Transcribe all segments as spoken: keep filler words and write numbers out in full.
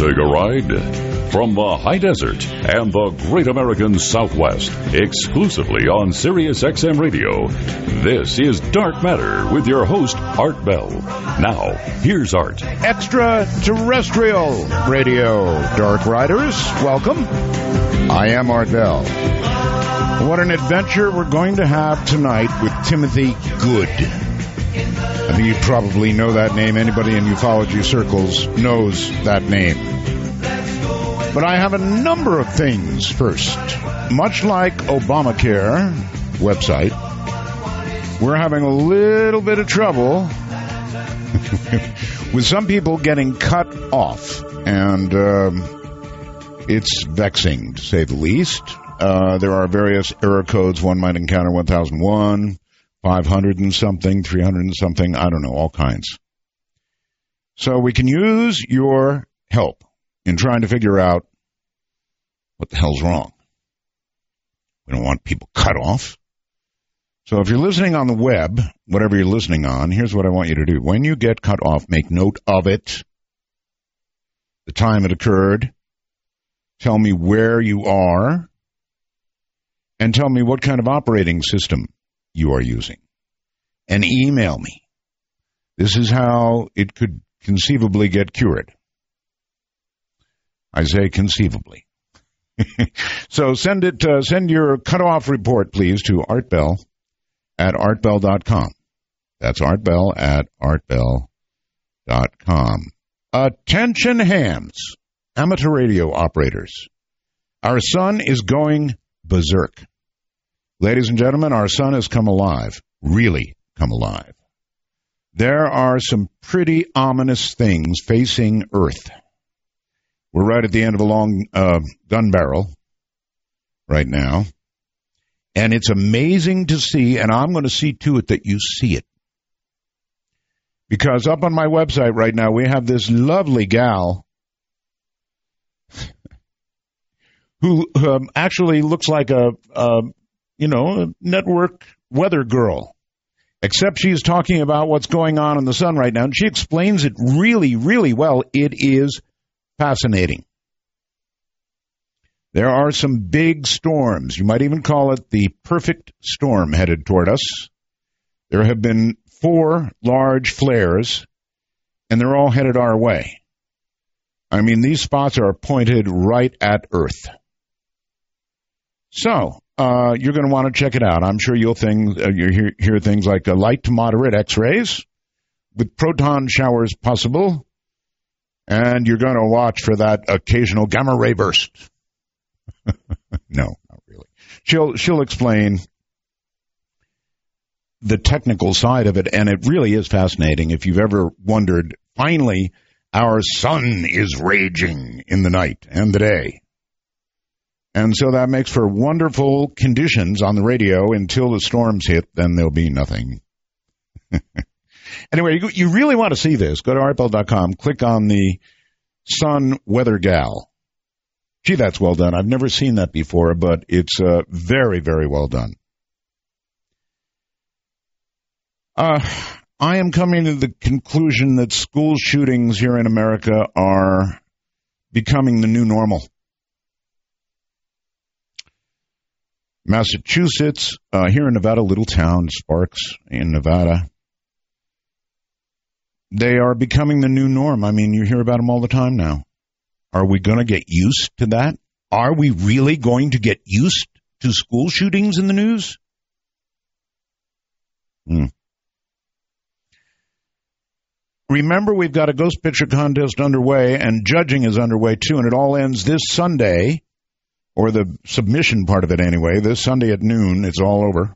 Take a ride from the high desert and the great American Southwest, exclusively on Sirius X M Radio. This is Dark Matter with your host, Art Bell. Now, here's Art. Extraterrestrial Radio. Dark Riders, welcome. I am Art Bell. What an adventure we're going to have tonight with Timothy Good. I think you probably know that name. Anybody in ufology circles knows that name. But I have a number of things first. Much like Obamacare website, we're having a little bit of trouble with some people getting cut off. And um, it's vexing, to say the least. Uh, there are various error codes one might encounter, one thousand one. five hundred and something, three hundred and something, I don't know, all kinds. So we can use your help in trying to figure out what the hell's wrong. We don't want people cut off. So if you're listening on the web, whatever you're listening on, here's what I want you to do. When you get cut off, make note of it, the time it occurred, tell me where you are, and tell me what kind of operating system you are using, and email me. This is how it could conceivably get cured. I say conceivably. So send it. Uh, send your cutoff report, please, to artbell at art bell dot com. That's artbell at art bell dot com. Attention hams, amateur radio operators. Our sun is going berserk. Ladies and gentlemen, our sun has come alive, really come alive. There are some pretty ominous things facing Earth. We're right at the end of a long uh, gun barrel right now. And it's amazing to see, and I'm going to see to it that you see it. Because up on my website right now, we have this lovely gal who um, actually looks like a... a you know, a network weather girl, except she's talking about what's going on in the sun right now. And she explains it really, really well. It is fascinating. There are some big storms. You might even call it the perfect storm headed toward us. There have been four large flares, and they're all headed our way. I mean, these spots are pointed right at Earth. So... Uh, you're going to want to check it out. I'm sure you'll think, uh, you hear, hear things like uh, light to moderate X-rays with proton showers possible, and you're going to watch for that occasional gamma ray burst. No, not really. She'll she'll explain the technical side of it, and it really is fascinating. If you've ever wondered, finally, our sun is raging in the night and the day. And so that makes for wonderful conditions on the radio until the storms hit, then there'll be nothing. Anyway, you, you really want to see this. Go to art bell dot com, click on the Sun Weather Gal. Gee, that's well done. I've never seen that before, but it's uh, very, very well done. Uh, I am coming to the conclusion that school shootings here in America are becoming the new normal. Massachusetts, uh, here in Nevada, little town, Sparks in Nevada. They are becoming the new norm. I mean, you hear about them all the time now. Are we going to get used to that? Are we really going to get used to school shootings in the news? Hmm. Remember, we've got a ghost picture contest underway, and judging is underway, too, and it all ends this Sunday. Or the submission part of it anyway, this Sunday at noon, it's all over.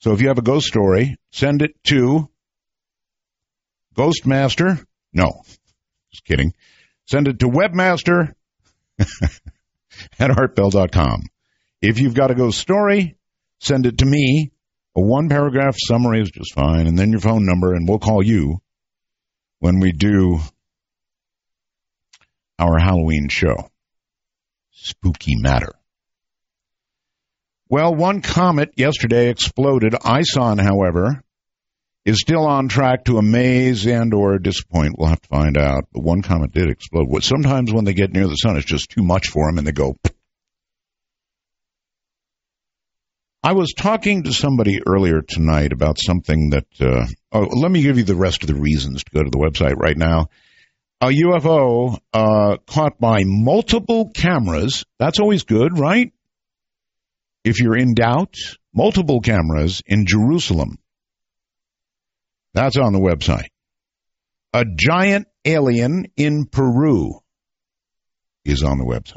So if you have a ghost story, send it to Ghostmaster. No, just kidding. Send it to Webmaster at art bell dot com. If you've got a ghost story, send it to me. A one-paragraph summary is just fine, and then your phone number, and we'll call you when we do our Halloween show. Spooky matter. Well, one comet yesterday exploded. ISON, however, is still on track to amaze and or disappoint. We'll have to find out. But one comet did explode. What, sometimes when they get near the sun, it's just too much for them, and they go. I was talking to somebody earlier tonight about something that, uh, oh, let me give you the rest of the reasons to go to the website right now. A U F O uh, caught by multiple cameras. That's always good, right? If you're in doubt, multiple cameras in Jerusalem. That's on the website. A giant alien in Peru is on the website.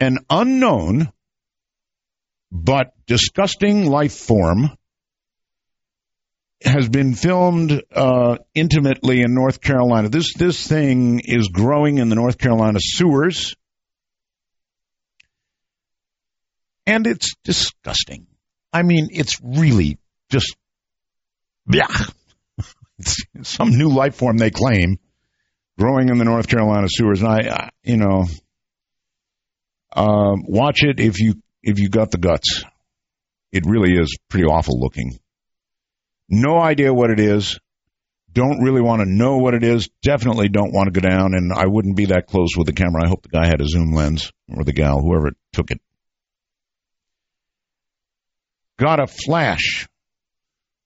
An unknown but disgusting life form has been filmed uh, intimately in North Carolina. This this thing is growing in the North Carolina sewers. And it's disgusting. I mean, it's really just, yeah, some new life form they claim growing in the North Carolina sewers. And I, I you know, uh, watch it if you if you got the guts. It really is pretty awful looking. No idea what it is. Don't really want to know what it is. Definitely don't want to go down. And I wouldn't be that close with the camera. I hope the guy had a zoom lens, or the gal, whoever took it. Got a flash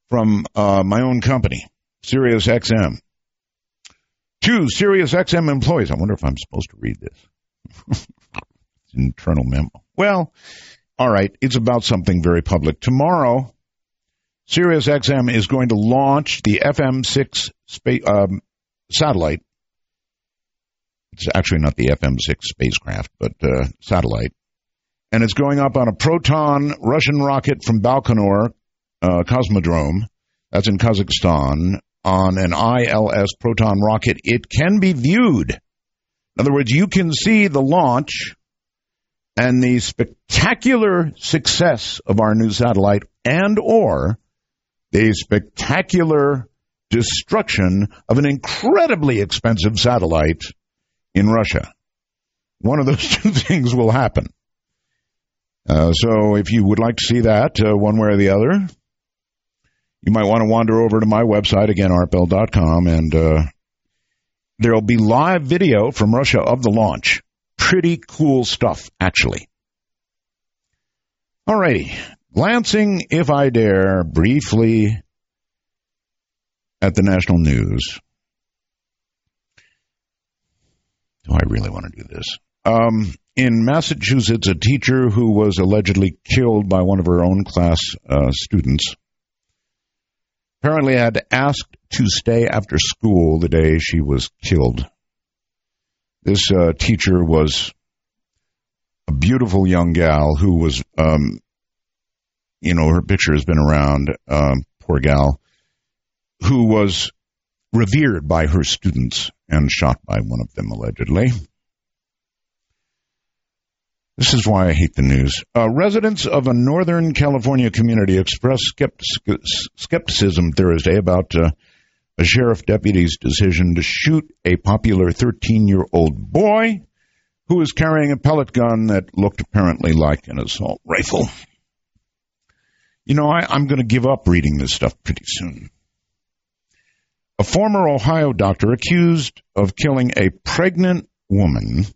from uh, my own company, Sirius X M. Two Sirius X M employees. I wonder if I'm supposed to read this. It's an internal memo. Well, all right. It's about something very public. Tomorrow, Sirius X M is going to launch the F M six spa- um, satellite. It's actually not the F M six spacecraft, but uh, satellite. And it's going up on a Proton Russian rocket from Baikonur uh, Cosmodrome. That's in Kazakhstan, on an I L S Proton rocket. It can be viewed. In other words, you can see the launch and the spectacular success of our new satellite, and or the spectacular destruction of an incredibly expensive satellite in Russia. One of those two things will happen. Uh, so if you would like to see that uh, one way or the other, you might want to wander over to my website, again, art bell dot com, and uh, there will be live video from Russia of the launch. Pretty cool stuff, actually. All righty. Glancing, if I dare, briefly at the national news. Do I really want to do this? Um... In Massachusetts, a teacher who was allegedly killed by one of her own class uh, students apparently had asked to stay after school the day she was killed. This uh, teacher was a beautiful young gal who was, um, you know, her picture has been around, um, poor gal, who was revered by her students and shot by one of them, allegedly. This is why I hate the news. Uh, residents of a northern California community expressed skeptic- skepticism Thursday about uh, a sheriff deputy's decision to shoot a popular thirteen-year-old boy who was carrying a pellet gun that looked apparently like an assault rifle. You know, I, I'm going to give up reading this stuff pretty soon. A former Ohio doctor accused of killing a pregnant woman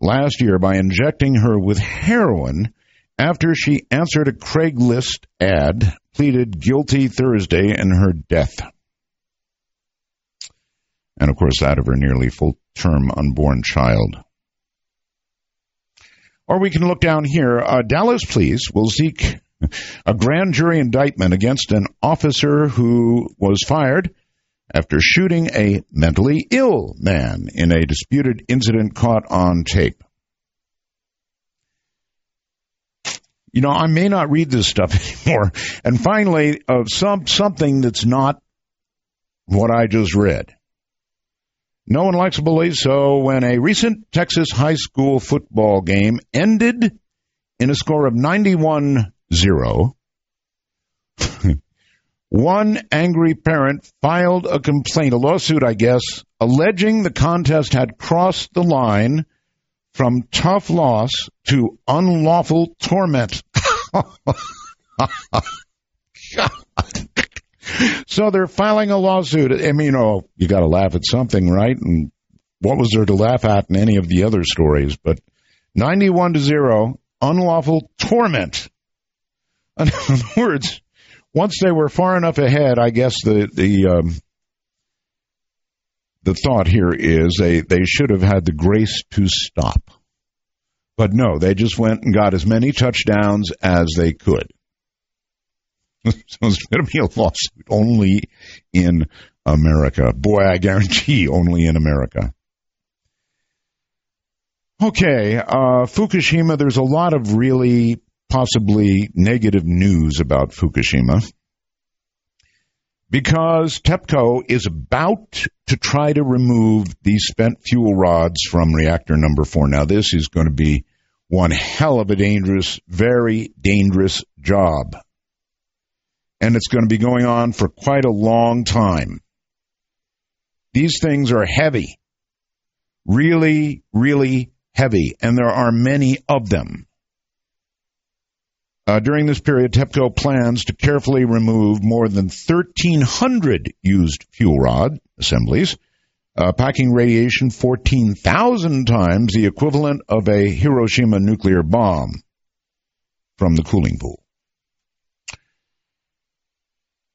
last year by injecting her with heroin after she answered a Craigslist ad, pleaded guilty Thursday in her death. And, of course, that of her nearly full-term unborn child. Or we can look down here. Uh, Dallas police will seek a grand jury indictment against an officer who was fired after shooting a mentally ill man in a disputed incident caught on tape. You know, I may not read this stuff anymore. And finally, of some something that's not what I just read. No one likes to believe so when a recent Texas high school football game ended in a score of ninety-one zero. One angry parent filed a complaint, a lawsuit, I guess, alleging the contest had crossed the line from tough loss to unlawful torment. God. So they're filing a lawsuit. I mean, you know, you got to laugh at something, right? And what was there to laugh at in any of the other stories? But ninety-one to zero, unlawful torment. In other words, once they were far enough ahead, I guess the the um, the thought here is they, they should have had the grace to stop. But no, they just went and got as many touchdowns as they could. So it's going to be a lawsuit only in America. Boy, I guarantee only in America. Okay, uh, Fukushima, there's a lot of really possibly negative news about Fukushima because TEPCO is about to try to remove the spent fuel rods from reactor number four. Now, this is going to be one hell of a dangerous, very dangerous job. And it's going to be going on for quite a long time. These things are heavy, really, really heavy, and there are many of them. Uh, during this period, TEPCO plans to carefully remove more than thirteen hundred used fuel rod assemblies, uh, packing radiation fourteen thousand times the equivalent of a Hiroshima nuclear bomb from the cooling pool.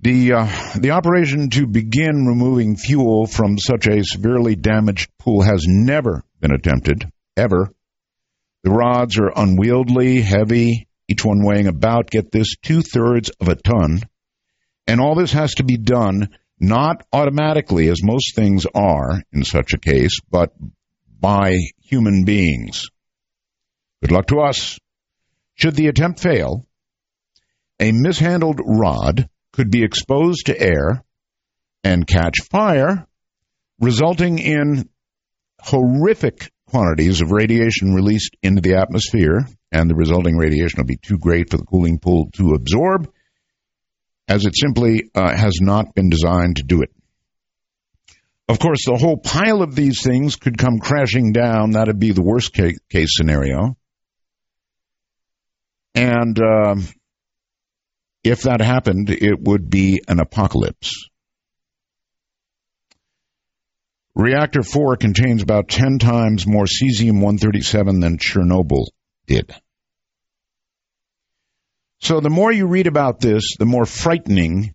The uh, the operation to begin removing fuel from such a severely damaged pool has never been attempted, ever. The rods are unwieldy, heavy, each one weighing about, get this, two-thirds of a ton. And all this has to be done not automatically, as most things are in such a case, but by human beings. Good luck to us. Should the attempt fail, a mishandled rod could be exposed to air and catch fire, resulting in horrific quantities of radiation released into the atmosphere, and the resulting radiation will be too great for the cooling pool to absorb, as it simply uh, has not been designed to do it. Of course, the whole pile of these things could come crashing down. That would be the worst case, case scenario. And uh, if that happened, it would be an apocalypse. Reactor four contains about ten times more cesium one thirty-seven than Chernobyl did. So the more you read about this, the more frightening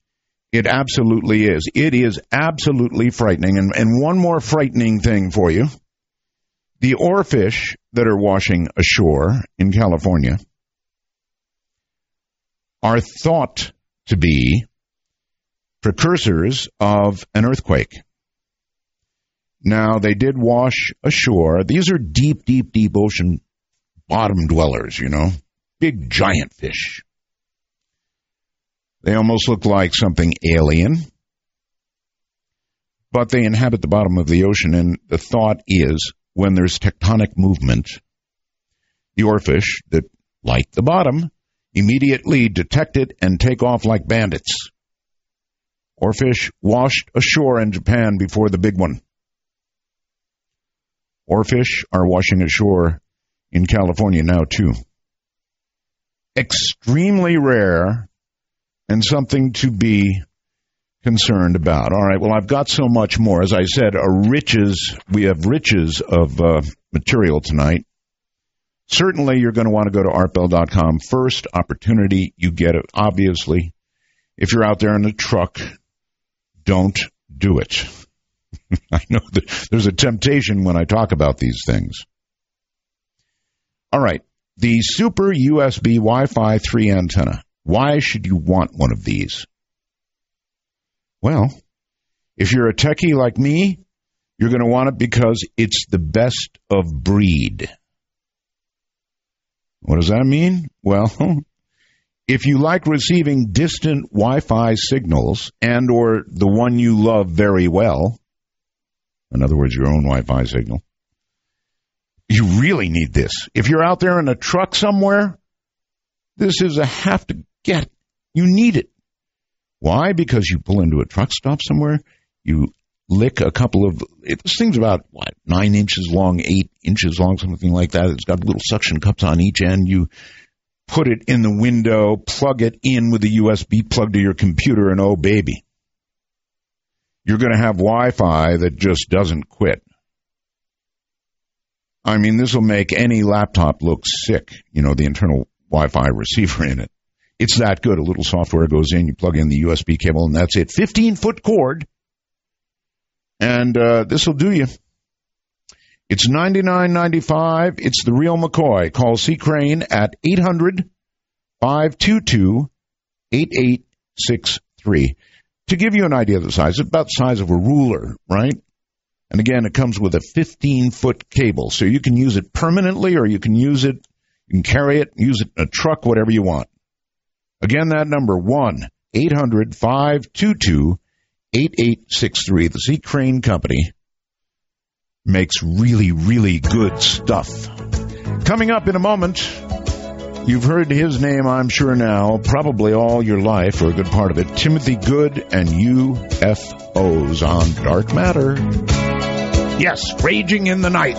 it absolutely is. It is absolutely frightening. And, and one more frightening thing for you. The oarfish that are washing ashore in California are thought to be precursors of an earthquake. Now, they did wash ashore. These are deep, deep, deep ocean bottom dwellers, you know, big giant fish. They almost look like something alien, but they inhabit the bottom of the ocean, and the thought is when there's tectonic movement, the oarfish that like the bottom immediately detect it and take off like bandits. Oarfish washed ashore in Japan before the big one. Oarfish are washing ashore in California now, too. Extremely rare and something to be concerned about. All right, well, I've got so much more. As I said, a riches, we have riches of uh, material tonight. Certainly, you're going to want to go to art bell dot com. First opportunity, you get it, obviously. If you're out there in a truck, don't do it. I know that there's a temptation when I talk about these things. All right. The Super U S B Wi-Fi three antenna. Why should you want one of these? Well, if you're a techie like me, you're going to want it because it's the best of breed. What does that mean? Well, if you like receiving distant Wi-Fi signals and or the one you love very well, in other words, your own Wi-Fi signal, you really need this. If you're out there in a truck somewhere, this is a have to get. You need it. Why? Because you pull into a truck stop somewhere, you lick a couple of, this thing's about, what, nine inches long, eight inches long, something like that. It's got little suction cups on each end. You put it in the window, plug it in with a U S B plug to your computer, and oh, baby, you're going to have Wi-Fi that just doesn't quit. I mean, this will make any laptop look sick, you know, the internal Wi-Fi receiver in it. It's that good. A little software goes in, you plug in the U S B cable, and that's it. fifteen-foot cord, and uh, this will do you. It's ninety-nine ninety-five. It's the real McCoy. Call C. Crane at eight hundred, five two two, eight eight six three. To give you an idea of the size, it's about the size of a ruler, right? And again, it comes with a fifteen-foot cable, so you can use it permanently, or you can use it, you can carry it, use it in a truck, whatever you want. Again, that number, one eight hundred, five two two, eight eight six three. The Sea Crane Company makes really, really good stuff. Coming up in a moment, you've heard his name, I'm sure now, probably all your life, or a good part of it, Timothy Good and U F Os on Dark Matter. Yes, raging in the night.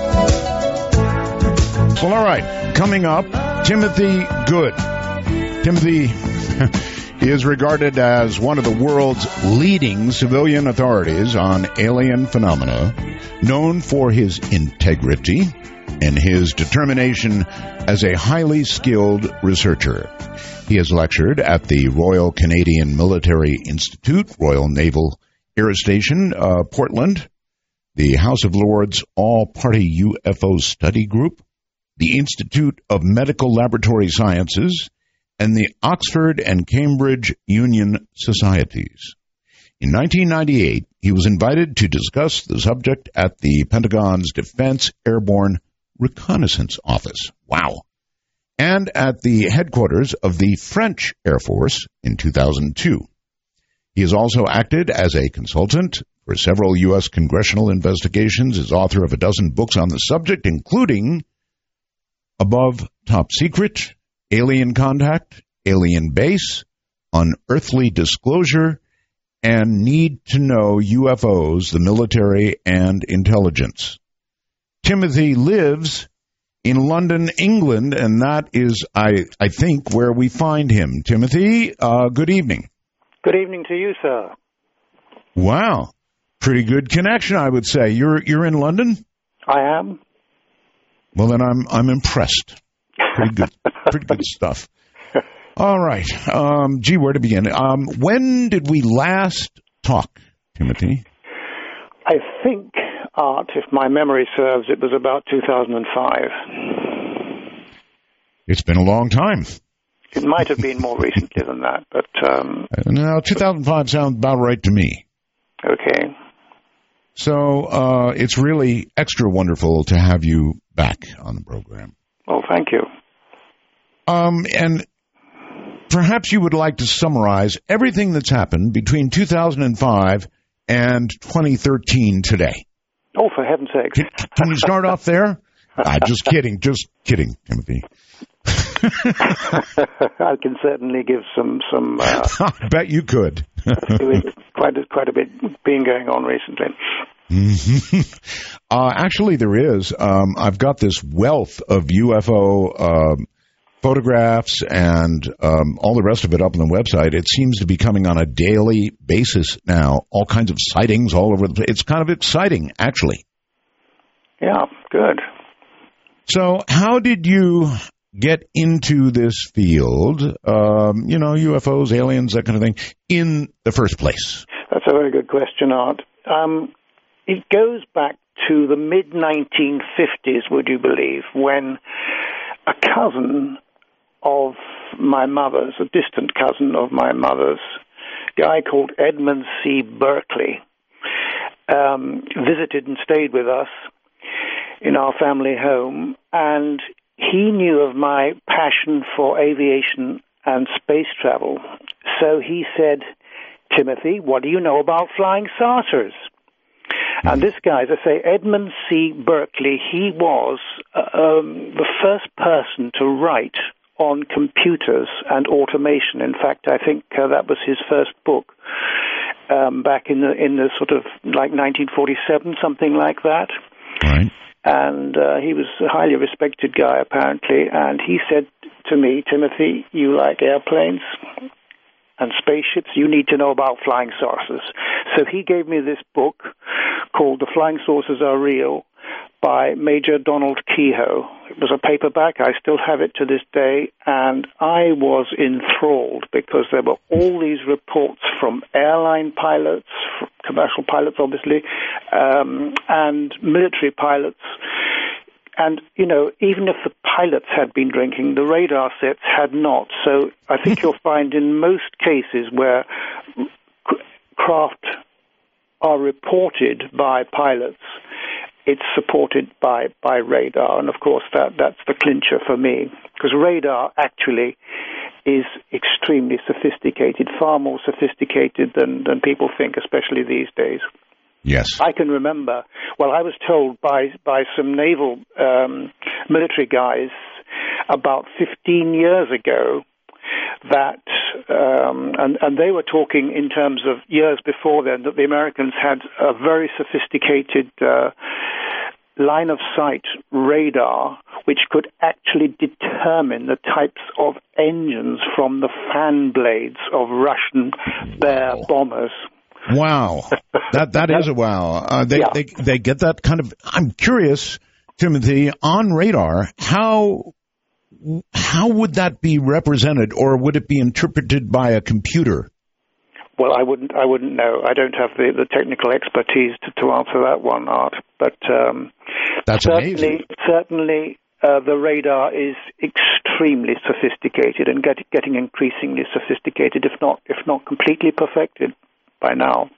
Well, all right, coming up, Timothy Good. Timothy is regarded as one of the world's leading civilian authorities on alien phenomena, known for his integrity and his determination as a highly skilled researcher. He has lectured at the Royal Canadian Military Institute, Royal Naval Air Station, uh, Portland, the House of Lords All-Party U F O Study Group, the Institute of Medical Laboratory Sciences, and the Oxford and Cambridge Union Societies. In nineteen ninety-eight, he was invited to discuss the subject at the Pentagon's Defense Airborne Reconnaissance Office. Wow. And at the headquarters of the French Air Force in two thousand two. He has also acted as a consultant for several U S congressional investigations, is author of a dozen books on the subject, including Above Top Secret, Alien Contact, Alien Base, Unearthly Disclosure, and Need to Know U F Os, the Military and Intelligence. Timothy lives in London, England, and that is, I, I think, where we find him. Timothy, uh, good evening. Good evening to you, sir. Wow. Pretty good connection, I would say. You're you're in London? I am. Well, then I'm I'm impressed. Pretty good, pretty good stuff. All right. Um, gee, where to begin? Um, when did we last talk, Timothy? I think, Art, if my memory serves, it was about two thousand five. It's been a long time. It might have been more recently than that, but... Um, no, two thousand five sounds about right to me. Okay. So uh, it's really extra wonderful to have you back on the program. Well, thank you. Um, and perhaps you would like to summarize everything that's happened between two thousand five and twenty thirteen today. Oh, for heaven's sake. Can, can you start off there? Ah, just kidding. Just kidding, Timothy. I can certainly give some... some uh, I bet you could. quite, a, quite a bit been going on recently. Mm-hmm. Uh, actually, there is. Um, I've got this wealth of U F O um, photographs and um, all the rest of it up on the website. It seems to be coming on a daily basis now. All kinds of sightings all over the place. It's kind of exciting, actually. Yeah, good. So how did you get into this field, um, you know, U F Os, aliens, that kind of thing, in the first place? That's a very good question, Art. Um It goes back to the mid nineteen fifties, would you believe, when a cousin of my mother's, a distant cousin of my mother's, a guy called Edmund C. Berkeley, um, visited and stayed with us in our family home, and he knew of my passion for aviation and space travel. So he said, Timothy, what do you know about flying saucers? And this guy, as I say, Edmund C. Berkeley, he was um, the first person to write on computers and automation. In fact, I think uh, that was his first book um, back in the in the sort of like nineteen forty-seven, something like that. Right. And uh, he was a highly respected guy, apparently. And he said, to me, Timothy, you like airplanes and spaceships. You need to know about flying saucers. So he gave me this book called The Flying Saucers Are Real by Major Donald Kehoe. It was a paperback. I still have it to this day. And I was enthralled because there were all these reports from airline pilots, commercial pilots, obviously, um, and military pilots. And, you know, even if the pilots had been drinking, the radar sets had not. So I think you'll find in most cases where craft are reported by pilots, it's supported by, by radar. And, of course, that, that's the clincher for me, because radar actually is extremely sophisticated, far more sophisticated than, than people think, especially these days. Yes. I can remember, well, I was told by by some naval um, military guys about fifteen years ago that, um, and, and they were talking in terms of years before then, that the Americans had a very sophisticated uh, line-of-sight radar which could actually determine the types of engines from the fan blades of Russian Bear wow. bombers. Wow. That that is a wow. Uh, they, yeah. they they get that kind of. I'm curious, Timothy, on radar, how how would that be represented, or would it be interpreted by a computer? Well, I wouldn't I wouldn't know. I don't have the, the technical expertise to, to answer that one, Art. But um, that's certainly amazing. certainly uh, the radar is extremely sophisticated and get, getting increasingly sophisticated, if not if not completely perfected by now.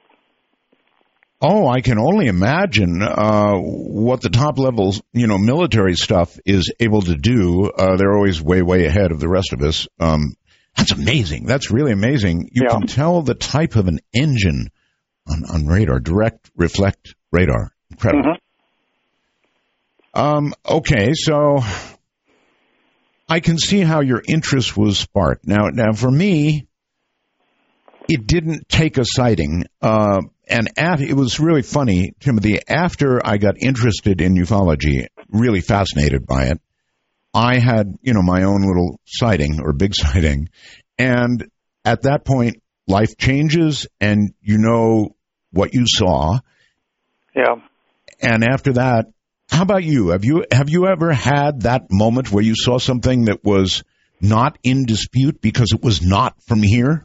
Oh, I can only imagine uh, what the top level, you know, military stuff is able to do. Uh, they're always way, way ahead of the rest of us. Um, that's amazing. That's really amazing. You yeah. can tell the type of an engine on, on radar, direct reflect radar. Incredible. Mm-hmm. Um, okay, so I can see how your interest was sparked. Now, now for me, it didn't take a sighting, uh, and at, it was really funny, Timothy, after I got interested in ufology, really fascinated by it, I had, you know, my own little sighting, or big sighting, and at that point, life changes, and you know what you saw. Yeah. And after that, how about you? Have you, have you ever had that moment where you saw something that was not in dispute because it was not from here?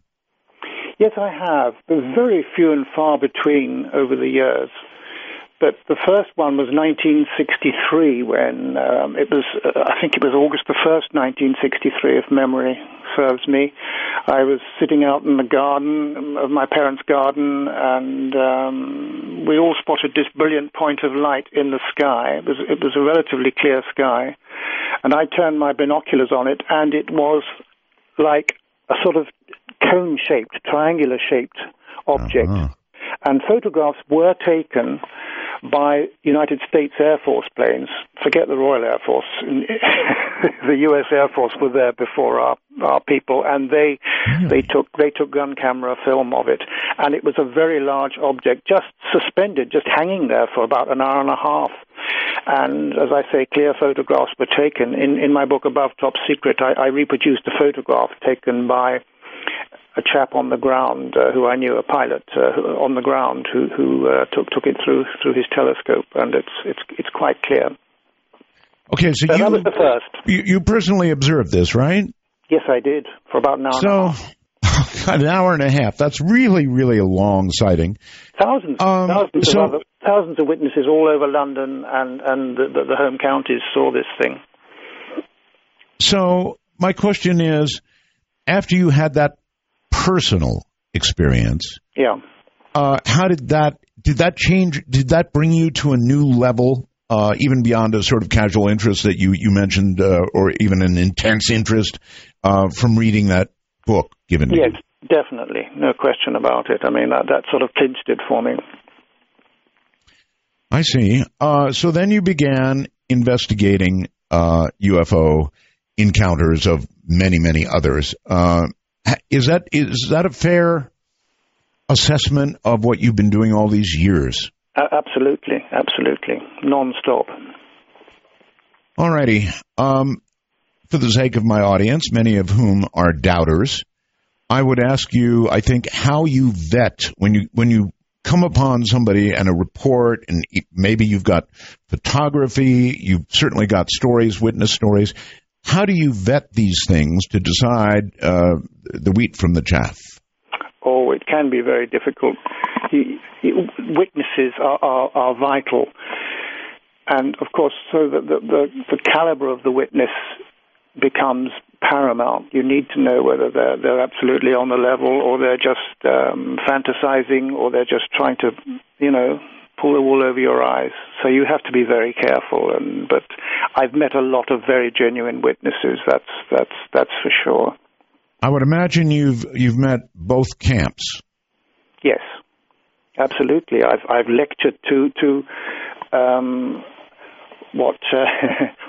Yes, I have. There's very few and far between over the years. But the first one was nineteen sixty-three when um, it was, uh, I think it was August the first, nineteen sixty-three, if memory serves me. I was sitting out in the garden of my parents' garden, and um, we all spotted this brilliant point of light in the sky. It was, it was a relatively clear sky. And I turned my binoculars on it, and it was like a sort of cone-shaped, triangular-shaped object. Uh-huh. And photographs were taken by United States Air Force planes. Forget the Royal Air Force. The U S Air Force were there before our, our people, and they really? they took they took gun camera film of it. And it was a very large object, just suspended, just hanging there for about an hour and a half. And as I say, clear photographs were taken. In, in my book, Above Top Secret, I, I reproduced a photograph taken by a chap on the ground uh, who I knew, a pilot uh, who, on the ground who, who uh, took took it through through his telescope, and it's it's it's quite clear. Okay, so, so you, that was the first. You, you personally observed this, right? Yes, I did, for about an hour. So an hour and a half. That's really really a long sighting. Thousands, um, thousands so, of other, thousands of witnesses all over London and and the, the, the home counties saw this thing. So my question is, after you had that personal experience, yeah, uh, how did that did that change? Did that bring you to a new level, uh, even beyond a sort of casual interest that you you mentioned, uh, or even an intense interest uh, from reading that book given to yes, you? Yes, definitely, no question about it. I mean, that, that sort of clinched it for me. I see. Uh, so then you began investigating uh, U F O encounters of many, many others. Uh, is that is that a fair assessment of what you've been doing all these years? Uh, absolutely, absolutely, non-stop. All righty. Um, for the sake of my audience, many of whom are doubters, I would ask you, I think, how you vet when you when you come upon somebody and a report, and maybe you've got photography, you've certainly got stories, witness stories. How do you vet these things to decide uh, the wheat from the chaff? Oh, it can be very difficult. You, you, witnesses are, are, are vital. And, of course, so that the, the, the caliber of the witness becomes paramount. You need to know whether they're, they're absolutely on the level, or they're just um, fantasizing, or they're just trying to, you know, pull the wool over your eyes. So you have to be very careful. And but I've met a lot of very genuine witnesses. That's that's that's for sure. I would imagine you've you've met both camps. Yes, absolutely. I've I've lectured to to. Um, What uh,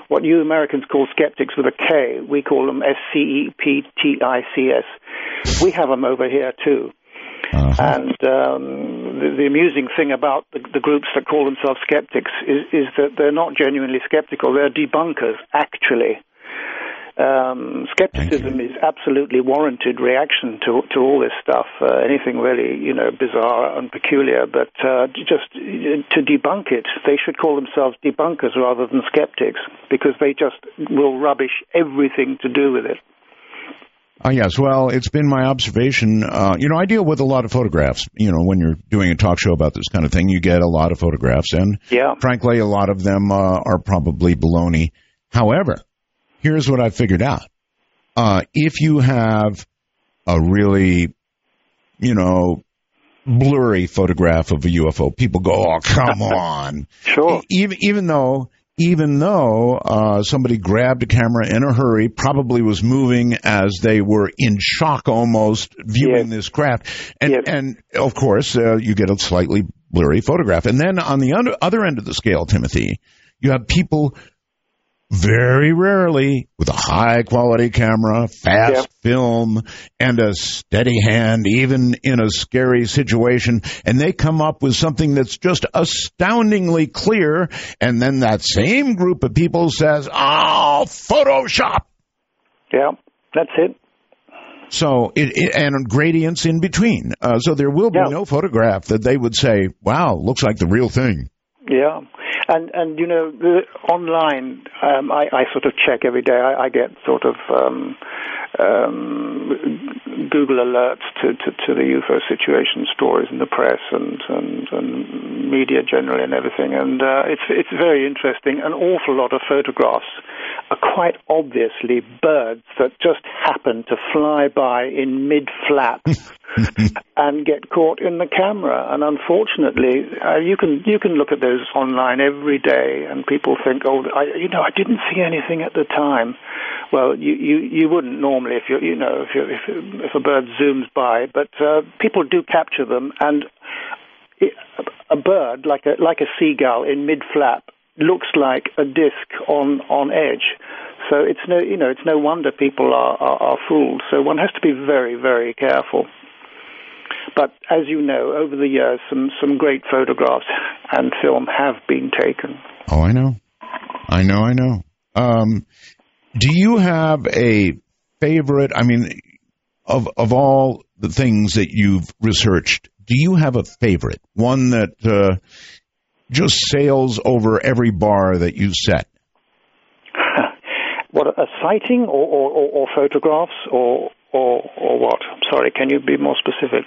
what you Americans call skeptics with a K, we call them S C E P T I C S. We have them over here, too. Uh-huh. And um, the, the amusing thing about the, the groups that call themselves skeptics is, is that they're not genuinely skeptical. They're debunkers, actually. Um, skepticism is absolutely warranted reaction to to all this stuff, uh, anything really, you know, bizarre and peculiar. But uh, just to debunk it, they should call themselves debunkers rather than skeptics, because they just will rubbish everything to do with it. Uh, yes, well, it's been my observation. Uh, you know, I deal with a lot of photographs. You know, when you're doing a talk show about this kind of thing, you get a lot of photographs, and yeah. frankly, a lot of them uh, are probably baloney. However, here's what I figured out. Uh, if you have a really, you know, blurry photograph of a U F O, people go, oh, come on. Sure. Even, even though, even though uh, somebody grabbed a camera in a hurry, probably was moving as they were in shock almost viewing yes. this craft. And, yes. and of course, uh, you get a slightly blurry photograph. And then on the under, other end of the scale, Timothy, you have people very rarely with a high-quality camera, fast yep. film, and a steady hand, even in a scary situation, and they come up with something that's just astoundingly clear, and then that same group of people says, oh, Photoshop! Yeah, that's it. So, it, it, and gradients in between. Uh, so there will be yep. no photograph that they would say, wow, looks like the real thing. Yeah. And, and you know, the, online, um, I, I sort of check every day. I, I get sort of um, um, Google alerts to, to, to the U F O situation, stories in the press and, and, and media generally and everything. And uh, it's, it's very interesting. An awful lot of photographs are quite obviously birds that just happen to fly by in mid-flap and get caught in the camera. And unfortunately, uh, you can you can look at those online every day, and people think, oh, I, you know, I didn't see anything at the time. Well, you, you, you wouldn't normally if you you know if you, if, if a bird zooms by, but uh, people do capture them, and it, a bird like a like a seagull in mid-flap looks like a disc on, on edge. So it's no you know it's no wonder people are, are, are fooled. So one has to be very, very careful. But as you know, over the years, some, some great photographs and film have been taken. Oh, I know. I know, I know. Um, do you have a favorite, I mean, of of all the things that you've researched, do you have a favorite? One that uh, just sails over every bar that you set? What, a sighting or, or, or, or photographs or... Or, or what? Sorry, can you be more specific?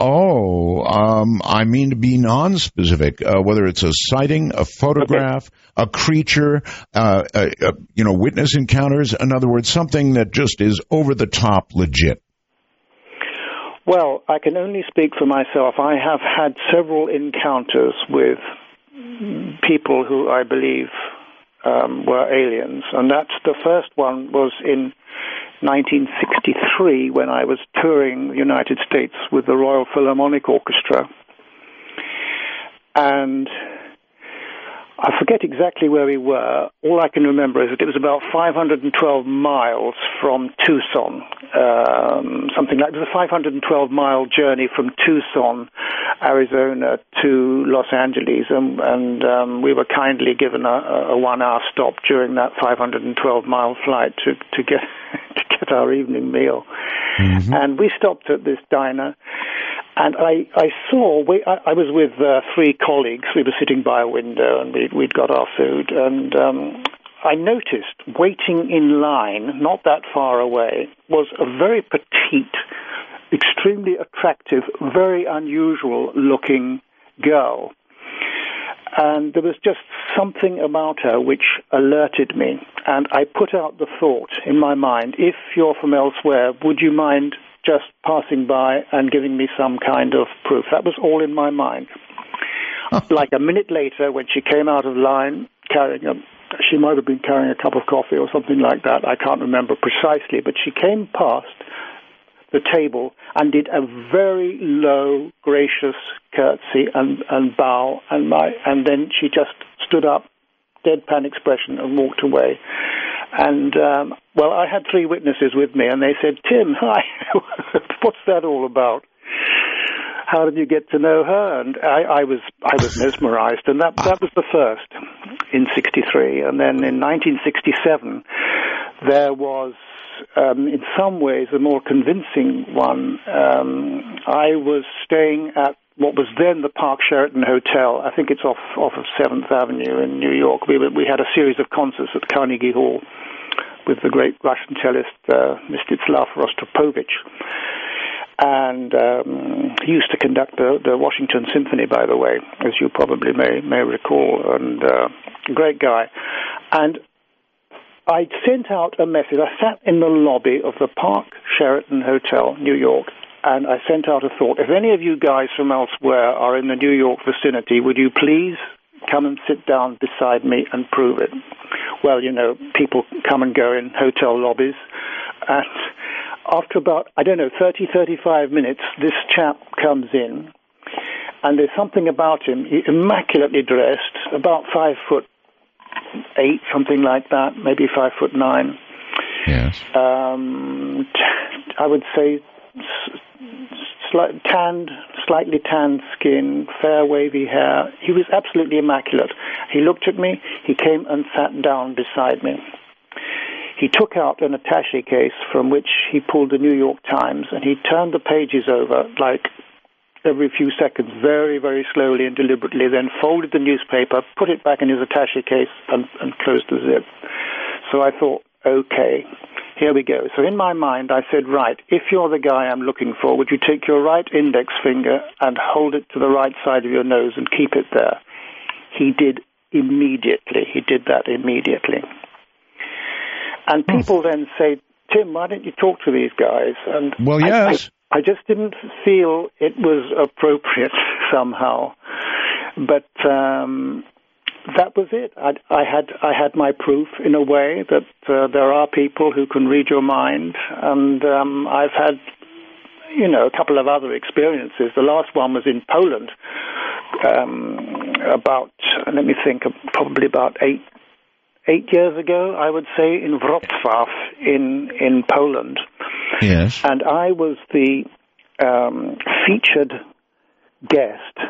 Oh, um, I mean to be non-specific, uh, whether it's a sighting, a photograph, okay. a creature, uh, a, a, you know, witness encounters. In other words, something that just is over-the-top legit. Well, I can only speak for myself. I have had several encounters with people who I believe um, were aliens, and that's the first one was in nineteen sixty-three, when I was touring the United States with the Royal Philharmonic Orchestra. And I forget exactly where we were. All I can remember is that it was about five hundred twelve miles from Tucson, um, something like it was a five hundred twelve mile journey from Tucson, Arizona, to Los Angeles, and, and um, we were kindly given a, a one-hour stop during that five hundred twelve mile flight to, to get to get our evening meal. Mm-hmm. And we stopped at this diner. And I, I saw, we, I, I was with uh, three colleagues. We were sitting by a window and we, we'd got our food. And um, I noticed waiting in line, not that far away, was a very petite, extremely attractive, very unusual looking girl. And there was just something about her which alerted me. And I put out the thought in my mind, if you're from elsewhere, would you mind just passing by and giving me some kind of proof? That was all in my mind. Like a minute later, when she came out of line, carrying a, she might have been carrying a cup of coffee or something like that. I can't remember precisely, but she came past the table and did a very low, gracious curtsy and, and bow, and my, and then she just stood up, deadpan expression, and walked away. And, um, well, I had three witnesses with me, and they said, Tim, hi, what's that all about? How did you get to know her? And I, I was I was mesmerized, and that, that was the first in sixty-three. And then in nineteen sixty-seven, there was, um, in some ways, a more convincing one. Um, I was staying at what was then the Park Sheraton Hotel. I think it's off off of seventh avenue in New York. We, we had a series of concerts at Carnegie Hall with the great Russian cellist, uh, Mstislav Rostropovich. And um, he used to conduct the, the Washington Symphony, by the way, as you probably may, may recall, and uh, a great guy. And I sent out a message. I sat in the lobby of the Park Sheraton Hotel, New York, and I sent out a thought. If any of you guys from elsewhere are in the New York vicinity, would you please come and sit down beside me and prove it? Well, you know, people come and go in hotel lobbies. And after about, I don't know, thirty, thirty-five minutes, this chap comes in. And there's something about him, immaculately dressed, about five foot eight, something like that, maybe five foot nine. Yes. Um, I would say Slight, tanned, slightly tanned skin, fair wavy hair. He was absolutely immaculate. He looked at me. He came and sat down beside me. He took out an attaché case from which he pulled the New York Times, and he turned the pages over like every few seconds, very, very slowly and deliberately, then folded the newspaper, put it back in his attaché case, and, and closed the zip. So I thought, okay, here we go. So in my mind, I said, right, if you're the guy I'm looking for, would you take your right index finger and hold it to the right side of your nose and keep it there? He did immediately. He did that immediately. And people then say, Tim, why don't you talk to these guys? And well, yes. I, I, I just didn't feel it was appropriate somehow. But Um, that was it. I, I had I had my proof, in a way, that uh, there are people who can read your mind, and um, I've had, you know, a couple of other experiences. The last one was in Poland, um, about, let me think, probably about eight eight years ago, I would say, in Wrocław in in Poland. Yes. And I was the um, featured guest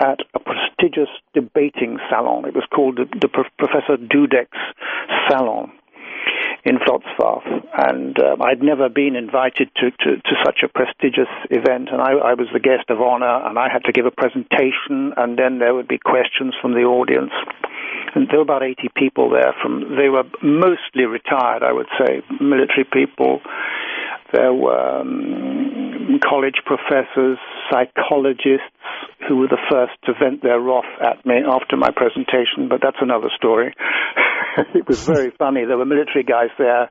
at a prestigious debating salon. It was called the, the Pro- Professor Dudek's Salon in Wrocław. And um, I'd never been invited to, to, to such a prestigious event, and I, I was the guest of honor, and I had to give a presentation, and then there would be questions from the audience. And there were about eighty people there. From They were mostly retired, I would say, military people. There were um, college professors, psychologists, who were the first to vent their wrath at me after my presentation, but that's another story. It was very funny. There were military guys there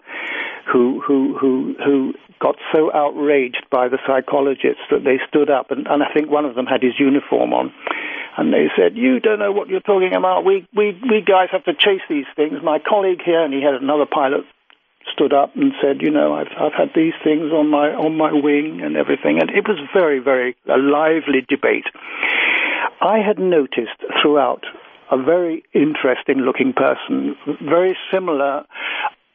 who who who who got so outraged by the psychologists that they stood up, and, and I think one of them had his uniform on, and they said, "You don't know what you're talking about. We we we guys have to chase these things." My colleague here, and he had another pilot, stood up and said, "You know, I've I've had these things on my on my wing and everything," and it was very very a lively debate. I had noticed throughout a very interesting-looking person, very similar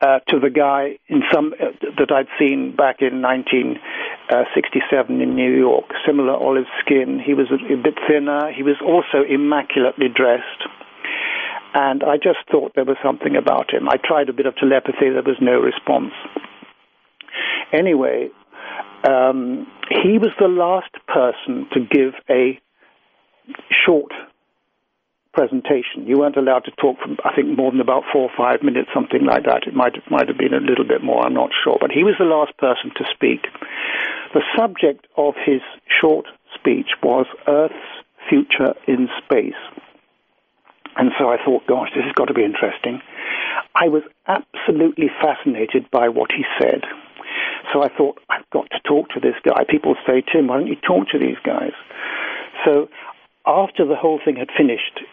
uh, to the guy in some uh, that I'd seen back in nineteen sixty-seven in New York. Similar olive skin. He was a, a bit thinner. He was also immaculately dressed. And I just thought there was something about him. I tried a bit of telepathy. There was no response. Anyway, um, he was the last person to give a short presentation. You weren't allowed to talk for, I think, more than about four or five minutes, something like that. It might, it might have been a little bit more, I'm not sure. But he was the last person to speak. The subject of his short speech was Earth's future in space. And so I thought, gosh, this has got to be interesting. I was absolutely fascinated by what he said. So I thought, I've got to talk to this guy. People say, Tim, why don't you talk to these guys? So after the whole thing had finished,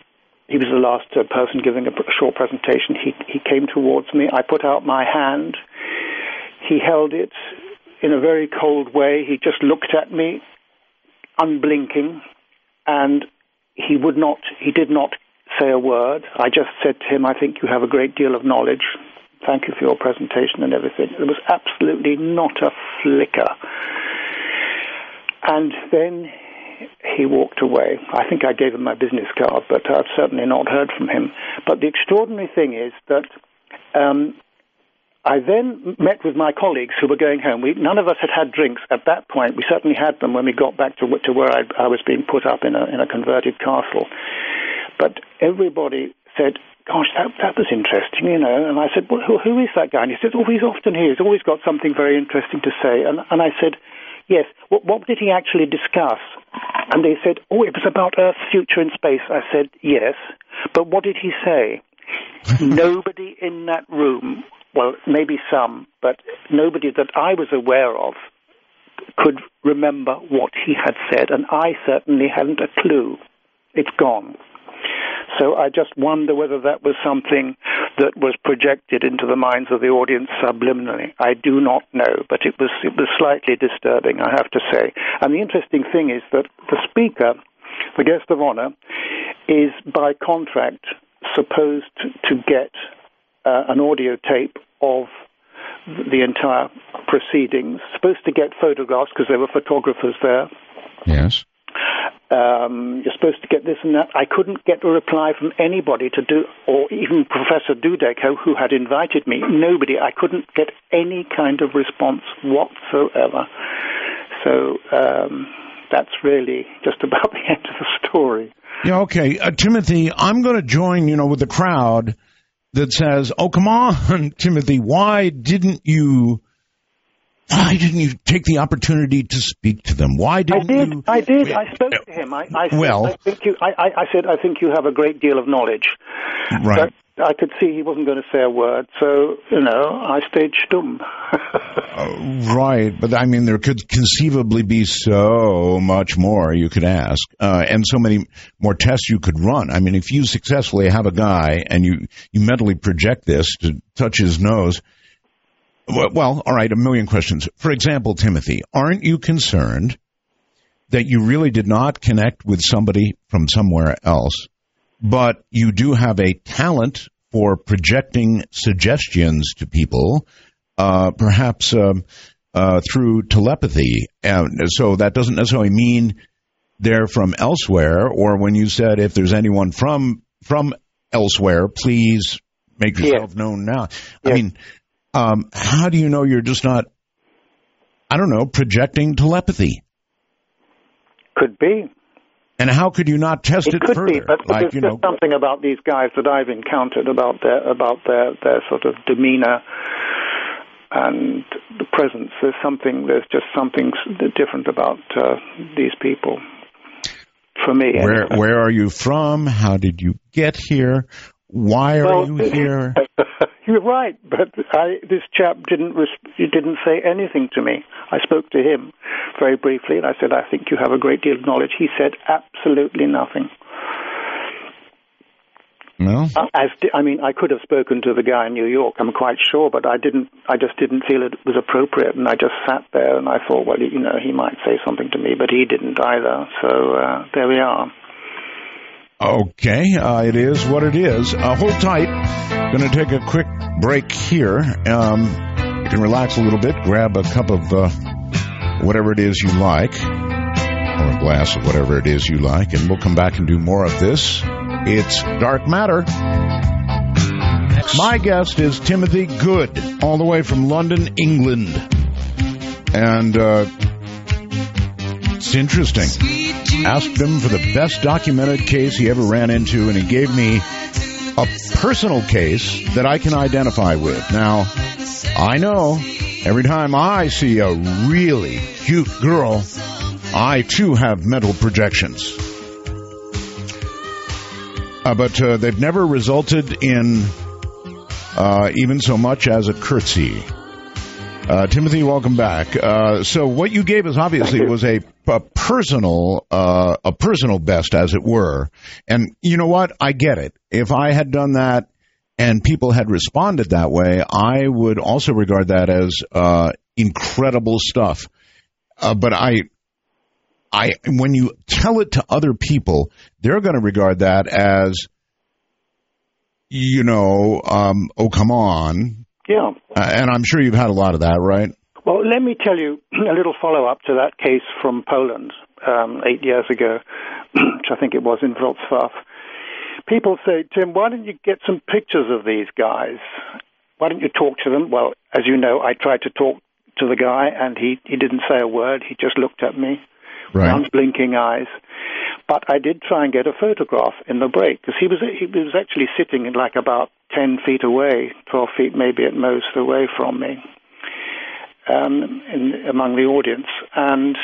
he was the last uh, person giving a short presentation. He, he came towards me. I put out my hand. He held it in a very cold way. He just looked at me, unblinking, and he would not, he did not say a word. I just said to him, I think you have a great deal of knowledge. Thank you for your presentation and everything. There was absolutely not a flicker. And then he walked away. I think I gave him my business card, but I've certainly not heard from him. But the extraordinary thing is that um, I then met with my colleagues who were going home. We, none of us had had drinks at that point. We certainly had them when we got back to, to where I, I was being put up in a, in a converted castle. But everybody said, gosh, that, that was interesting, you know. And I said, well, who, who is that guy? And he said, oh, he's often here. He's always got something very interesting to say. And, and I said, yes, what, what did he actually discuss? And they said, oh, it was about Earth's future in space. I said, yes, but what did he say? Nobody in that room, well, maybe some, but nobody that I was aware of could remember what he had said, and I certainly hadn't a clue. It's gone. So I just wonder whether that was something that was projected into the minds of the audience subliminally. I do not know, but it was it was slightly disturbing, I have to say. And the interesting thing is that the speaker, the guest of honor, is by contract supposed to get uh, an audio tape of the entire proceedings, supposed to get photographs because there were photographers there. Yes. Um, you're supposed to get this and that. I couldn't get a reply from anybody to do, or even Professor Dudeco, who had invited me. Nobody. I couldn't get any kind of response whatsoever. So um, that's really just about the end of the story. Yeah, okay. Uh, Timothy, I'm going to join, you know, with the crowd that says, oh, come on, Timothy, why didn't you... Why didn't you take the opportunity to speak to them? Why didn't I did, you... I did. I spoke to him. I, I, said, well, I, think you, I, I said, I think you have a great deal of knowledge. Right. But I could see he wasn't going to say a word, so, you know, I stayed stum. uh, right. But, I mean, there could conceivably be so much more you could ask uh, and so many more tests you could run. I mean, if you successfully have a guy and you, you mentally project this to touch his nose... Well, all right, a million questions. For example, Timothy, aren't you concerned that you really did not connect with somebody from somewhere else, but you do have a talent for projecting suggestions to people, uh, perhaps um, uh, through telepathy? And so that doesn't necessarily mean they're from elsewhere, or when you said if there's anyone from from elsewhere, please make yourself yeah. known now. Yeah. I mean... Um, how do you know you're just not, I don't know, projecting telepathy? Could be. And how could you not test it, it could further? Be, but like, there's you know, something about these guys that I've encountered, about their about their, their sort of demeanor and the presence. There's something. There's just something different about uh, these people. For me, where anyway. Where are you from? How did you get here? Why are well, you here? You're right, but I, this chap didn't he didn't say anything to me. I spoke to him very briefly, and I said, I think you have a great deal of knowledge. He said absolutely nothing. No? As, I mean, I could have spoken to the guy in New York, I'm quite sure, but I didn't. I just didn't feel it was appropriate, and I just sat there, and I thought, well, you know, he might say something to me, but he didn't either, so uh, there we are. Okay, uh, it is what it is. Uh, hold tight. Going to take a quick break here. Um, you can relax a little bit, grab a cup of uh, whatever it is you like, or a glass of whatever it is you like, and we'll come back and do more of this. It's Dark Matter. My guest is Timothy Good, all the way from London, England. And uh, it's interesting. Asked him for the best documented case he ever ran into, and he gave me a personal case that I can identify with. Now, I know every time I see a really cute girl, I, too, have mental projections. Uh, but uh, they've never resulted in uh, even so much as a curtsy. Uh, Timothy, welcome back. Uh, so what you gave us obviously was a, a personal, uh, a personal best, as it were. And you know what? I get it. If I had done that and people had responded that way, I would also regard that as uh, incredible stuff. Uh, but I, I, when you tell it to other people, they're going to regard that as, you know, um, oh come on. Yeah. Uh, and I'm sure you've had a lot of that, right? Well, let me tell you a little follow-up to that case from Poland um, eight years ago, which I think it was in Wrocław. People say, Tim, why don't you get some pictures of these guys? Why don't you talk to them? Well, as you know, I tried to talk to the guy, and he, he didn't say a word. He just looked at me, right, with blinking eyes. But I did try and get a photograph in the break, because he was, he was actually sitting in like about ten feet away, twelve feet maybe at most away from me, um, in, among the audience. And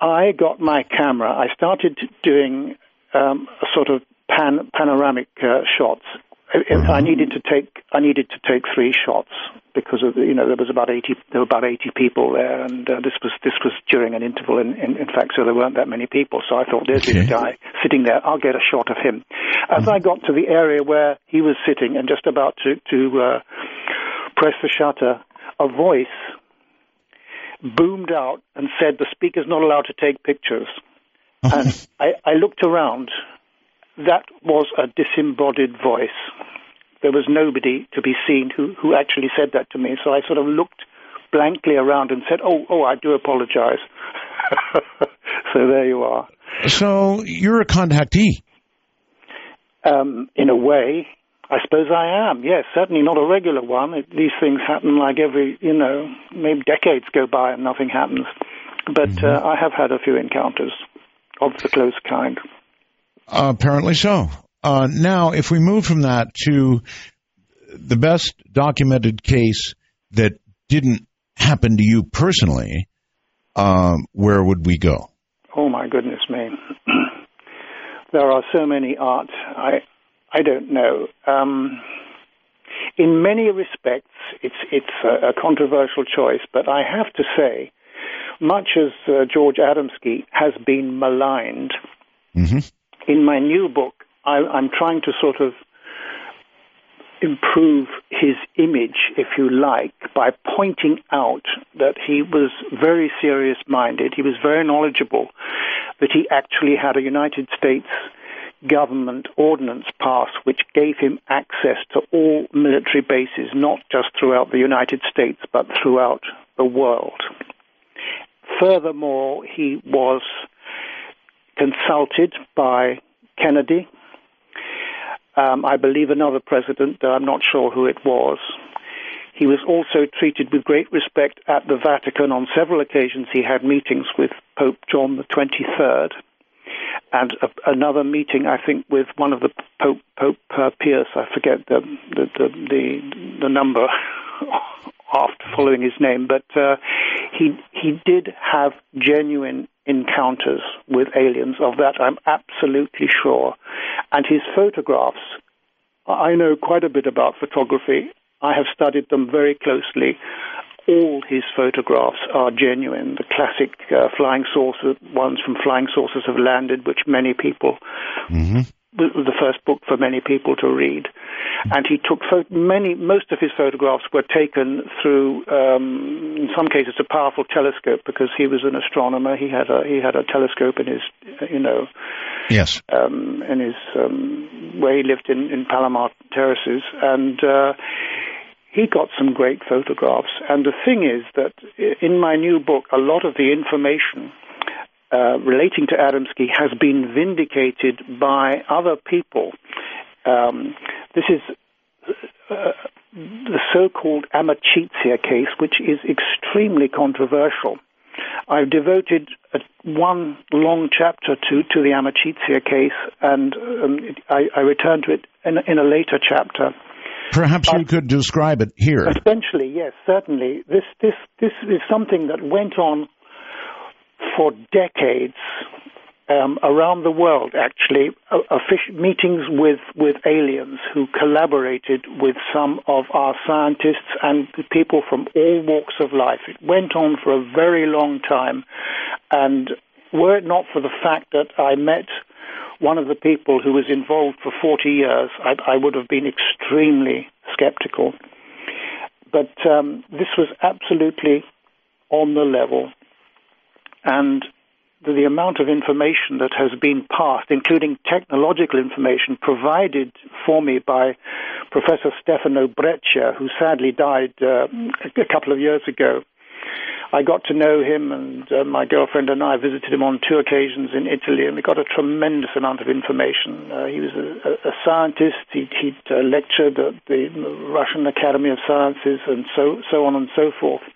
I got my camera. I started doing um, a sort of pan, panoramic uh, shots. Mm-hmm. I needed to take I needed to take three shots because of, you know, there was about eighty there were about eighty people there, and uh, this was this was during an interval in, in, in fact, so there weren't that many people. So I thought, there's okay. this guy sitting there, I'll get a shot of him. As mm-hmm. I got to the area where he was sitting and just about to to uh, press the shutter, a voice boomed out and said, "The speaker's not allowed to take pictures." And I, I looked around. That was a disembodied voice. There was nobody to be seen who, who actually said that to me. So I sort of looked blankly around and said, oh, oh, I do apologize. So there you are. So you're a contactee. Um, in a way, I suppose I am, yes. Certainly not a regular one. These things happen like every, you know, maybe decades go by and nothing happens. But mm-hmm. uh, I have had a few encounters of the close kind. Uh, apparently so. Uh, now, if we move from that to the best documented case that didn't happen to you personally, um, where would we go? Oh, my goodness me. There are so many arts. I I don't know. Um, in many respects, it's, it's a, a controversial choice, but I have to say, much as uh, George Adamski has been maligned, mm-hmm. in my new book, I, I'm trying to sort of improve his image, if you like, by pointing out that he was very serious-minded, he was very knowledgeable, that he actually had a United States government ordinance passed which gave him access to all military bases, not just throughout the United States, but throughout the world. Furthermore, he was consulted by Kennedy, um, I believe another president, I'm not sure who it was. He was also treated with great respect at the Vatican. On several occasions he had meetings with Pope John the twenty-third, and a, another meeting, I think, with one of the Pope, Pope uh, Pius, I forget the the, the, the, the number after following his name, but uh, he he did have genuine encounters with aliens. Of that I'm absolutely sure. And his photographs, I know quite a bit about photography. I have studied them very closely. All his photographs are genuine. The classic uh, flying saucer ones from Flying Saucers Have Landed, which many people mm-hmm. the first book for many people to read. And he took many, most of his photographs were taken through, um, in some cases, a powerful telescope, because he was an astronomer. He had a he had a telescope in his, you know, yes, um, in his um, where he lived in in Palomar Terraces, and uh, he got some great photographs. And the thing is that in my new book, a lot of the information Uh, relating to Adamski has been vindicated by other people. Um, this is uh, the so-called Amicizia case, which is extremely controversial. I've devoted a, one long chapter to, to the Amicizia case, and um, it, I, I return to it in, in a later chapter. Perhaps but you could describe it here. Essentially, yes, certainly. This, this, this is something that went on for decades, um, around the world, actually, uh, offic- meetings with, with aliens who collaborated with some of our scientists and people from all walks of life. It went on for a very long time, and were it not for the fact that I met one of the people who was involved for forty years, I, I would have been extremely skeptical. But um, this was absolutely on the level. And the amount of information that has been passed, including technological information provided for me by Professor Stefano Breccia, who sadly died uh, a couple of years ago. I got to know him, and uh, my girlfriend and I visited him on two occasions in Italy, and we got a tremendous amount of information. Uh, he was a, a scientist. He he'd, uh, lectured at the Russian Academy of Sciences, and so, so on and so forth.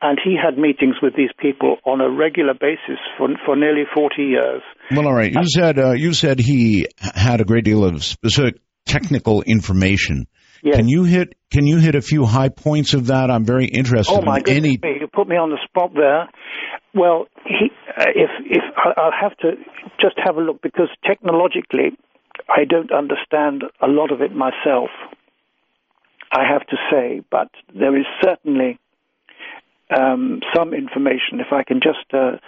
And he had meetings with these people on a regular basis for for nearly forty years. Well, all right. You said uh, you said he had a great deal of specific technical information. Yes. Can you hit? Can you hit a few high points of that? I'm very interested. Oh my in goodness! Any... Me. You put me on the spot there. Well, he, uh, if if I'll have to just have a look, because technologically, I don't understand a lot of it myself, I have to say, but there is certainly um, some information. If I can just uh,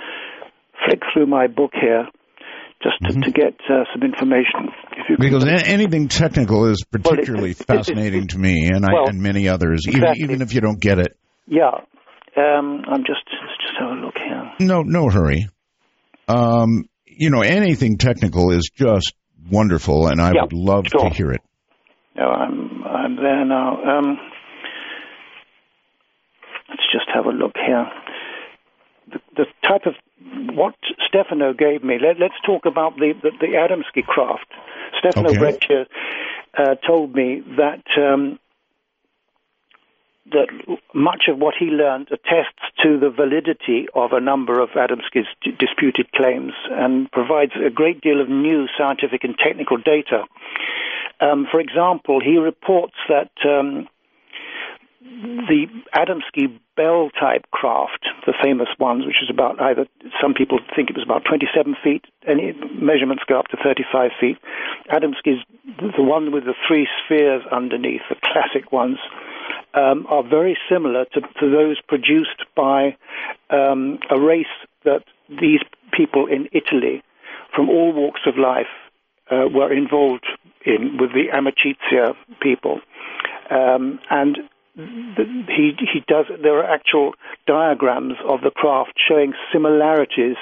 flick through my book here. Just to, mm-hmm. to get uh, some information. If you because can... anything technical is particularly well, it's, it's, fascinating it's, it's, to me and, well, I, and many others, exactly. even, even if you don't get it. Yeah. Um, I'm just, let's just have a look here. No, no hurry. Um, you know, anything technical is just wonderful, and I yeah, would love sure. to hear it. No, I'm, I'm there now. Um, let's just have a look here. The, the type of what Stefano gave me. Let, let's talk about the, the, the Adamski craft. Stefano okay. Breccia uh, told me that um, that much of what he learned attests to the validity of a number of Adamski's d- disputed claims and provides a great deal of new scientific and technical data. Um, for example, he reports that um, the Adamski Bell type craft, the famous ones, which is about either, some people think it was about twenty-seven feet, and measurements go up to thirty-five feet. Adamski's, the one with the three spheres underneath, the classic ones, um, are very similar to, to those produced by um, a race that these people in Italy, from all walks of life, uh, were involved in with the Amicizia people. Um, and He he does. There are actual diagrams of the craft showing similarities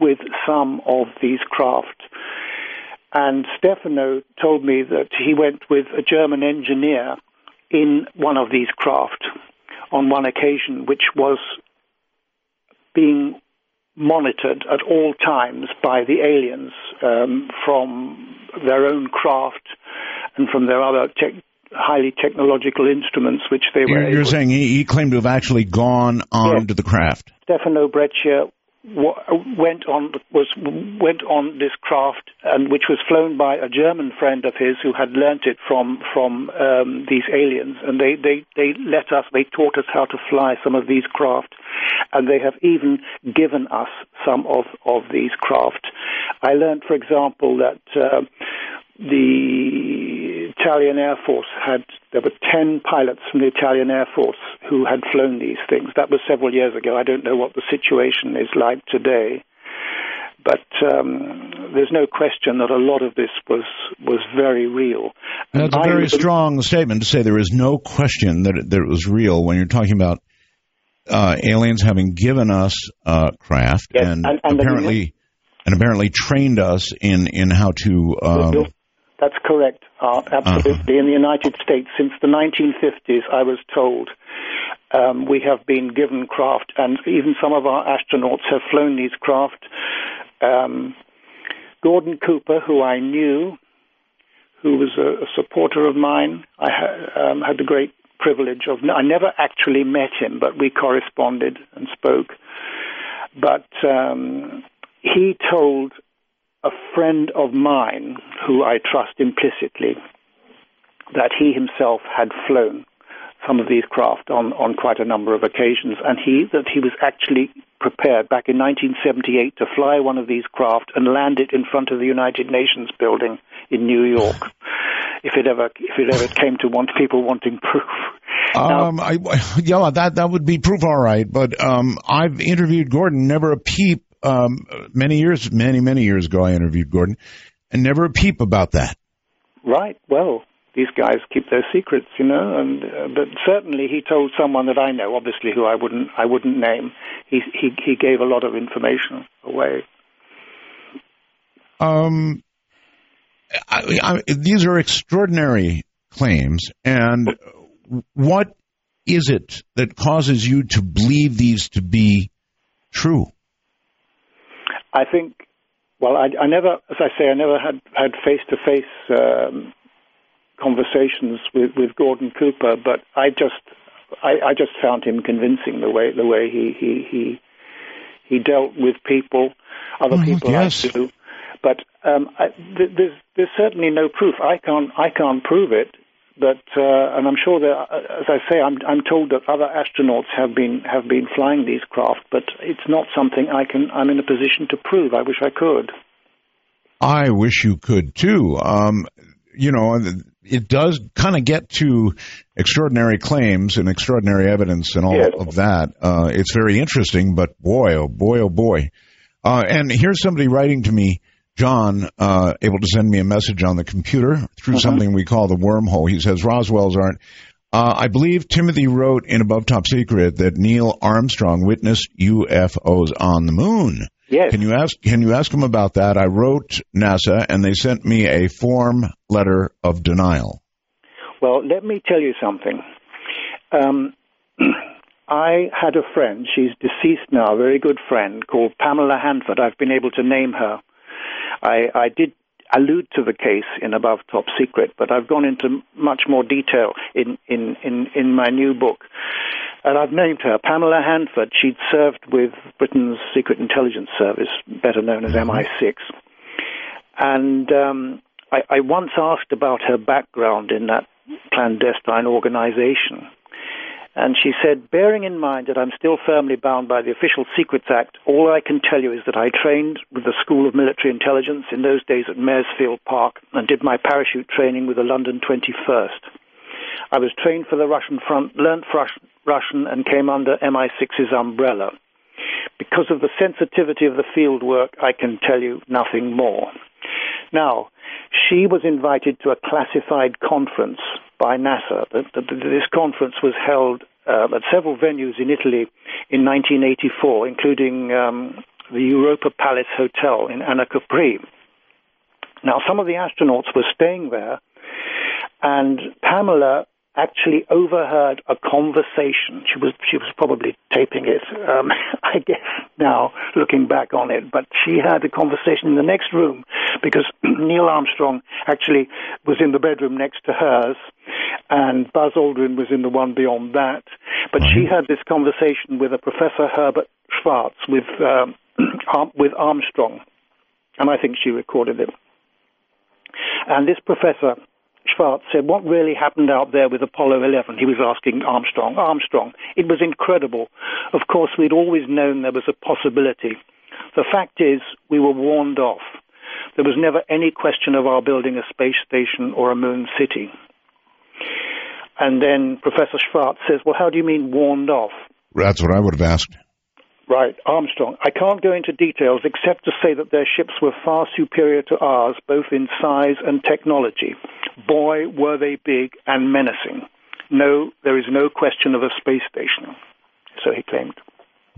with some of these craft. And Stefano told me that he went with a German engineer in one of these craft on one occasion, which was being monitored at all times by the aliens um, from their own craft and from their other tech. highly technological instruments, which they were You're, you're saying he, he claimed to have actually gone on yeah. to the craft. Stefano Breccia w- went on was went on this craft, and which was flown by a German friend of his who had learnt it from from um, these aliens, and they, they, they let us, they taught us how to fly some of these craft, and they have even given us some of, of these craft. I learnt, for example, that uh, the Italian Air Force had, there were ten pilots from the Italian Air Force who had flown these things. That was several years ago. I don't know what the situation is like today. But um, there's no question that a lot of this was was very real. And that's a very I, strong statement to say there is no question that it, that it was real when you're talking about uh, aliens having given us uh, craft yes, and, and, and apparently the, and apparently trained us in, in how to... Um, that's correct, Art, absolutely. Uh-huh. In the United States, since the nineteen fifties, I was told... Um, we have been given craft, and even some of our astronauts have flown these craft. Um, Gordon Cooper, who I knew, who was a, a supporter of mine, I ha- um, had the great privilege of... I never actually met him, but we corresponded and spoke. But um, he told a friend of mine, who I trust implicitly, that he himself had flown some of these craft on, on quite a number of occasions, and he that he was actually prepared back in nineteen seventy-eight to fly one of these craft and land it in front of the United Nations building in New York, if it ever if it ever came to want people wanting proof. Now, um, I, yeah, that that would be proof, all right. But um, I've interviewed Gordon, never a peep. Um, many years, many many years ago, I interviewed Gordon, and never a peep about that. Right. Well. These guys keep their secrets, you know. And uh, but certainly, he told someone that I know, obviously, who I wouldn't, I wouldn't name. He he, he gave a lot of information away. Um, I, I, these are extraordinary claims. And what is it that causes you to believe these to be true? I think. Well, I, I never, as I say, I never had had face to face. Conversations with, with Gordon Cooper, but I just I, I just found him convincing the way the way he he he, he dealt with people, other oh, people yes. I do, but um, I, th- there's there's certainly no proof. I can't I can't prove it, but uh, and I'm sure that as I say I'm I'm told that other astronauts have been have been flying these craft, but it's not something I can I'm in a position to prove. I wish I could. I wish you could too. Um, you know. It does kind of get to extraordinary claims and extraordinary evidence and all yes. of that. Uh, it's very interesting, but boy, oh boy, oh boy. Uh, and here's somebody writing to me, John, uh, able to send me a message on the computer through uh-huh. something we call the wormhole. He says, Roswell's aren't. Uh, I believe Timothy wrote in Above Top Secret that Neil Armstrong witnessed U F Os on the moon. Yes. Can you ask Can you ask them about that? I wrote NASA, and they sent me a form letter of denial. Well, let me tell you something. Um, I had a friend, she's deceased now, a very good friend, called Pamela Hanford. I've been able to name her. I, I did allude to the case in Above Top Secret, but I've gone into much more detail in, in, in, in my new book. And I've named her Pamela Hanford. She'd served with Britain's Secret Intelligence Service, better known as M I six. And um, I, I once asked about her background in that clandestine organization. And she said, bearing in mind that I'm still firmly bound by the Official Secrets Act, all I can tell you is that I trained with the School of Military Intelligence in those days at Maresfield Park and did my parachute training with the London twenty-first. I was trained for the Russian front, learnt Russian, and came under M I six's umbrella. Because of the sensitivity of the field work, I can tell you nothing more. Now, she was invited to a classified conference by NASA. The, the, this conference was held uh, at several venues in Italy in nineteen eighty-four, including um, the Europa Palace Hotel in Anacapri. Now, some of the astronauts were staying there, and Pamela actually overheard a conversation. She was she was probably taping it, um, I guess, now, looking back on it. But she had a conversation in the next room because Neil Armstrong actually was in the bedroom next to hers and Buzz Aldrin was in the one beyond that. But she had this conversation with a Professor Herbert Schwarz with, um, with Armstrong, and I think she recorded it. And this professor... Schwarz said, what really happened out there with Apollo eleven? He was asking Armstrong. Armstrong, it was incredible. Of course, we'd always known there was a possibility. The fact is, we were warned off. There was never any question of our building a space station or a moon city. And then Professor Schwarz says, well, how do you mean warned off? That's what I would have asked. Right, Armstrong. I can't go into details except to say that their ships were far superior to ours, both in size and technology. Boy, were they big and menacing. No, there is no question of a space station. So he claimed.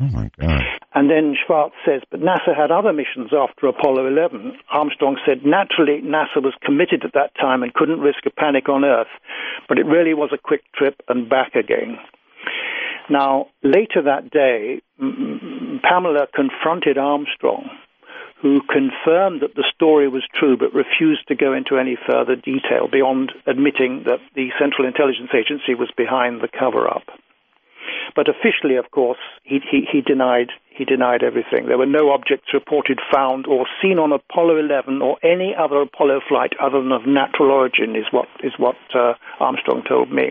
Oh, my God. And then Schwartz says, but NASA had other missions after Apollo eleven. Armstrong said, naturally, NASA was committed at that time and couldn't risk a panic on Earth, but it really was a quick trip and back again. Now, later that day, Pamela confronted Armstrong, who confirmed that the story was true but refused to go into any further detail beyond admitting that the Central Intelligence Agency was behind the cover-up. But officially, of course, he, he, he denied he denied everything. There were no objects reported found or seen on Apollo eleven or any other Apollo flight other than of natural origin, is what is what uh, Armstrong told me.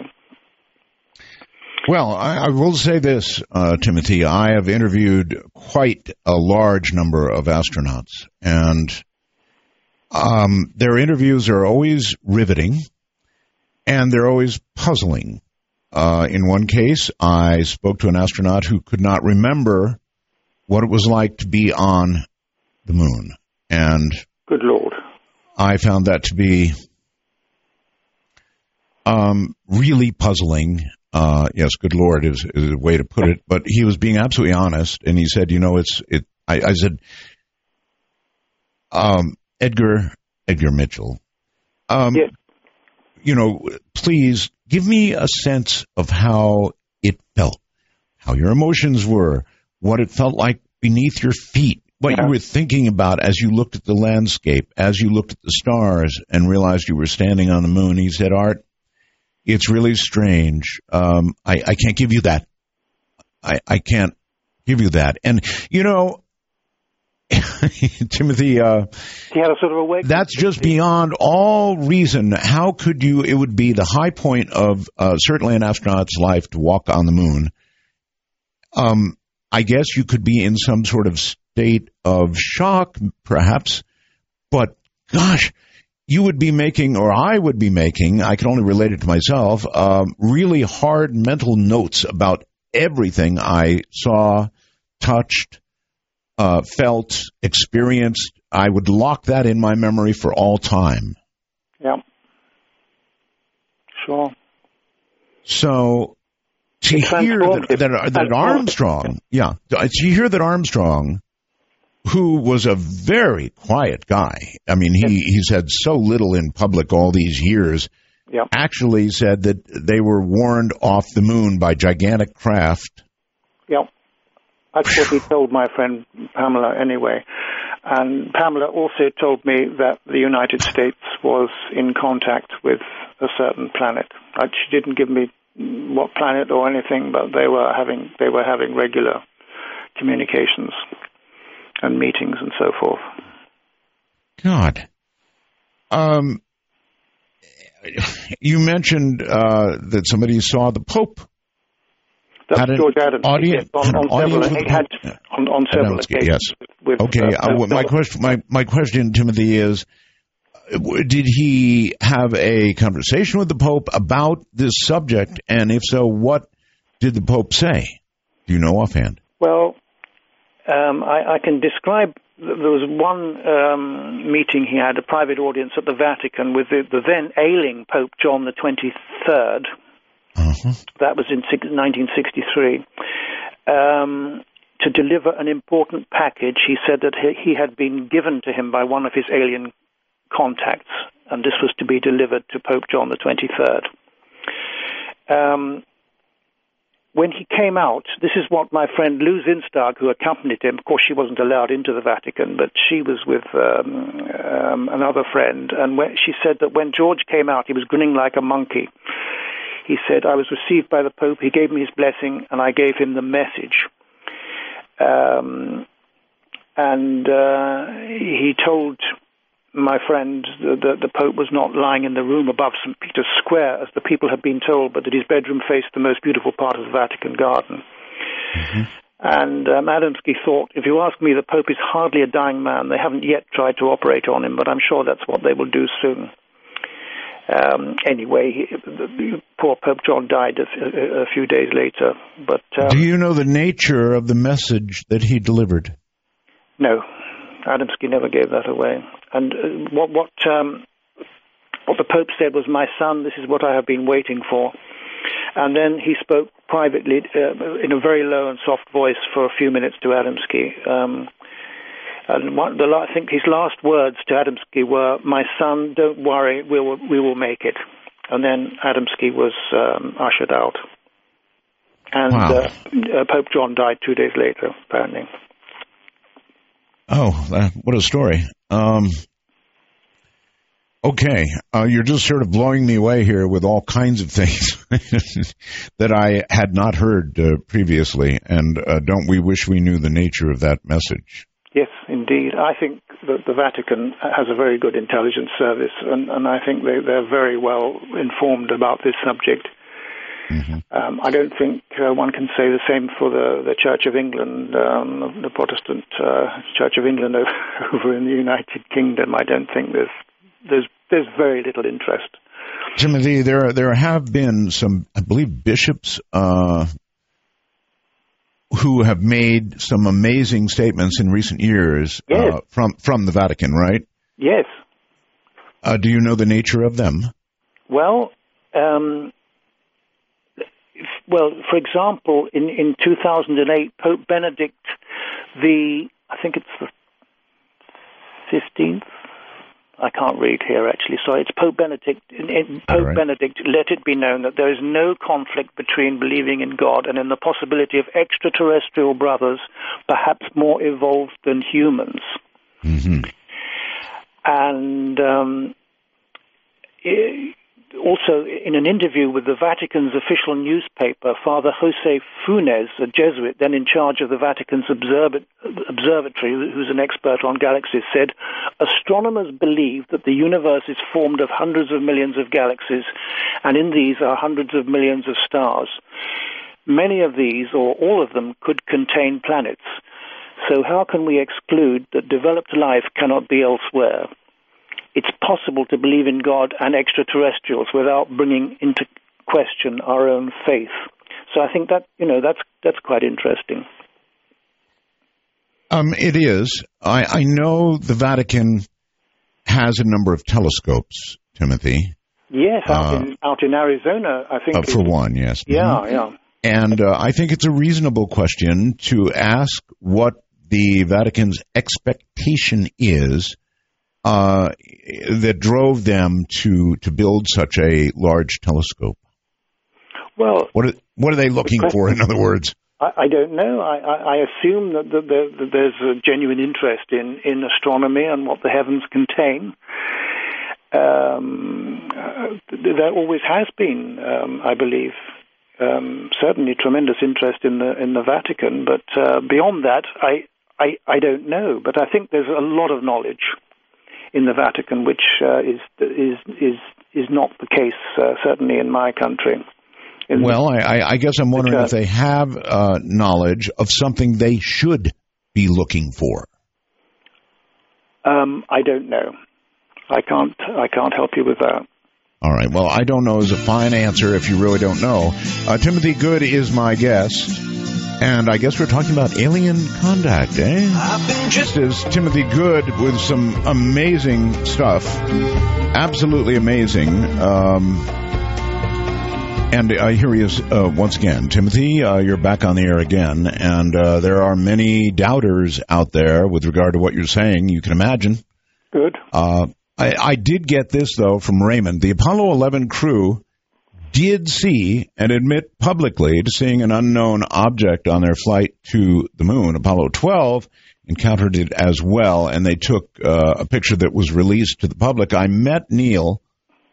Well, I, I will say this, uh, Timothy. I have interviewed quite a large number of astronauts, and um, their interviews are always riveting, and they're always puzzling. Uh, in one case, I spoke to an astronaut who could not remember what it was like to be on the moon. And good Lord. I found that to be um, really puzzling. Uh, yes, good Lord is, is a way to put it. But he was being absolutely honest, and he said, you know, it's it. I, I said, um, Edgar, Edgar Mitchell, um, yes. you know, please give me a sense of how it felt, how your emotions were, what it felt like beneath your feet, what yeah. you were thinking about as you looked at the landscape, as you looked at the stars and realized you were standing on the moon. He said, Art, it's really strange. Um, I, I can't give you that. I, I can't give you that. And, you know, Timothy, uh, he had a sort of awakening. That's just beyond all reason. How could you? It would be the high point of uh, certainly an astronaut's life to walk on the moon. Um, I guess you could be in some sort of state of shock, perhaps, but gosh, you would be making, or I would be making, I can only relate it to myself, um, really hard mental notes about everything I saw, touched, Uh, felt, experienced. I would lock that in my memory for all time. Yeah. Sure. So to it's hear that, that, that Armstrong, yeah, to hear that Armstrong, who was a very quiet guy, I mean, he, he said so little in public all these years, yeah. actually said that they were warned off the moon by gigantic craft. Yeah. That's what he told my friend Pamela anyway. And Pamela also told me that the United States was in contact with a certain planet. She didn't give me what planet or anything, but they were having they were having regular communications and meetings and so forth. God. Um, you mentioned uh, that somebody saw the Pope. That's George Adams. Audience, on, on several, had, on, on several Adamski, occasions. Yes. With, okay. Uh, uh, well, my question, my, my question, Timothy, is: did he have a conversation with the Pope about this subject? And if so, what did the Pope say? Do you know offhand? Well, um, I, I can describe. There was one um, meeting he had, a private audience at the Vatican with the, the then ailing Pope John the twenty-third. Uh-huh. That was in nineteen sixty-three. Um, to deliver an important package, he said that he had been given to him by one of his alien contacts, and this was to be delivered to Pope John the twenty-third. Um, when he came out, this is what my friend Lou Zinstag, who accompanied him, of course she wasn't allowed into the Vatican, but she was with um, um, another friend, and when, she said that when George came out, he was grinning like a monkey. He said, I was received by the Pope, he gave me his blessing, and I gave him the message. Um, and uh, he told my friend that the Pope was not lying in the room above Saint Peter's Square, as the people had been told, but that his bedroom faced the most beautiful part of the Vatican garden. Mm-hmm. And um, Adamski thought, if you ask me, the Pope is hardly a dying man. They haven't yet tried to operate on him, but I'm sure that's what they will do soon. Um, anyway, he, the, the poor Pope John died a, a, a few days later. But um, do you know the nature of the message that he delivered? No, Adamski never gave that away. And uh, what what um, what the Pope said was, "My son, this is what I have been waiting for." And then he spoke privately uh, in a very low and soft voice for a few minutes to Adamski. Um, And one, the, I think his last words to Adamski were, "My son, don't worry, we will, we will make it." And then Adamski was um, ushered out. And wow. uh, Pope John died two days later, apparently. Oh, that, what a story. Um, okay, uh, you're just sort of blowing me away here with all kinds of things that I had not heard uh, previously. And uh, don't we wish we knew the nature of that message? Yes, indeed. I think that the Vatican has a very good intelligence service, and, and I think they, they're very well informed about this subject. Mm-hmm. Um, I don't think uh, one can say the same for the, the Church of England, um, the Protestant uh, Church of England over, over in the United Kingdom. I don't think there's there's there's very little interest. Timothy, there there have been some, I believe, bishops. Uh... who have made some amazing statements in recent years. Yes. uh, from from the Vatican, right? Yes. Uh, do you know the nature of them? Well, um, well, for example, in, in two thousand eight, Pope Benedict the, I think it's the fifteenth, I can't read here, actually. Sorry, it's Pope Benedict. Pope All right. Benedict, let it be known that there is no conflict between believing in God and in the possibility of extraterrestrial brothers, perhaps more evolved than humans. Mm-hmm. And um, it, also, in an interview with the Vatican's official newspaper, Father Jose Funes, a Jesuit then in charge of the Vatican's observa- observatory, who's an expert on galaxies, said, "Astronomers believe that the universe is formed of hundreds of millions of galaxies, and in these are hundreds of millions of stars. Many of these, or all of them, could contain planets. So how can we exclude that developed life cannot be elsewhere? It's possible to believe in God and extraterrestrials without bringing into question our own faith." So I think that, you know, that's that's quite interesting. Um, it is. I, I know the Vatican has a number of telescopes, Timothy. Yes, out, uh, in, out in Arizona, I think. Uh, for one, yes. Yeah, mm-hmm. yeah. And uh, I think it's a reasonable question to ask what the Vatican's expectation is Uh, that drove them to, to build such a large telescope? Well, what are, what are they looking the question, for, in other words? I, I don't know. I, I assume that, that, there, that there's a genuine interest in, in astronomy and what the heavens contain. Um, there always has been, um, I believe, um, certainly tremendous interest in the in the Vatican. But uh, beyond that, I, I I don't know. But I think there's a lot of knowledge in the Vatican, which uh, is is is is not the case, uh, certainly in my country. In well, the, I, I guess I'm wondering the if they have uh, knowledge of something they should be looking for. Um, I don't know. I can't. I can't help you with that. All right. Well, I don't know is a fine answer if you really don't know. Uh, Timothy Good is my guest. And I guess we're talking about alien contact, eh? This is Timothy Good with some amazing stuff. Absolutely amazing. Um, and uh, here he is uh, once again. Timothy, uh, you're back on the air again. And uh, there are many doubters out there with regard to what you're saying. You can imagine. Good. Uh, I, I did get this, though, from Raymond. The Apollo eleven crew did see and admit publicly to seeing an unknown object on their flight to the moon. Apollo twelve encountered it as well, and they took uh, a picture that was released to the public. I met Neil,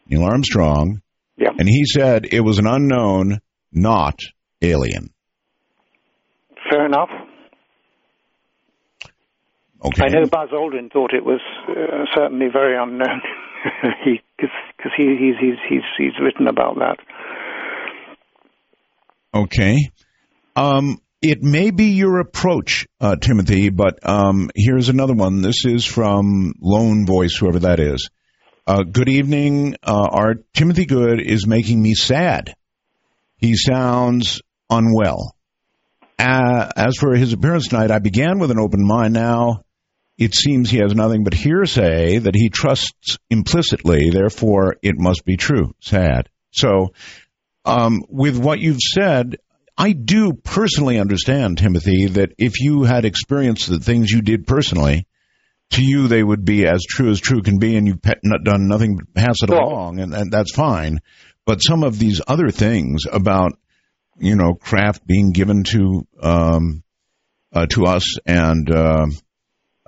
Neil Armstrong, yeah. and he said it was an unknown, not alien. Fair enough. Okay. I know Buzz Aldrin thought it was uh, certainly very unknown. he, because he, he's, he's, he's, he's written about that. Okay. Um, it may be your approach, uh, Timothy, but um, here's another one. This is from Lone Voice, whoever that is. Uh, good evening, uh, Art. Timothy Good is making me sad. He sounds unwell. Uh, as for his appearance tonight, I began with an open mind. Now it seems he has nothing but hearsay that he trusts implicitly. Therefore, it must be true. Sad. So um, with what you've said, I do personally understand, Timothy, that if you had experienced the things you did personally, to you they would be as true as true can be, and you've done nothing but pass it along, and, and that's fine. But some of these other things about, you know, craft being given to um, uh, to us and uh,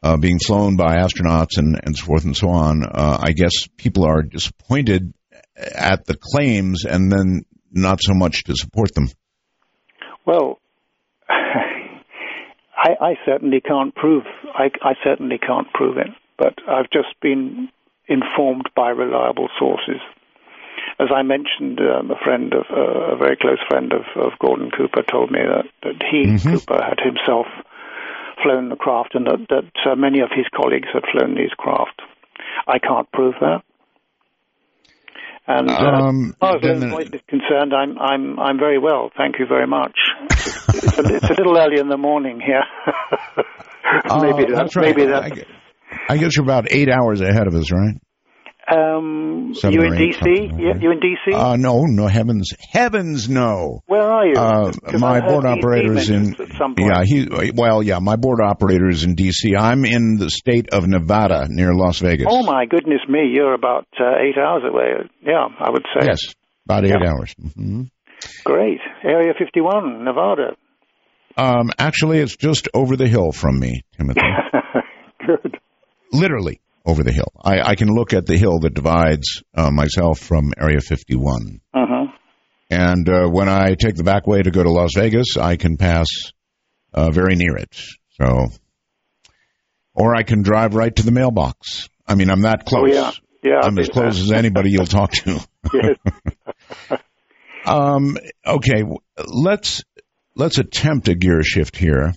uh, being flown by astronauts and, and so forth and so on, uh, I guess people are disappointed at the claims and then not so much to support them. Well, I, I certainly can't prove. I, I certainly can't prove it, but I've just been informed by reliable sources. As I mentioned, um, a friend of uh, a very close friend of, of Gordon Cooper told me that, that he mm-hmm. Cooper had himself flown the craft, and that, that uh, many of his colleagues had flown these craft. I can't prove that. And uh, um, as far as then, voice is concerned, I'm I'm I'm very well. Thank you very much. It's, a, it's a little early in the morning here. maybe uh, that's, that's right. Maybe that's... I guess you're about eight hours ahead of us, right? Um, you in D C? Like yeah, you in D C? Uh, no, no, heavens, heavens, no. Where are you? Uh, my board operator is in. Yeah, he. Well, yeah, my board operator is in D C. I'm in the state of Nevada near Las Vegas. Oh my goodness me! You're about uh, eight hours away. Yeah, I would say. Yes, about eight yeah. hours. Mm-hmm. Great, Area fifty-one, Nevada. Um, actually, it's just over the hill from me, Timothy. Good. Literally. Over the hill. I, I can look at the hill that divides uh, myself from Area fifty-one. Uh-huh. And uh, when I take the back way to go to Las Vegas, I can pass uh, very near it. So, or I can drive right to the mailbox. I mean, I'm that close. Oh, yeah. Yeah, I'm as close as anybody you'll talk to. Yes. um, okay, let's let's attempt a gear shift here.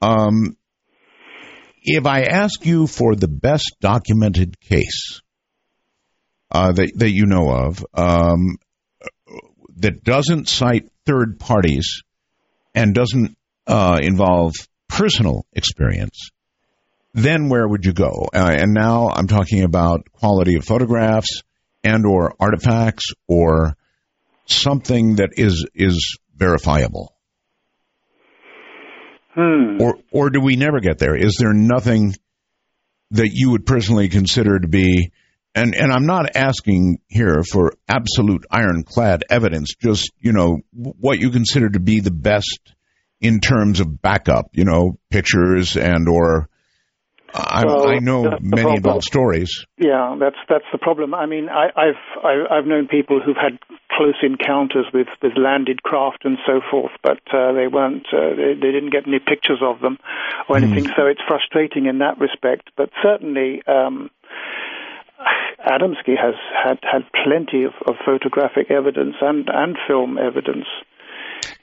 Um. If I ask you for the best documented case uh, that, that you know of um, that doesn't cite third parties and doesn't uh, involve personal experience, then where would you go? Uh, and now I'm talking about quality of photographs and or artifacts or something that is, is verifiable. Hmm. Or or do we never get there? Is there nothing that you would personally consider to be, and, and I'm not asking here for absolute ironclad evidence, just, you know, what you consider to be the best in terms of backup, you know, pictures and or, I, well, I know many involved stories. Yeah, that's that's the problem. I mean, I, I've I, I've known people who've had close encounters with, with landed craft and so forth, but uh, they weren't uh, they, they didn't get any pictures of them or anything. Mm. So it's frustrating in that respect. But certainly, um, Adamski has had, had plenty of, of photographic evidence and, and film evidence.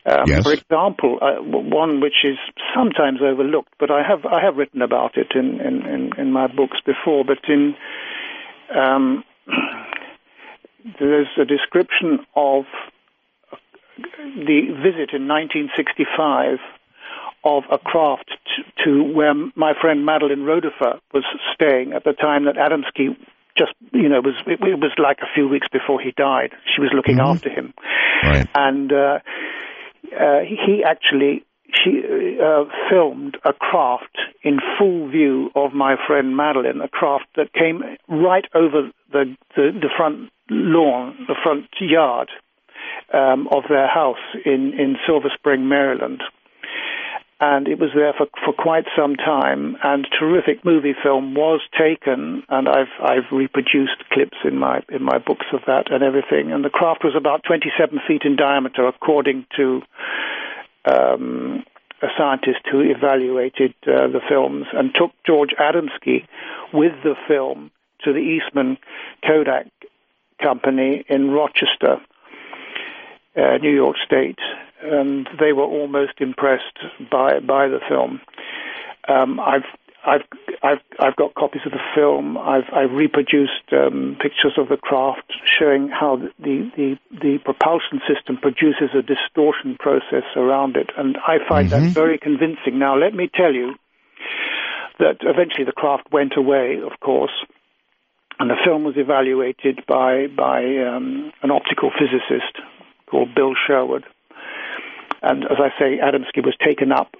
Um, yes. For example, uh, one which is sometimes overlooked, but I have I have written about it in in, in, in my books before. But in um, there's a description of the visit in nineteen sixty-five of a craft t- to where my friend Madeline Roedifer was staying at the time that Adamski just, you know, it was it, it was like a few weeks before he died. She was looking mm-hmm. after him, right. and. Uh, Uh, he actually she uh, filmed a craft in full view of my friend Madeline, a craft that came right over the the, the front lawn, the front yard um, of their house in, in Silver Spring, Maryland. And it was there for, for quite some time, and terrific movie film was taken, and I've I've reproduced clips in my in my books of that and everything. And the craft was about twenty-seven feet in diameter, according to um, a scientist who evaluated uh, the films and took George Adamski with the film to the Eastman Kodak Company in Rochester, uh, New York State. And they were almost impressed by by the film. Um, I've I've I've I've got copies of the film. I've I've reproduced um, pictures of the craft showing how the, the the propulsion system produces a distortion process around it, and I find mm-hmm. that very convincing. Now, let me tell you that eventually the craft went away, of course, and the film was evaluated by by um, an optical physicist called Bill Sherwood, and as I say, Adamski was taken up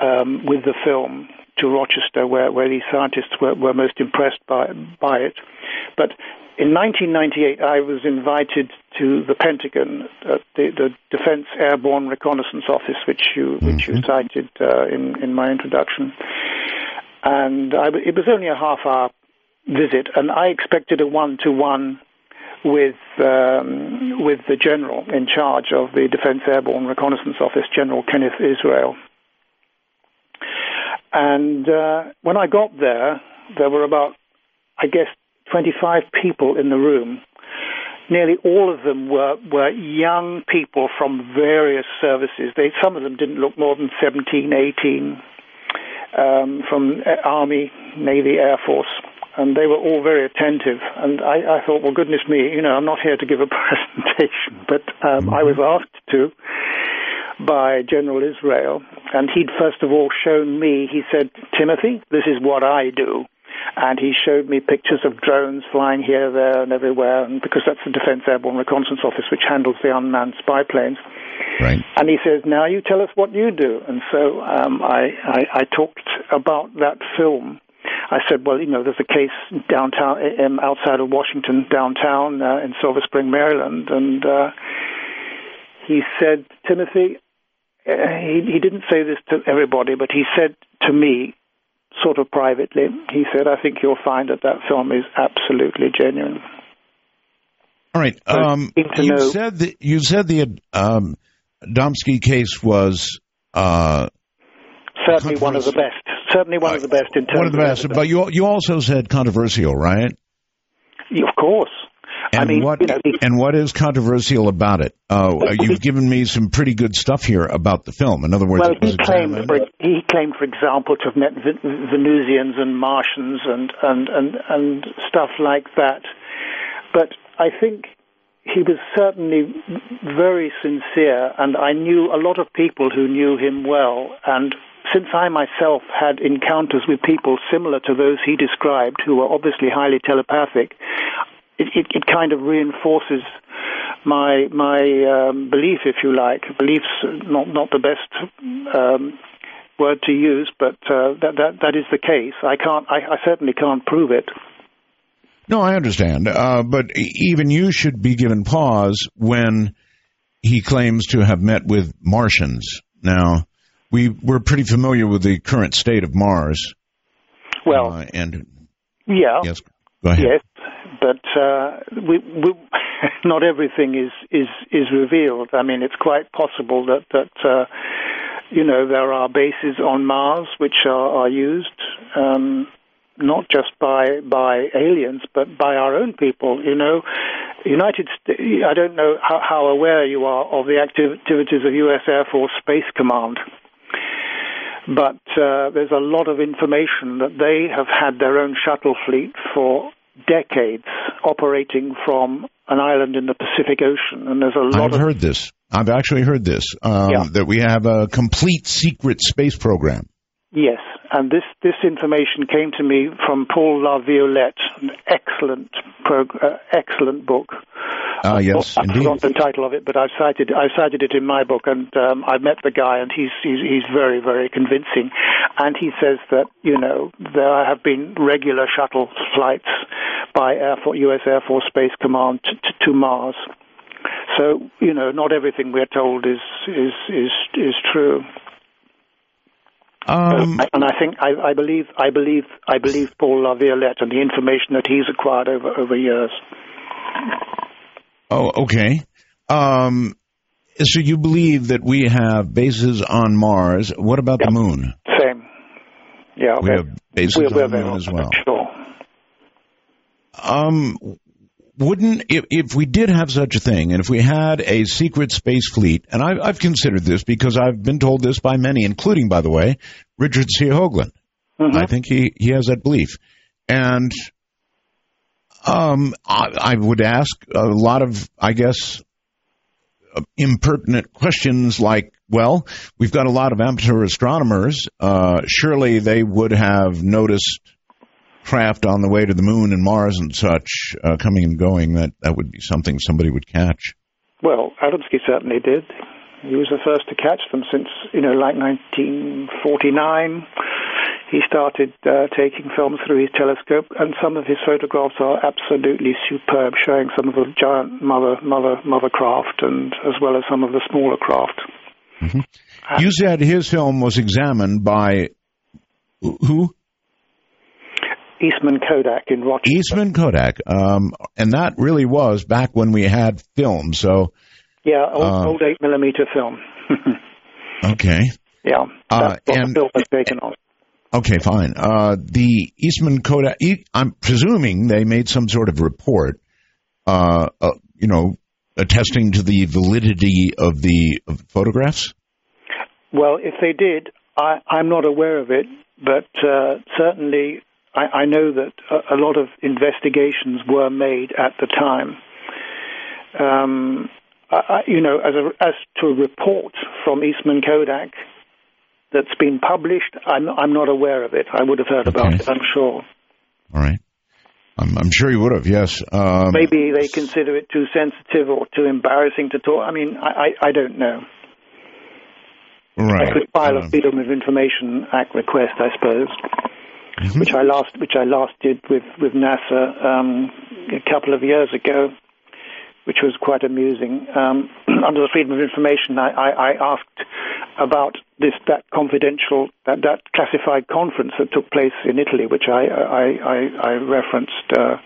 um, with the film to Rochester, where, where these scientists were, were most impressed by, by it. But in nineteen ninety-eight, I was invited to the Pentagon, uh, the, the Defense Airborne Reconnaissance Office, which you, mm-hmm. which you cited uh, in, in my introduction. And I, it was only a half-hour visit, and I expected a one-to-one with um, with the general in charge of the Defense Airborne Reconnaissance Office, General Kenneth Israel. And uh, when I got there, there were about, I guess, twenty-five people in the room. Nearly all of them were, were young people from various services. They, some of them didn't look more than seventeen, eighteen, um, from Army, Navy, Air Force. And they were all very attentive. And I, I thought, well, goodness me, you know, I'm not here to give a presentation, but um, I was asked to by General Israel, and he'd first of all shown me, he said, Timothy, this is what I do. And he showed me pictures of drones flying here, there, and everywhere, and because that's the Defense Airborne Reconnaissance Office, which handles the unmanned spy planes. Right. And he says, now you tell us what you do. And so um, I, I, I talked about that film. I said, well, you know, there's a case downtown, um, outside of Washington, downtown, uh, in Silver Spring, Maryland. And uh, he said, Timothy, He, he didn't say this to everybody, but he said to me, sort of privately, he said, I think you'll find that that film is absolutely genuine. All right. So um, you, know, said that, you said the um, Adamski case was... Uh, certainly one of the best. Certainly one uh, of the best in terms of... One of the best, of the best. But you, you also said controversial, right? Yeah, of course. And I mean, what you know, he, and what is controversial about it? Uh, you've given me some pretty good stuff here about the film. In other words, well, he claimed, for, he claimed, for example, to have met Ven- Venusians and Martians and, and, and, and stuff like that. But I think he was certainly very sincere, and I knew a lot of people who knew him well. And since I myself had encounters with people similar to those he described, who were obviously highly telepathic, It, it, it kind of reinforces my my um, belief, if you like. Belief's not not the best um, word to use, but uh, that that that is the case. I can't. I, I certainly can't prove it. No, I understand. Uh, but even you should be given pause when he claims to have met with Martians. Now, we we're pretty familiar with the current state of Mars. Well, uh, and yeah, yes, go ahead. Yes. But uh, we, we, not everything is, is, is revealed. I mean, it's quite possible that, that uh, you know, there are bases on Mars which are, are used um, not just by by aliens, but by our own people. You know, United States, I don't know how, how aware you are of the activities of U S Air Force Space Command, but uh, there's a lot of information that they have had their own shuttle fleet for decades operating from an island in the Pacific Ocean, and there's a lot I've of... heard this. I've actually heard this, um, yeah. that we have a complete secret space program. Yes, and this, this information came to me from Paul LaViolette, an excellent prog- uh, excellent book. Ah, uh, yes, indeed. I forgot the title of it, but I've cited I've cited it in my book, and um, I met the guy, and he's, he's he's very very convincing, and he says that you know there have been regular shuttle flights by Air Force, U S Air Force Space Command to, to, to Mars. So you know, not everything we're told is is is, is true. Um, and I think I, I believe I believe I believe Paul LaViolette and the information that he's acquired over over years. Oh, okay. Um, so you believe that we have bases on Mars? What about yep. the Moon? Same. Yeah, okay. We have bases we're, we're on the Moon as well. Sure. Um, wouldn't if if we did have such a thing, and if we had a secret space fleet? And I've, I've considered this because I've been told this by many, including, by the way, Richard C. Hoagland, Mm-hmm. I think he, he has that belief. And um, I, I would ask a lot of, I guess, uh, impertinent questions like, well, we've got a lot of amateur astronomers. Uh, surely they would have noticed craft on the way to the moon and Mars and such uh, coming and going. That, that would be something somebody would catch. Well, Adamski certainly did. He was the first to catch them since, you know, like nineteen forty-nine. He started uh, taking films through his telescope, and some of his photographs are absolutely superb, showing some of the giant mother, mother, mother craft, and as well as some of the smaller craft. Mm-hmm. Uh, you said his film was examined by who? Eastman Kodak in Rochester. Eastman Kodak, um, and that really was back when we had film. So, yeah, old, uh, old eight millimeter film. Okay. Yeah, that's uh, what and, the film was taken on. Okay, fine. Uh, the Eastman Kodak. I'm presuming they made some sort of report, uh, uh, you know, attesting to the validity of the of photographs. Well, if they did, I, I'm not aware of it, but uh, certainly. I know that a lot of investigations were made at the time. Um, I, you know, as, a, as to a report from Eastman Kodak that's been published, I'm, I'm not aware of it. I would have heard okay. about it, I'm sure. All right. I'm, I'm sure you would have, yes. Um, Maybe they consider it too sensitive or too embarrassing to talk. I mean, I, I, I don't know. Right. I could file um, a Freedom of Information Act request, I suppose. Mm-hmm. Which I last, which I last did with with NASA um, a couple of years ago, which was quite amusing. Um, under the Freedom of Information, I, I, I asked about this that confidential that, that classified conference that took place in Italy, which I I, I, I referenced uh,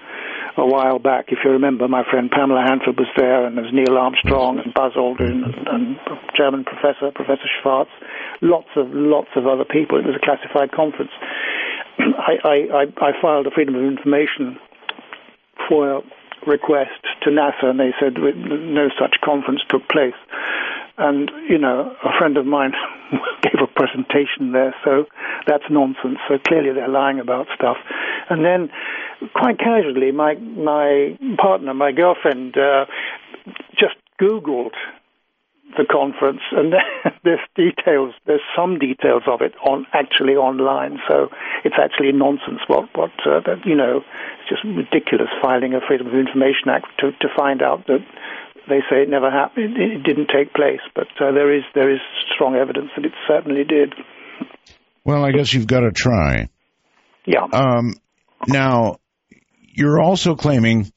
a while back. If you remember, my friend Pamela Hanford was there, and there's Neil Armstrong and Buzz Aldrin and, and German professor Professor Schwartz, lots of lots of other people. It was a classified conference. I, I, I filed a Freedom of Information F O I A request to NASA, and they said no such conference took place. And, you know, a friend of mine gave a presentation there, so that's nonsense. So clearly they're lying about stuff. And then, quite casually, my, my partner, my girlfriend, uh, just Googled the conference, and there's details, there's some details of it on actually online, so it's actually nonsense. What, what, uh, that, you know, it's just ridiculous filing a Freedom of Information Act to, to find out that they say it never happened, it, it didn't take place, but uh, there is there is strong evidence that it certainly did. Well, I guess you've got to try. Yeah. Um, now, you're also claiming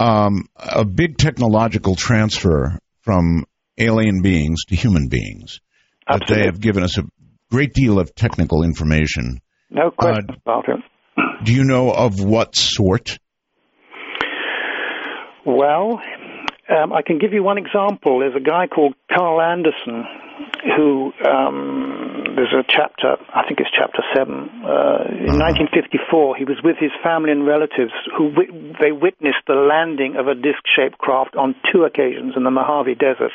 um, a big technological transfer from alien beings to human beings. Absolutely. That they have given us a great deal of technical information. No question uh, about it. Do you know of what sort? Well, um, I can give you one example. There's a guy called Carl Anderson who, um, there's a chapter, I think it's chapter seven, uh, in uh-huh. nineteen fifty-four, he was with his family and relatives who, wi- they witnessed the landing of a disc-shaped craft on two occasions in the Mojave Desert.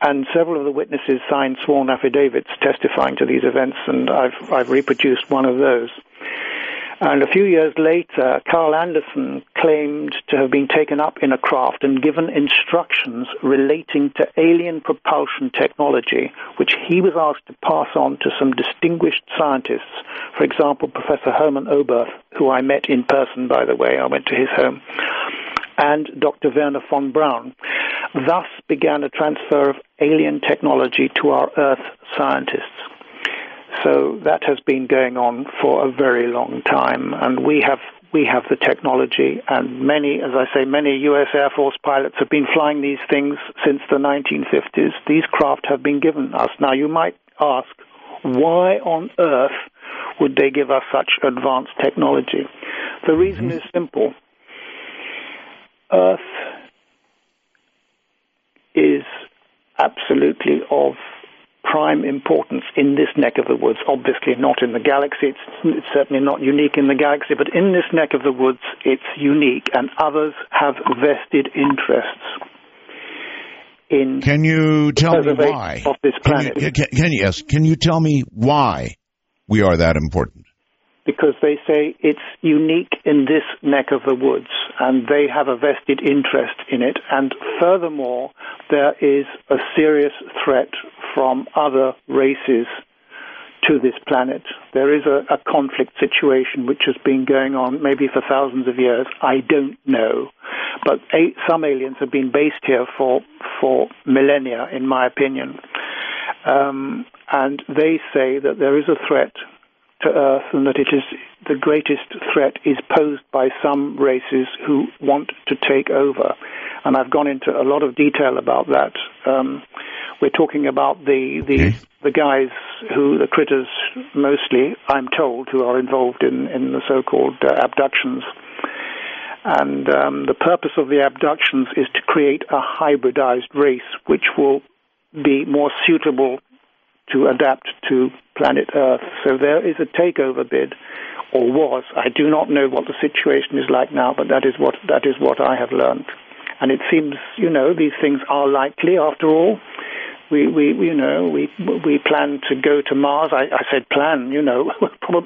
And several of the witnesses signed sworn affidavits testifying to these events, and I've, I've reproduced one of those. And a few years later, Carl Anderson claimed to have been taken up in a craft and given instructions relating to alien propulsion technology, which he was asked to pass on to some distinguished scientists. For example, Professor Hermann Oberth, who I met in person, by the way. I went to his home. And Doctor Werner von Braun. Thus began a transfer of alien technology to our Earth scientists. So that has been going on for a very long time, and we have we have the technology, and many, as I say, many U S Air Force pilots have been flying these things since the nineteen fifties. These craft have been given us. Now, you might ask, why on earth would they give us such advanced technology? The reason mm-hmm. is simple. Earth is absolutely of prime importance in this neck of the woods. Obviously not in the galaxy. It's, it's certainly not unique in the galaxy, but in this neck of the woods, it's unique, and others have vested interests in can you tell me why? Of this planet. Can you, can, can, yes, can you tell me why? we are that important? Because they say it's unique in this neck of the woods, and they have a vested interest in it. And furthermore, there is a serious threat from other races to this planet. There is a, a conflict situation which has been going on maybe for thousands of years. I don't know. But a, some aliens have been based here for, for millennia, in my opinion. Um, and they say that there is a threat to Earth, and that it is the greatest threat is posed by some races who want to take over. And I've gone into a lot of detail about that. Um, we're talking about the the, yes. the guys who, the critters mostly, I'm told, who are involved in, in the so-called uh, abductions. And um, the purpose of the abductions is to create a hybridized race which will be more suitable to adapt to planet Earth. So there is a takeover bid, or was. I do not know what the situation is like now, but that is what that is what I have learned. And it seems, you know, these things are likely. After all, we, we you know, we we plan to go to Mars. I, I said plan, you know,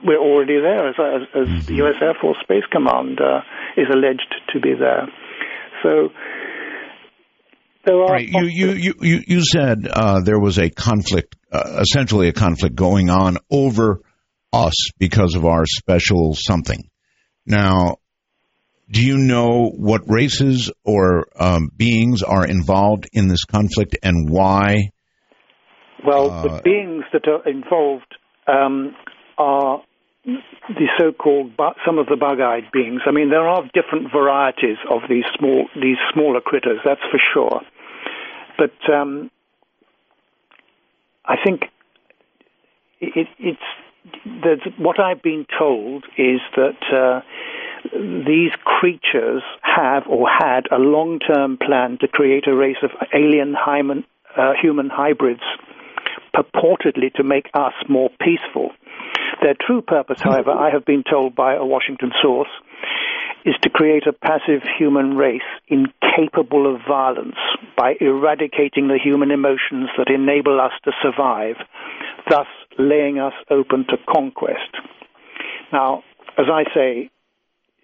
we're already there, as, as, as the U S Air Force Space Command uh, is alleged to be there. So there are... Right. You, you, you, you said uh, there was a conflict Uh, essentially a conflict going on over us because of our special something. Now, do you know what races or um, beings are involved in this conflict and why? Well, uh, the beings that are involved um, are the so-called, bu- some of the bug-eyed beings. I mean, there are different varieties of these small, these smaller critters, that's for sure. But... Um, I think it, it's what I've been told is that uh, these creatures have or had a long-term plan to create a race of alien hymen, uh, human hybrids, purportedly to make us more peaceful. Their true purpose, however, I have been told by a Washington source, is to create a passive human race incapable of violence by eradicating the human emotions that enable us to survive, thus laying us open to conquest. Now, as I say,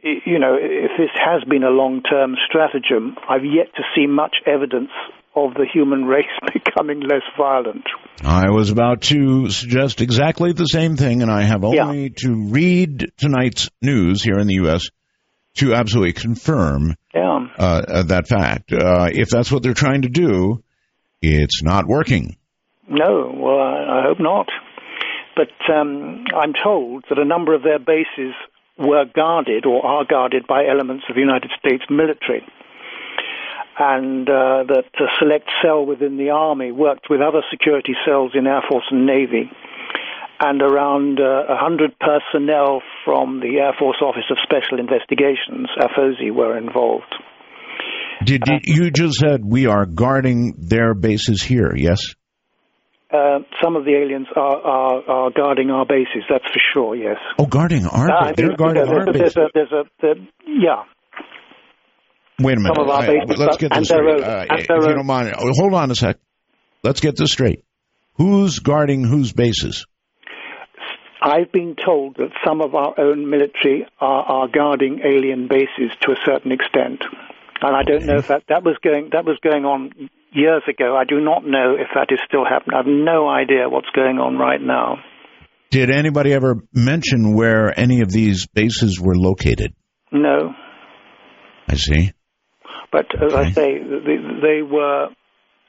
you know, if this has been a long-term stratagem, I've yet to see much evidence of the human race becoming less violent. I was about to suggest exactly the same thing, and I have only yeah. to read tonight's news here in the U S to absolutely confirm yeah. uh, that fact. Uh, if that's what they're trying to do, it's not working. No, well, I, I hope not. But um, I'm told that a number of their bases were guarded or are guarded by elements of the United States military, and uh, that a select cell within the Army worked with other security cells in Air Force and Navy, and around uh, one hundred personnel from the Air Force Office of Special Investigations, A F O S I, were involved. Did, did you just said we are guarding their bases here, yes? Uh, some of the aliens are, are, are guarding our bases, that's for sure, yes. Oh, guarding our uh, bases? They're guarding there's, our there's bases. A, there's a, there's a, yeah. Wait a minute. Some of our bases, I, let's get this straight. Uh, if you don't mind, hold on a sec. Let's get this straight. Who's guarding whose bases? I've been told that some of our own military are, are guarding alien bases to a certain extent, and I don't know if that, that was going that was going on years ago. I do not know if that is still happening. I have no idea what's going on right now. Did anybody ever mention where any of these bases were located? No. I see. But as okay. I say, they, they were.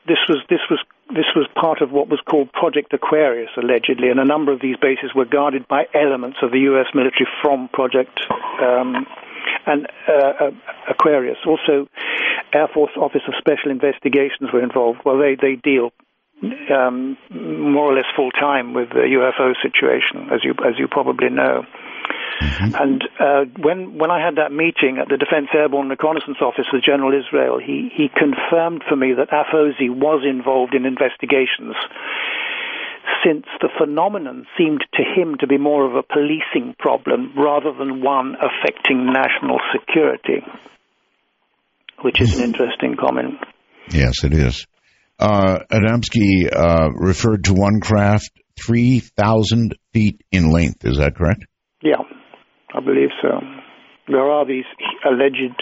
This was this was. This was part of what was called Project Aquarius, allegedly, and a number of these bases were guarded by elements of the U S military from Project um, and uh, Aquarius. Also, Air Force Office of Special Investigations were involved. Well, they, they deal um, more or less full-time with the U F O situation, as you, as you probably know. Mm-hmm. And uh, when when I had that meeting at the Defense Airborne Reconnaissance Office with General Israel, he, he confirmed for me that A F O S I was involved in investigations, since the phenomenon seemed to him to be more of a policing problem rather than one affecting national security, which is an interesting comment. Yes, it is. Uh, Adamski uh, referred to one craft three thousand feet in length. Is that correct? Yeah, I believe so. There are these alleged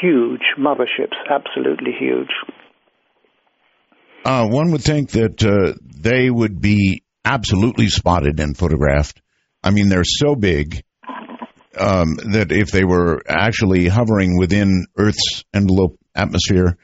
huge motherships, absolutely huge. Uh, one would think that uh, they would be absolutely spotted and photographed. I mean, they're so big um, that if they were actually hovering within Earth's envelope atmosphere,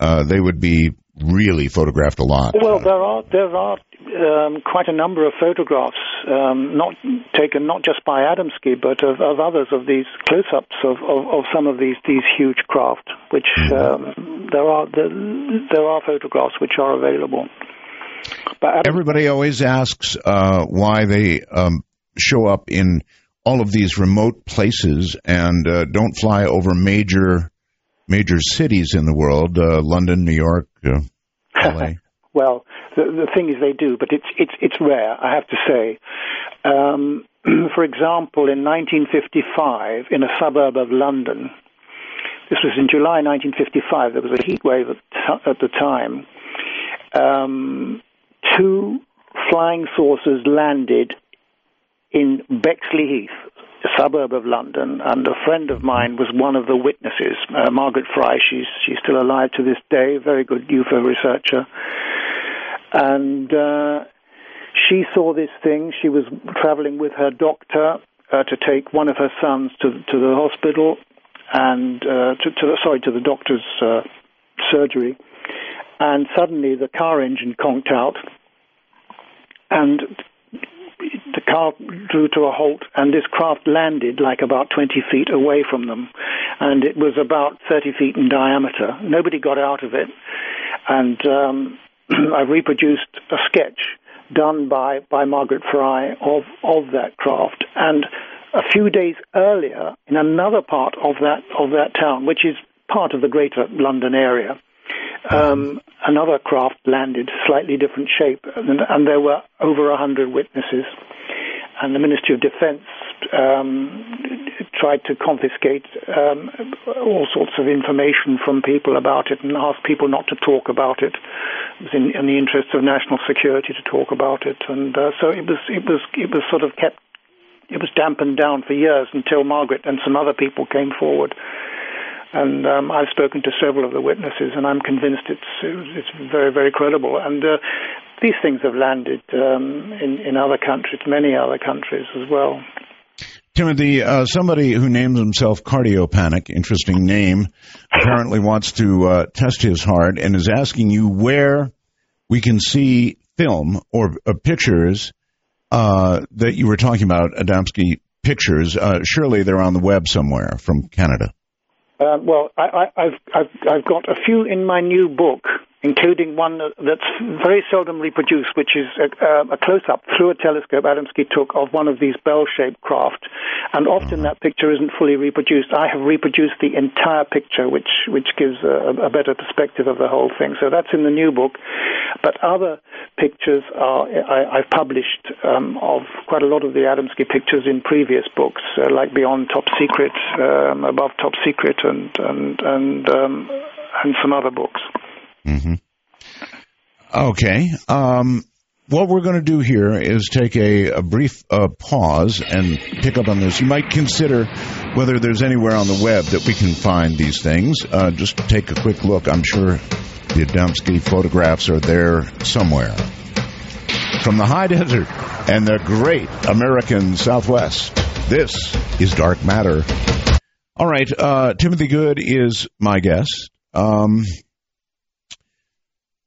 uh, they would be really photographed a lot. Well, there are there are um, quite a number of photographs, um, not taken not just by Adamski, but of, of others of these close-ups of, of, of some of these these huge craft. Which um, there are there, there are photographs which are available. But Adam- everybody always asks uh, why they um, show up in all of these remote places and uh, don't fly over major. major cities in the world, uh, London, New York, uh, L A. Well, the, the thing is they do, but it's it's it's rare, I have to say. Um, for example, in nineteen fifty-five, in a suburb of London, this was in July nineteen fifty-five, there was a heat wave at, t- at the time, um, two flying saucers landed in Bexley Heath, a suburb of London, and a friend of mine was one of the witnesses, uh, Margaret Fry. She's she's still alive to this day, very good U F O researcher. And uh, she saw this thing. She was traveling with her doctor uh, to take one of her sons to to the hospital, and uh, to, to the, sorry to the doctor's uh, surgery. And suddenly the car engine conked out, and the car drew to a halt, and this craft landed like about twenty feet away from them, and it was about thirty feet in diameter. Nobody got out of it, and um, I reproduced a sketch done by, by Margaret Fry of, of that craft. And a few days earlier, in another part of that of that town, which is part of the greater London area, Um, another craft landed, slightly different shape, and, and there were over one hundred witnesses. And the Ministry of Defense um, tried to confiscate um, all sorts of information from people about it, and asked people not to talk about it. It was in, in the interest of national security to talk about it, and uh, so it was. It was. It was sort of kept. It was dampened down for years until Margaret and some other people came forward. And um, I've spoken to several of the witnesses, and I'm convinced it's it's very, very credible. And uh, these things have landed um, in, in other countries, many other countries as well. Timothy, uh, somebody who names himself Cardiopanic, interesting name, apparently wants to uh, test his heart and is asking you where we can see film or uh, pictures uh, that you were talking about, Adamski pictures. Uh, surely they're on the web somewhere from Canada. Uh, well, I, I, I've, I've, I've got a few in my new book, including one that's very seldom reproduced, which is a, a close-up through a telescope Adamski took of one of these bell-shaped craft. And often that picture isn't fully reproduced. I have reproduced the entire picture, which, which gives a, a better perspective of the whole thing. So that's in the new book. But other pictures are I, I've published um, of quite a lot of the Adamski pictures in previous books, uh, like Beyond Top Secret, um, Above Top Secret, and and and, um, and some other books. Mm-hmm. Okay. Um, what we're going to do here is take a, a brief uh, pause and pick up on this. You might consider whether there's anywhere on the web that we can find these things. Uh, just take a quick look. I'm sure the Adamski photographs are there somewhere. From the high desert and the great American Southwest, this is Dark Matter. All right. Uh, Timothy Good is my guest. Um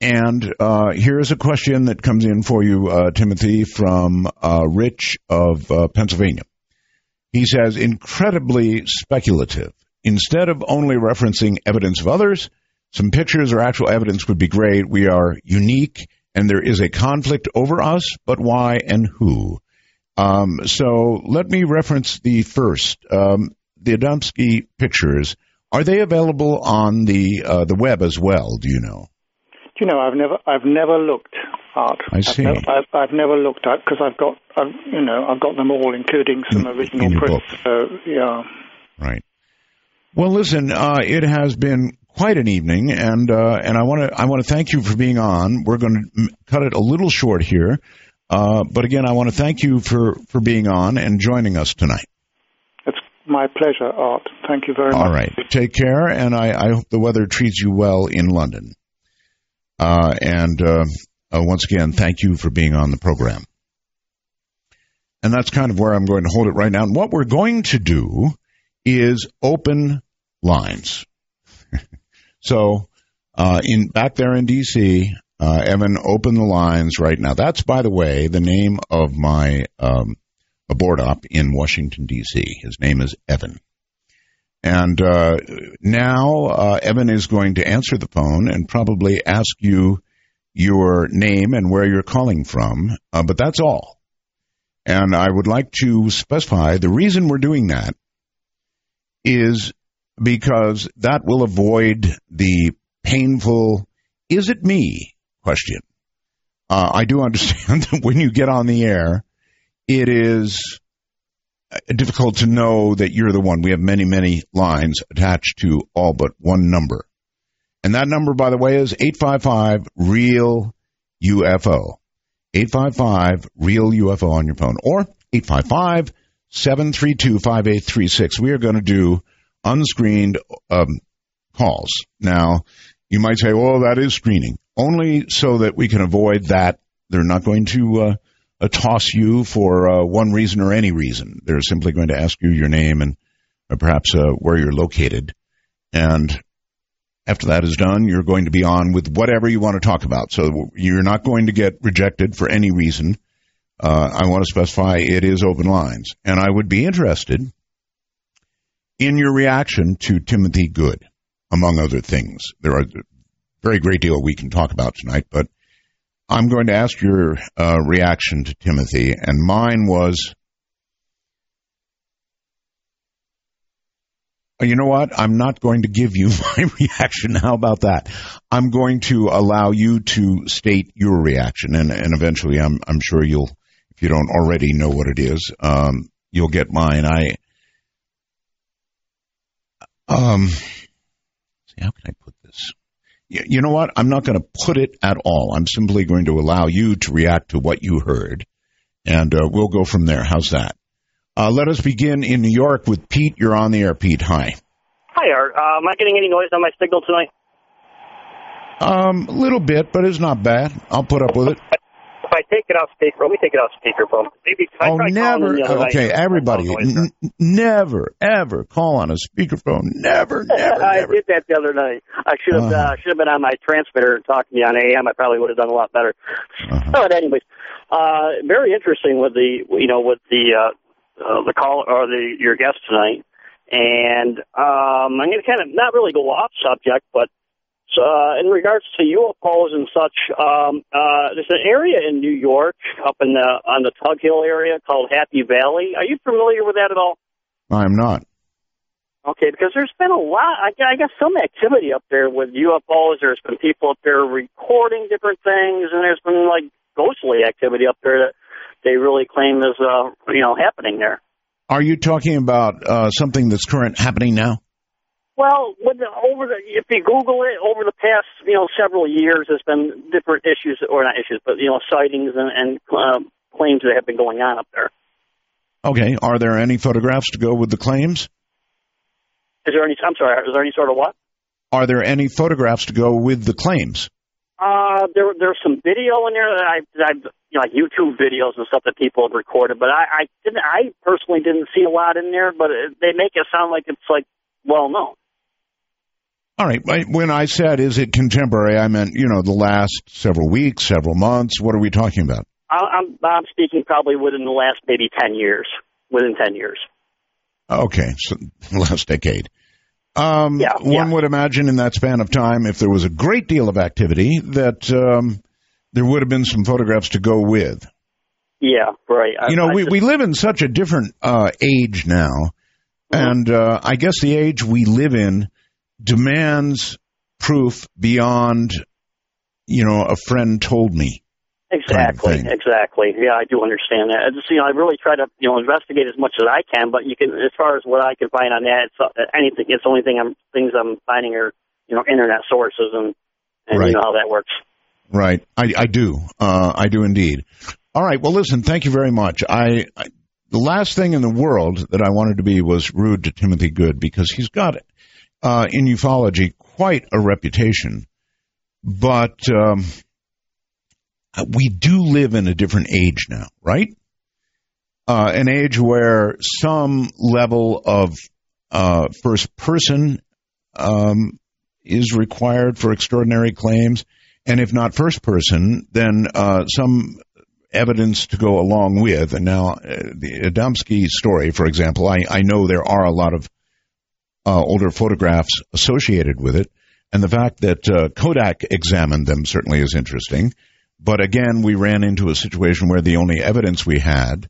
And uh, here's a question that comes in for you, uh, Timothy, from uh, Rich of uh, Pennsylvania. He says, incredibly speculative. Instead of only referencing evidence of others, some pictures or actual evidence would be great. We are unique, and there is a conflict over us, but why and who? Um, so let me reference the first, um, the Adamski pictures. Are they available on the uh, the web as well, do you know? You know, I've never, I've never looked, Art. I see. I've never, I've, I've never looked at because I've got, I've, you know, I've got them all, including some in, original in prints. So, yeah. Right. Well, listen, uh, it has been quite an evening, and uh, and I want to, I want to thank you for being on. We're going to cut it a little short here. Uh, but again, I want to thank you for, for being on and joining us tonight. It's my pleasure, Art. Thank you very much. All right. Take care, and I, I hope the weather treats you well in London. Uh, and uh, uh, once again, thank you for being on the program. And that's kind of where I'm going to hold it right now. And what we're going to do is open lines. So uh, in back there in D C, uh, Evan, open the lines right now. That's, by the way, the name of my um, a board op in Washington, D C. His name is Evan. And uh, now uh, Evan is going to answer the phone and probably ask you your name and where you're calling from. Uh, but that's all. And I would like to specify the reason we're doing that is because that will avoid the painful, is it me question. Uh, I do understand that when you get on the air, it is difficult to know that you're the one. We have many, many lines attached to all but one number. And that number, by the way, is eight five five real U F O. eight five five real U F O on your phone, or eight five five, seven three two, five eight three six. We are going to do unscreened um, calls. Now, you might say, oh, that is screening, only so that we can avoid that. They're not going to uh, uh, toss you for uh, one reason or any reason. They're simply going to ask you your name and uh, perhaps uh, where you're located. And after that is done, you're going to be on with whatever you want to talk about. So you're not going to get rejected for any reason. Uh, I want to specify it is open lines. And I would be interested in your reaction to Timothy Good, among other things. There are a very great deal we can talk about tonight, but I'm going to ask your uh, reaction to Timothy. And mine was, you know what? I'm not going to give you my reaction. How about that? I'm going to allow you to state your reaction, and, and eventually I'm, I'm sure you'll, if you don't already know what it is, um, you'll get mine. I, um, see, how can I put this? You, you know what? I'm not going to put it at all. I'm simply going to allow you to react to what you heard, and uh, we'll go from there. How's that? Uh, let us begin in New York with Pete. You're on the air, Pete. Hi. Hi, Art. Uh, am I getting any noise on my signal tonight? Um, a little bit, but it's not bad. I'll put up with it. If I take it off speaker, let me take it off speakerphone. Maybe I oh, never. Okay, everybody, n- never, ever call on a speakerphone. Never, never. I never. did that the other night. I should have uh-huh. uh, should have been on my transmitter and talked to me on A M. I probably would have done a lot better. Uh-huh. But anyways, uh, very interesting with the you know with the. Uh, Uh, the call or the your guest tonight, and um, I'm going to kind of not really go off subject, but uh, in regards to U F Os and such, um, uh, there's an area in New York up in the on the Tug Hill area called Happy Valley. Are you familiar with that at all? I'm not. Okay, because there's been a lot, I, I guess, some activity up there with U F Os. There's been people up there recording different things, and there's been like ghostly activity up there that they really claim is, uh, you know, happening there. Are you talking about uh, something that's current happening now? Well, with the, over the, if you Google it, over the past, you know, several years, there's been different issues, or not issues, but, you know, sightings and, and um, claims that have been going on up there. Okay. Are there any photographs to go with the claims? Is there any, I'm sorry, is there any sort of what? Are there any photographs to go with the claims? Uh, there, there's some video in there that I, I, you know, like YouTube videos and stuff that people have recorded, but I, I didn't, I personally didn't see a lot in there, but it, they make it sound like it's like well known. All right. When I said, is it contemporary? I meant, you know, the last several weeks, several months. What are we talking about? I, I'm, I'm speaking probably within the last maybe ten years, within ten years. Okay. So last decade. Um, yeah, one yeah. would imagine in that span of time, if there was a great deal of activity, that um, there would have been some photographs to go with. Yeah, right. I, you know, I we, just... we live in such a different uh, age now, mm-hmm. and uh, I guess the age we live in demands proof beyond, you know, a friend told me. Exactly, kind of exactly. Yeah, I do understand that. I just, you know, I really try to, you know, investigate as much as I can, but you can, as far as what I can find on that, it's anything. It's the only thing I'm things I'm finding are, you know, internet sources and, and right. you know how that works. Right. I, I do. Uh, I do indeed. All right. Well, listen, thank you very much. I, I the last thing in the world that I wanted to be was rude to Timothy Good, because he's got, uh, in ufology, quite a reputation. But um, we do live in a different age now, right? Uh, an age where some level of uh, first person um, is required for extraordinary claims. And if not first person, then uh, some evidence to go along with. And now, uh, the Adamski story, for example, I, I know there are a lot of uh, older photographs associated with it. And the fact that uh, Kodak examined them certainly is interesting. But again, we ran into a situation where the only evidence we had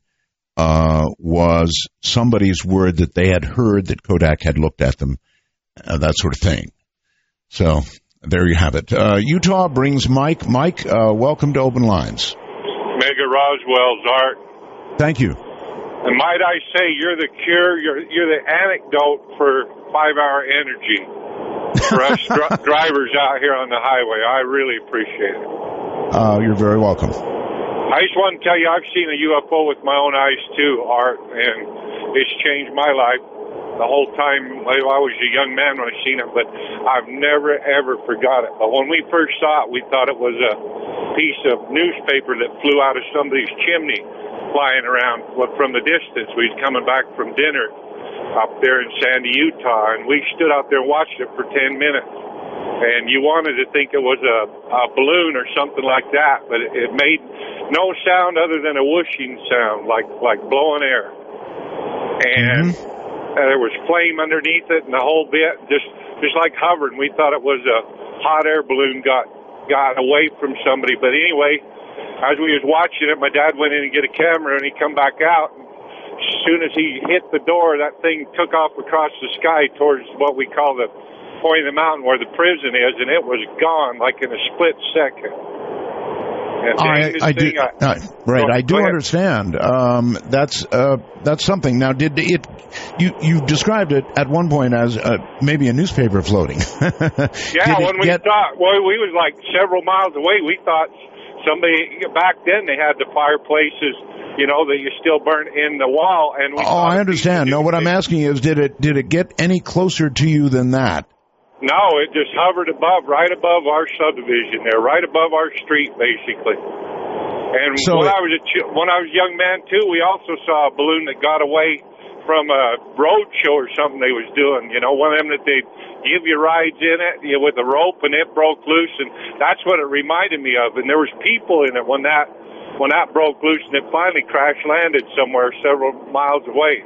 uh, was somebody's word that they had heard that Kodak had looked at them, uh, that sort of thing. So there you have it. Uh, Utah brings Mike. Mike, uh, welcome to Open Lines. Mega Roswell's Art. Thank you. And might I say, you're the cure, you're, you're the antidote for five-hour energy. For us dr- drivers out here on the highway. I really appreciate it. Uh, you're very welcome. I just want to tell you, I've seen a U F O with my own eyes, too, Art, and it's changed my life the whole time. I was a young man when I seen it, but I've never, ever forgot it. But when we first saw it, we thought it was a piece of newspaper that flew out of somebody's chimney flying around from the distance. We was coming back from dinner up there in Sandy, Utah, and we stood out there and watched it for ten minutes. And you wanted to think it was a, a balloon or something like that, but it, it made no sound other than a whooshing sound, like, like blowing air. And mm-hmm. uh, there was flame underneath it and the whole bit, just just like hovering. We thought it was a hot air balloon got, got away from somebody. But anyway, as we was watching it, my dad went in and get a camera, and he come back out. As soon as he hit the door, that thing took off across the sky towards what we call the point of the mountain where the prison is, and it was gone like in a split second. I, I do, I, uh, right, oh, I do understand. Um, that's uh, that's something. Now, did it? You you described it at one point as uh, maybe a newspaper floating. yeah, when we get... thought, well, we was like several miles away. We thought somebody back then they had the fireplaces. You know, that you still burn in the wall. And we oh, I understand. No, what I'm asking is, did it did it get any closer to you than that? No, it just hovered above, right above our subdivision there, right above our street, basically. And so when, it, I was a ch- when I was a young man, too, we also saw a balloon that got away from a road show or something they was doing. You know, one of them that they'd give you rides in it you know, with a rope, and it broke loose. And that's what it reminded me of. And there was people in it when that... When that broke loose and it finally crash landed somewhere several miles away.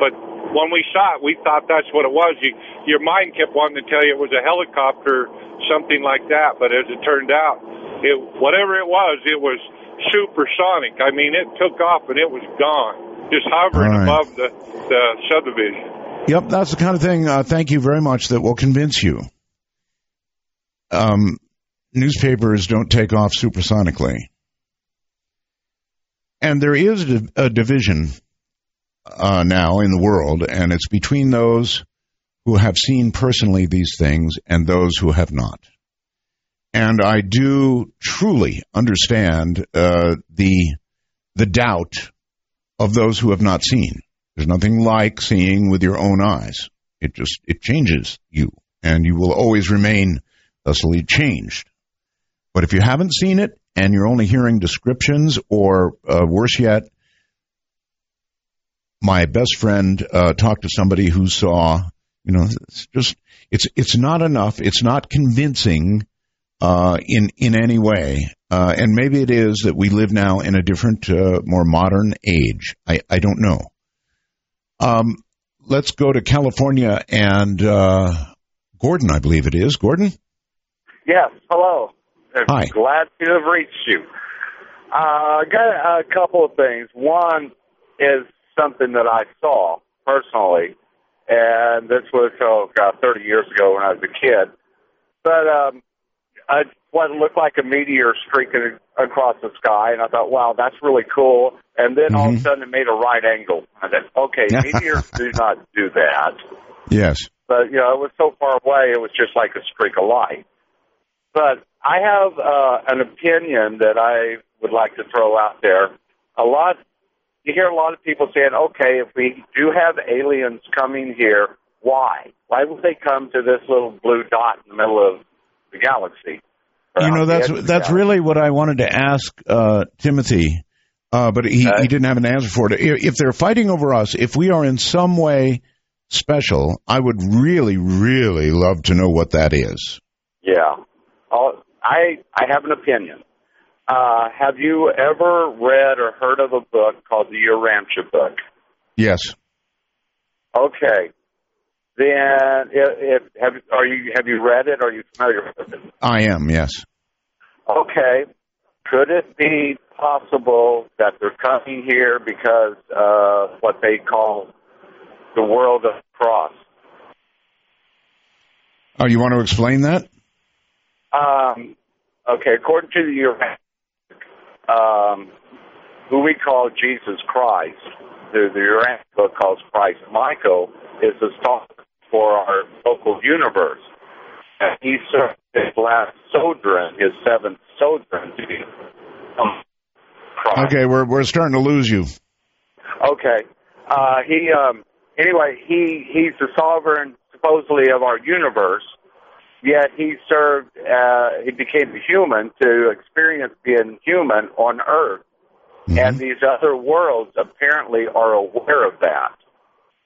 But when we saw it, we thought that's what it was. You, your mind kept wanting to tell you it was a helicopter, something like that. But as it turned out, it, whatever it was, it was supersonic. I mean, it took off and it was gone, just hovering right above the, the subdivision. Yep, that's the kind of thing, uh, thank you very much, that will convince you. Um, newspapers don't take off supersonically. And there is a division uh, now in the world, and it's between those who have seen personally these things and those who have not. And I do truly understand uh, the the doubt of those who have not seen. There's nothing like seeing with your own eyes. It just it changes you, and you will always remain thusly changed. But if you haven't seen it, and you're only hearing descriptions, or uh, worse yet, my best friend uh, talked to somebody who saw, you know, it's just, it's it's not enough, it's not convincing uh, in, in any way, uh, and maybe it is that we live now in a different, uh, more modern age, I, I don't know. Um, let's go to California, and uh, Gordon, I believe it is. Gordon? Yes, hello. I'm Hi. Glad to have reached you. I uh, got a couple of things. One is something that I saw personally, and this was oh, God, thirty years ago when I was a kid. But um, I, what looked like a meteor streaking across the sky, and I thought, wow, that's really cool. And then mm-hmm. all of a sudden it made a right angle. I said, okay, meteors do not do that. Yes. But, you know, it was so far away, it was just like a streak of light. But I have uh, an opinion that I would like to throw out there. A lot, you hear a lot of people saying, okay, if we do have aliens coming here, why? Why would they come to this little blue dot in the middle of the galaxy? You know, that's that's really what I wanted to ask uh, Timothy, uh, but he, okay. he didn't have an answer for it. If they're fighting over us, if we are in some way special, I would really, really love to know what that is. Yeah. I'll, I I have an opinion. Uh, have you ever read or heard of a book called the Urantia book? Yes. Okay. Then, if, if, have, are you, have you read it? Are you familiar with it? I am, yes. Okay. Could it be possible that they're coming here because of what they call the world of the cross? Oh, you want to explain that? Um, okay, according to the um, who we call Jesus Christ, the, the Urantia book calls Christ Michael, is his talk for our local universe. And he served his last sojourn, his seventh sojourn, to be Christ. Okay, we're we're starting to lose you. Okay. Uh, he um, anyway, he, he's the sovereign, supposedly, of our universe, yet he served, uh, he became a human to experience being human on Earth. Mm-hmm. And these other worlds apparently are aware of that.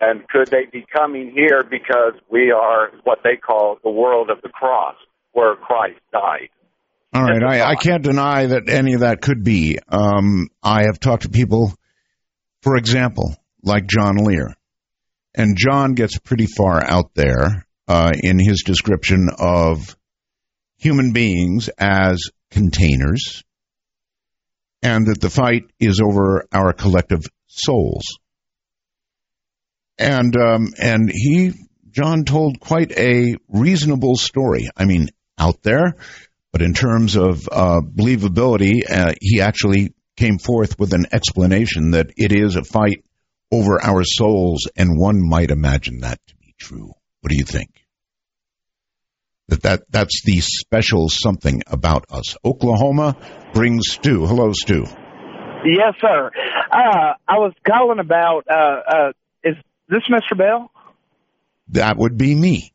And could they be coming here because we are what they call the world of the cross, where Christ died? All right. I, I can't deny that any of that could be. Um, I have talked to people, for example, like John Lear. And John gets pretty far out there uh, in his description of human beings as containers, and that the fight is over our collective souls. And um, and he, John, told quite a reasonable story. I mean, out there, but in terms of uh, believability, uh, he actually came forth with an explanation that it is a fight over our souls, and one might imagine that to be true. What do you think? That, that that's the special something about us. Oklahoma brings Stu. Hello, Stu. Yes, sir. Uh, I was calling about... Uh, uh Is this Mister Bell? That would be me.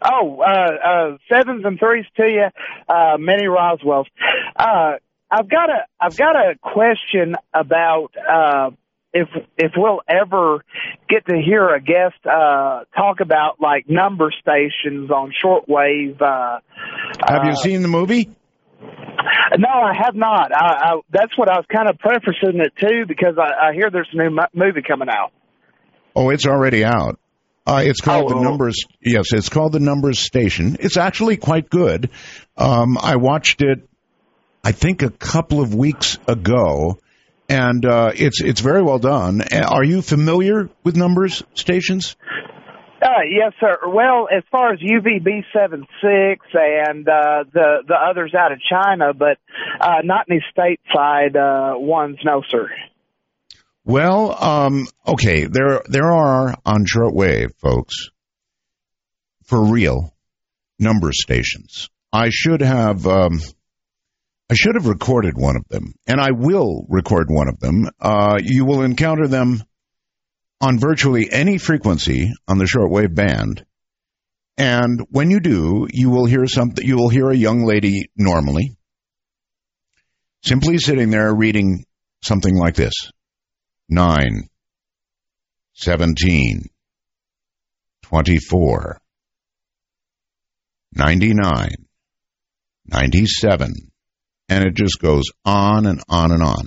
Oh, uh, uh, sevens and threes to you, uh, Minnie Roswell's. Uh, I've got a, I've got a question about uh, if if we'll ever get to hear a guest uh, talk about like number stations on shortwave. Uh, Have you uh, seen the movie? No, I have not. I, I, that's what I was kind of prefacing it to, because I, I hear there's a new mo- movie coming out. Oh, it's already out. Uh, it's called oh, the Numbers. Yes, it's called the Numbers Station. It's actually quite good. Um, I watched it, I think, a couple of weeks ago, and uh, it's it's very well done. Are you familiar with Numbers Stations? Uh, yes, sir. Well, as far as U V B seventy-six and uh, the the others out of China, but uh, not any stateside uh, ones, no, sir. Well, um, okay, there there are, on shortwave, folks, for real, number stations. I should have um, I should have recorded one of them, and I will record one of them. Uh, you will encounter them on virtually any frequency on the shortwave band, and when you do, you will hear something. You will hear a young lady normally, simply sitting there reading something like this. Nine, seventeen, twenty-four, ninety-nine, ninety-seven, and it just goes on and on and on.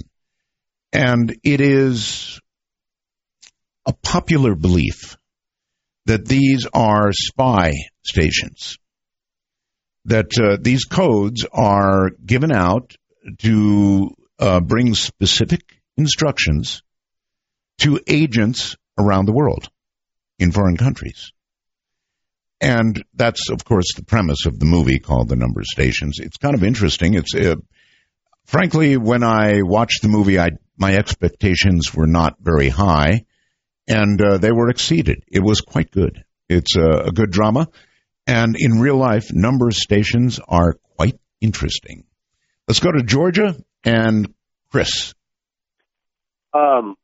And it is a popular belief that these are spy stations, that uh, these codes are given out to uh, bring specific instructions to agents around the world in foreign countries. And that's, of course, the premise of the movie called The Number Stations. It's kind of interesting. It's uh, frankly, when I watched the movie, I, my expectations were not very high, and uh, they were exceeded. It was quite good. It's a, a good drama. And in real life, number stations are quite interesting. Let's go to Georgia and Chris. Um,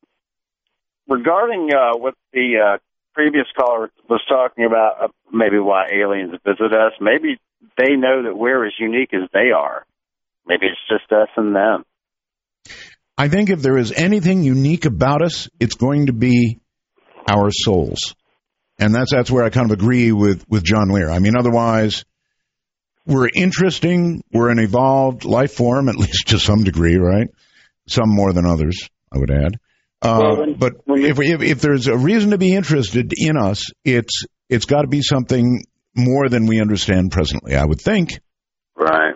regarding uh, what the uh, previous caller was talking about, uh, maybe why aliens visit us, maybe they know that we're as unique as they are. Maybe it's just us and them. I think if there is anything unique about us, it's going to be our souls. And that's that's where I kind of agree with, with John Lear. I mean, otherwise, we're interesting. We're an evolved life form, at least to some degree, right? Some more than others, I would add. Uh, well, when, but when if, if if there's a reason to be interested in us, it's it's got to be something more than we understand presently, I would think. Right.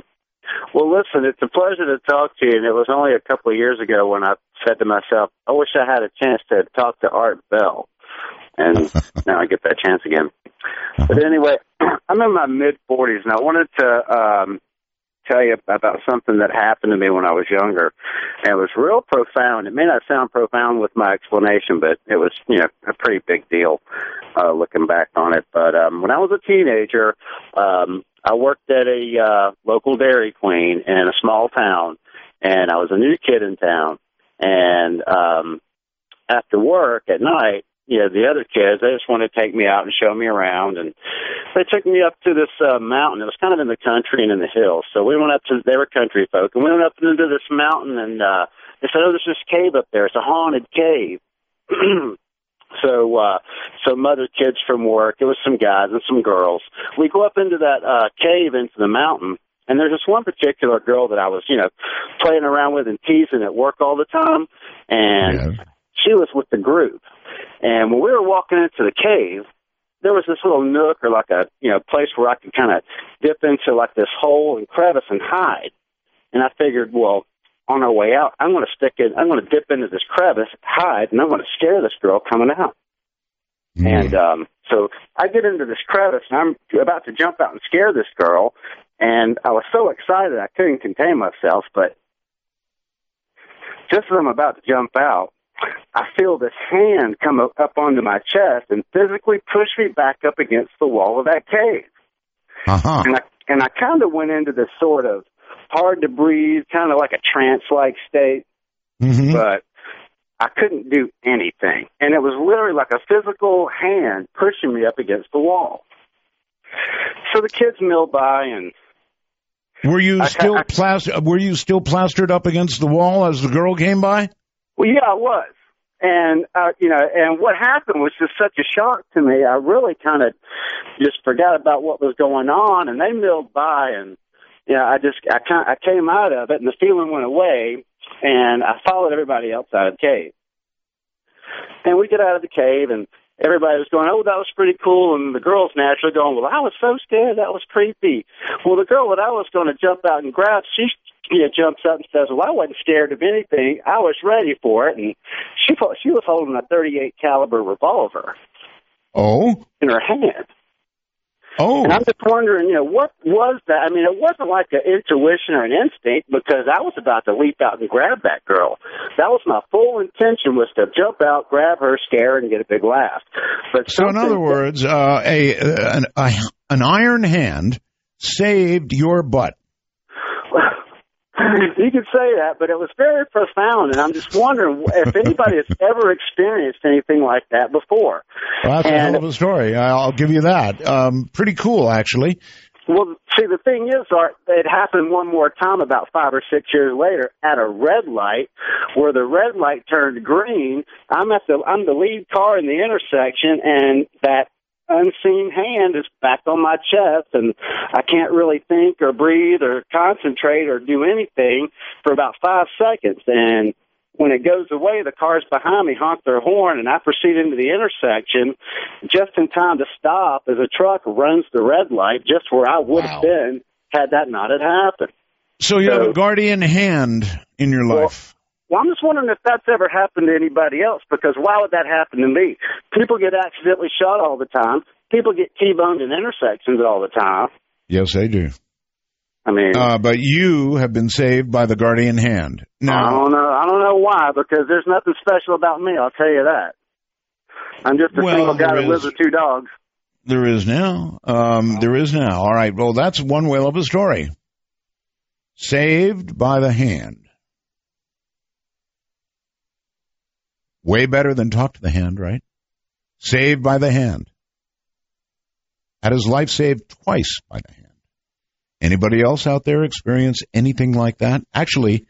Well, listen, it's a pleasure to talk to you, and it was only a couple of years ago when I said to myself, I wish I had a chance to talk to Art Bell, and now I get that chance again. Uh-huh. But anyway, I'm in my mid-forties, and I wanted to um, tell you about something that happened to me when I was younger, and it was real profound. It may not sound profound with my explanation, but it was, you know, a pretty big deal uh, looking back on it. But um, when I was a teenager, um, I worked at a uh, local Dairy Queen in a small town, and I was a new kid in town. And um, after work at night, you know, the other kids, they just wanted to take me out and show me around. And they took me up to this uh, mountain. It was kind of in the country and in the hills. So we went up to, they were country folk, and we went up into this mountain, and uh, they said, oh, there's this cave up there. It's a haunted cave. So uh, some other kids from work, it was some guys and some girls. We go up into that uh, cave, into the mountain, and there's this one particular girl that I was, you know, playing around with and teasing at work all the time, and yeah. She was with the group. And when we were walking into the cave, there was this little nook or like a, you know, place where I could kind of dip into like this hole and crevice and hide. And I figured, well, on our way out, I'm going to stick in, I'm going to dip into this crevice, hide, and I'm going to scare this girl coming out. Mm. And um, so I get into this crevice, and I'm about to jump out and scare this girl, and I was so excited I couldn't contain myself, but just as I'm about to jump out, I feel this hand come up onto my chest and physically push me back up against the wall of that cave. Uh-huh. And I, and I kind of went into this sort of hard to breathe, kind of like a trance-like state, mm-hmm. but I couldn't do anything. And it was literally like a physical hand pushing me up against the wall. So the kids milled by, and were you I, still I, plaster- Were you still plastered up against the wall as the girl came by? Well, yeah, I was. And, uh, you know, and what happened was just such a shock to me. I really kind of just forgot about what was going on, and they milled by, and yeah, I just I kind I came out of it, and the feeling went away, and I followed everybody else out of the cave. And we get out of the cave, and everybody was going, oh, that was pretty cool, and the girls naturally going, well, I was so scared, that was creepy. Well, the girl that I was going to jump out and grab, she you know, jumps up and says, well, I wasn't scared of anything, I was ready for it, and she she was holding a thirty-eight caliber revolver. Oh, in her hand. Oh. And I'm just wondering, you know, what was that? I mean, it wasn't like an intuition or an instinct, because I was about to leap out and grab that girl. That was my full intention, was to jump out, grab her, scare her, and get a big laugh. But so in other words, uh, a, an, a an iron hand saved your butt. You could say that, but it was very profound, and I'm just wondering if anybody has ever experienced anything like that before. Well, that's and, a hell of a story. I'll give you that. Um, pretty cool, actually. Well, see, the thing is, Art, it happened one more time about five or six years later at a red light, where the red light turned green. I'm at the I'm the lead car in the intersection, and that unseen hand is back on my chest, and I can't really think or breathe or concentrate or do anything for about five seconds. And when it goes away, the cars behind me honk their horn, and I proceed into the intersection just in time to stop as a truck runs the red light just where I would have wow. been had that not had happened. So you so, have a guardian hand in your well, life. Well, I'm just wondering if that's ever happened to anybody else, because why would that happen to me? People get accidentally shot all the time. People get T-boned in intersections all the time. Yes, they do. I mean, uh, but you have been saved by the guardian hand. Now, I don't know. I don't know why, because there's nothing special about me, I'll tell you that. I'm just a well, single guy that lives with two dogs. There is now. Um, oh. There is now. All right. Well, that's one whale of a story. Saved by the hand. Way better than talk to the hand, right? Saved by the hand. Had his life saved twice by the hand. Anybody else out there experience anything like that? Actually,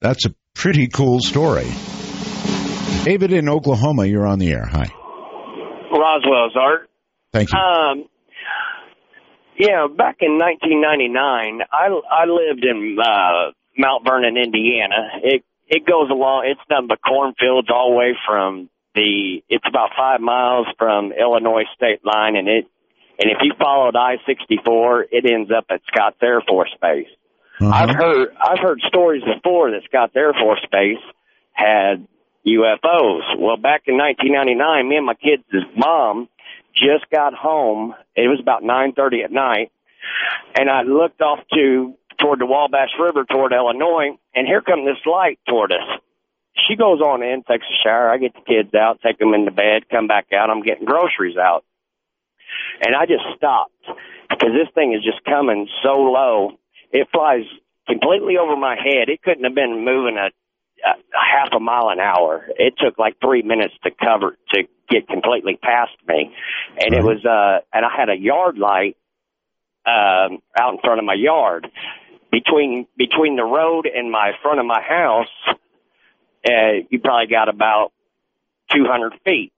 that's a pretty cool story. David in Oklahoma, you're on the air. Hi. Roswell's Art. Thank you. Um, yeah, back in nineteen ninety-nine, I, I lived in uh, Mount Vernon, Indiana. It it goes along, it's nothing but cornfields all the way from the, it's about five miles from Illinois state line, and it, and if you followed I sixty-four, it ends up at Scott Air Force Base. Uh-huh. I've heard I've heard stories before that Scott Air Force Base had U F Os. Well, back in nineteen ninety-nine, me and my kids' mom just got home. It was about nine thirty at night, and I looked off to toward the Wabash River toward Illinois, and here comes this light toward us. She goes on in, takes a shower. I get the kids out, take them into bed, come back out. I'm getting groceries out. And I just stopped because this thing is just coming so low. It flies completely over my head. It couldn't have been moving a, a half a mile an hour. It took like three minutes to cover to get completely past me. And it was, uh, and I had a yard light um, out in front of my yard between between the road and my front of my house. Uh, you probably got about two hundred feet.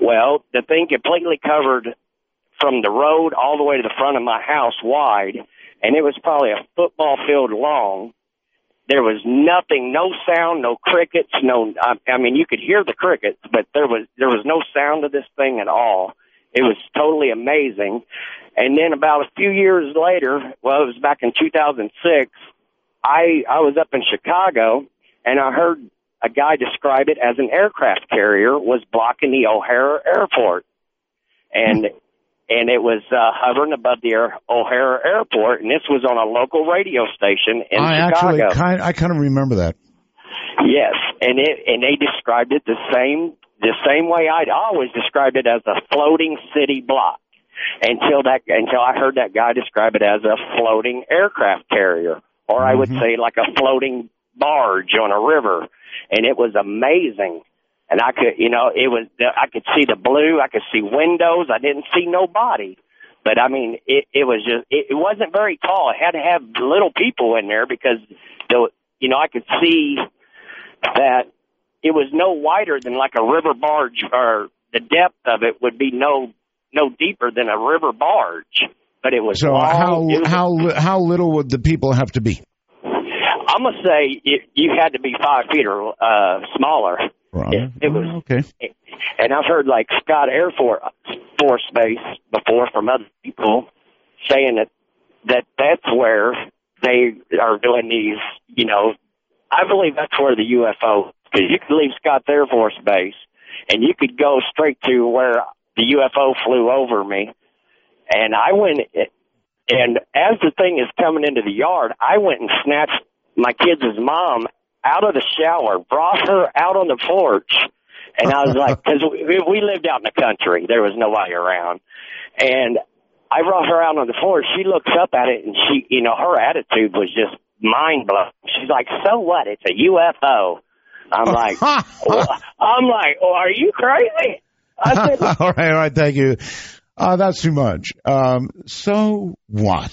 Well, the thing completely covered from the road all the way to the front of my house wide, and it was probably a football field long. There was nothing, no sound, no crickets, no, I, I mean, you could hear the crickets, but there was, there was no sound of this thing at all. It was totally amazing. And then about a few years later, well, it was back in two thousand six, I, I was up in Chicago, and I heard a guy described it as an aircraft carrier was blocking the O'Hare Airport. And and it was uh, hovering above the Air, O'Hare Airport, and this was on a local radio station in I Chicago. Actually kind, I kind of remember that. Yes, and it and they described it the same the same way I'd always described it, as a floating city block, until that until I heard that guy describe it as a floating aircraft carrier, or I would mm-hmm. say like a floating barge on a river. And it was amazing. And I could, you know, it was, I could see the blue, I could see windows, I didn't see nobody. But I mean, it, it was just, it, it wasn't very tall. It had to have little people in there because, the, you know, I could see that it was no wider than like a river barge, or the depth of it would be no, no deeper than a river barge. But it was so long. So how, how, how little would the people have to be? I'm going to say it, you had to be five feet or uh, smaller. Right. It, it was, okay. It, and I've heard like Scott Air Force, Force Base before from other people saying that, that that's where they are doing these, you know, I believe that's where the U F O, because you could leave Scott Air Force Base and you could go straight to where the U F O flew over me. And I went, and as the thing is coming into the yard, I went and snatched my kids' mom out of the shower, brought her out on the porch. And I was like, because we, we lived out in the country. There was nobody around. And I brought her out on the porch. She looks up at it, and she, you know, her attitude was just mind-blowing. She's like, so what? It's a U F O. I'm like, well, I'm like, oh, are you crazy? I said, all right, all right, thank you. Uh, that's too much. Um, so what?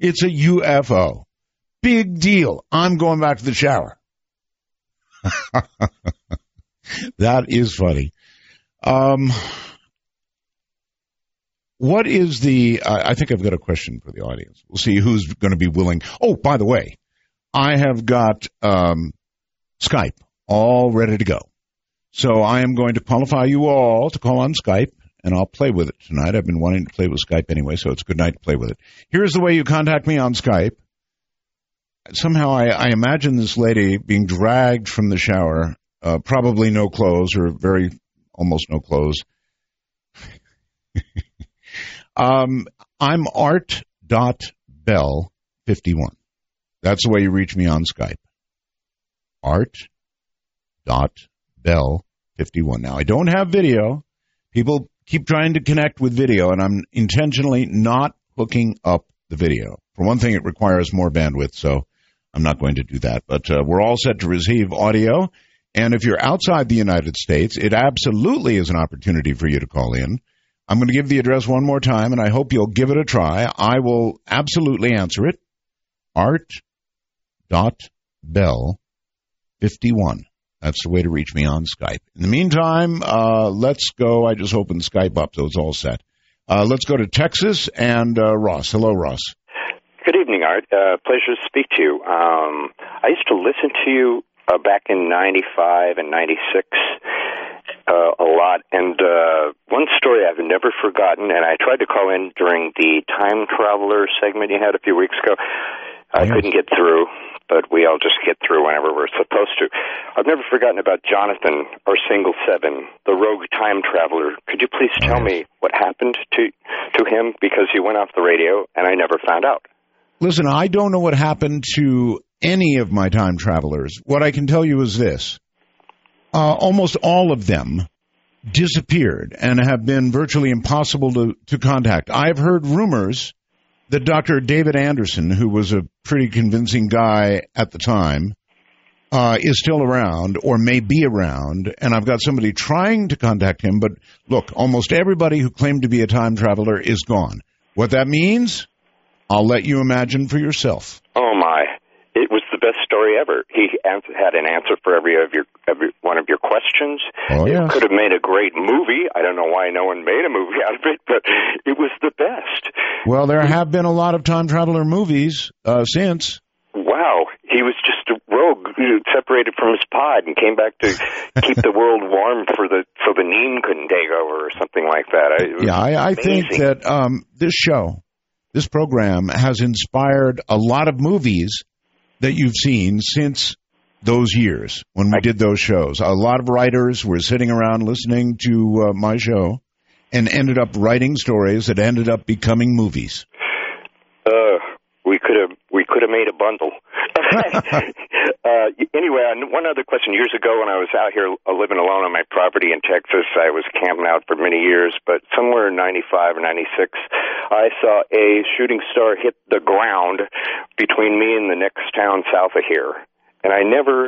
It's a U F O. Big deal. I'm going back to the shower. That is funny. Um, what is the, uh, I think I've got a question for the audience. We'll see who's going to be willing. Oh, by the way, I have got um, Skype all ready to go. So I am going to qualify you all to call on Skype, and I'll play with it tonight. I've been wanting to play with Skype anyway, so it's a good night to play with it. Here's the way you contact me on Skype. Somehow I, I imagine this lady being dragged from the shower, uh, probably no clothes or very almost no clothes. um, I'm art dot bell fifty-one. That's the way you reach me on Skype. art dot bell fifty-one. Now, I don't have video. People keep trying to connect with video, and I'm intentionally not hooking up the video. For one thing, it requires more bandwidth, so I'm not going to do that. But uh, we're all set to receive audio, And if you're outside the United States, it absolutely is an opportunity for you to call in. I'm going to give the address one more time, and I hope you'll give it a try. I will absolutely answer it. art dot bell fifty-one. That's the way to reach me on Skype. In the meantime, uh, let's go. I just opened Skype up, so it's all set. Uh, let's go to Texas and uh, Ross. Hello, Ross. Good evening, Art. Uh, pleasure to speak to you. Um, I used to listen to you uh, back in ninety-five and ninety-six uh, a lot. And uh, one story I've never forgotten, and I tried to call in during the Time Traveler segment you had a few weeks ago. I yes. couldn't get through, but we all just get through whenever we're supposed to. I've never forgotten about Jonathan, or Single Seven, the rogue time traveler. Could you please tell yes. me what happened to to him? Because he went off the radio, and I never found out. Listen, I don't know what happened to any of my time travelers. What I can tell you is this. Uh, almost all of them disappeared and have been virtually impossible to, to contact. I've heard rumors that Doctor David Anderson, who was a pretty convincing guy at the time, uh, is still around or may be around, and I've got somebody trying to contact him. But, look, almost everybody who claimed to be a time traveler is gone. What that means, I'll let you imagine for yourself. Oh, my. It was the best story ever. He had an answer for every of your every one of your questions. Oh, yeah. It could have made a great movie. I don't know why no one made a movie out of it, but it was the best. Well, there have been a lot of time traveler movies uh, since. Wow. He was just a rogue who separated from his pod and came back to keep the world warm for the so the neem couldn't take over or something like that. It was yeah, I, I think that um, this show, this program, has inspired a lot of movies that you've seen since those years when we did those shows. A lot of writers were sitting around listening to uh, my show and ended up writing stories that ended up becoming movies. Uh, we could have we could have made a bundle. uh, anyway, one other question. Years ago when I was out here living alone on my property in Texas, I was camping out for many years, but somewhere in ninety-five or ninety-six, I saw a shooting star hit the ground between me and the next town south of here. And I never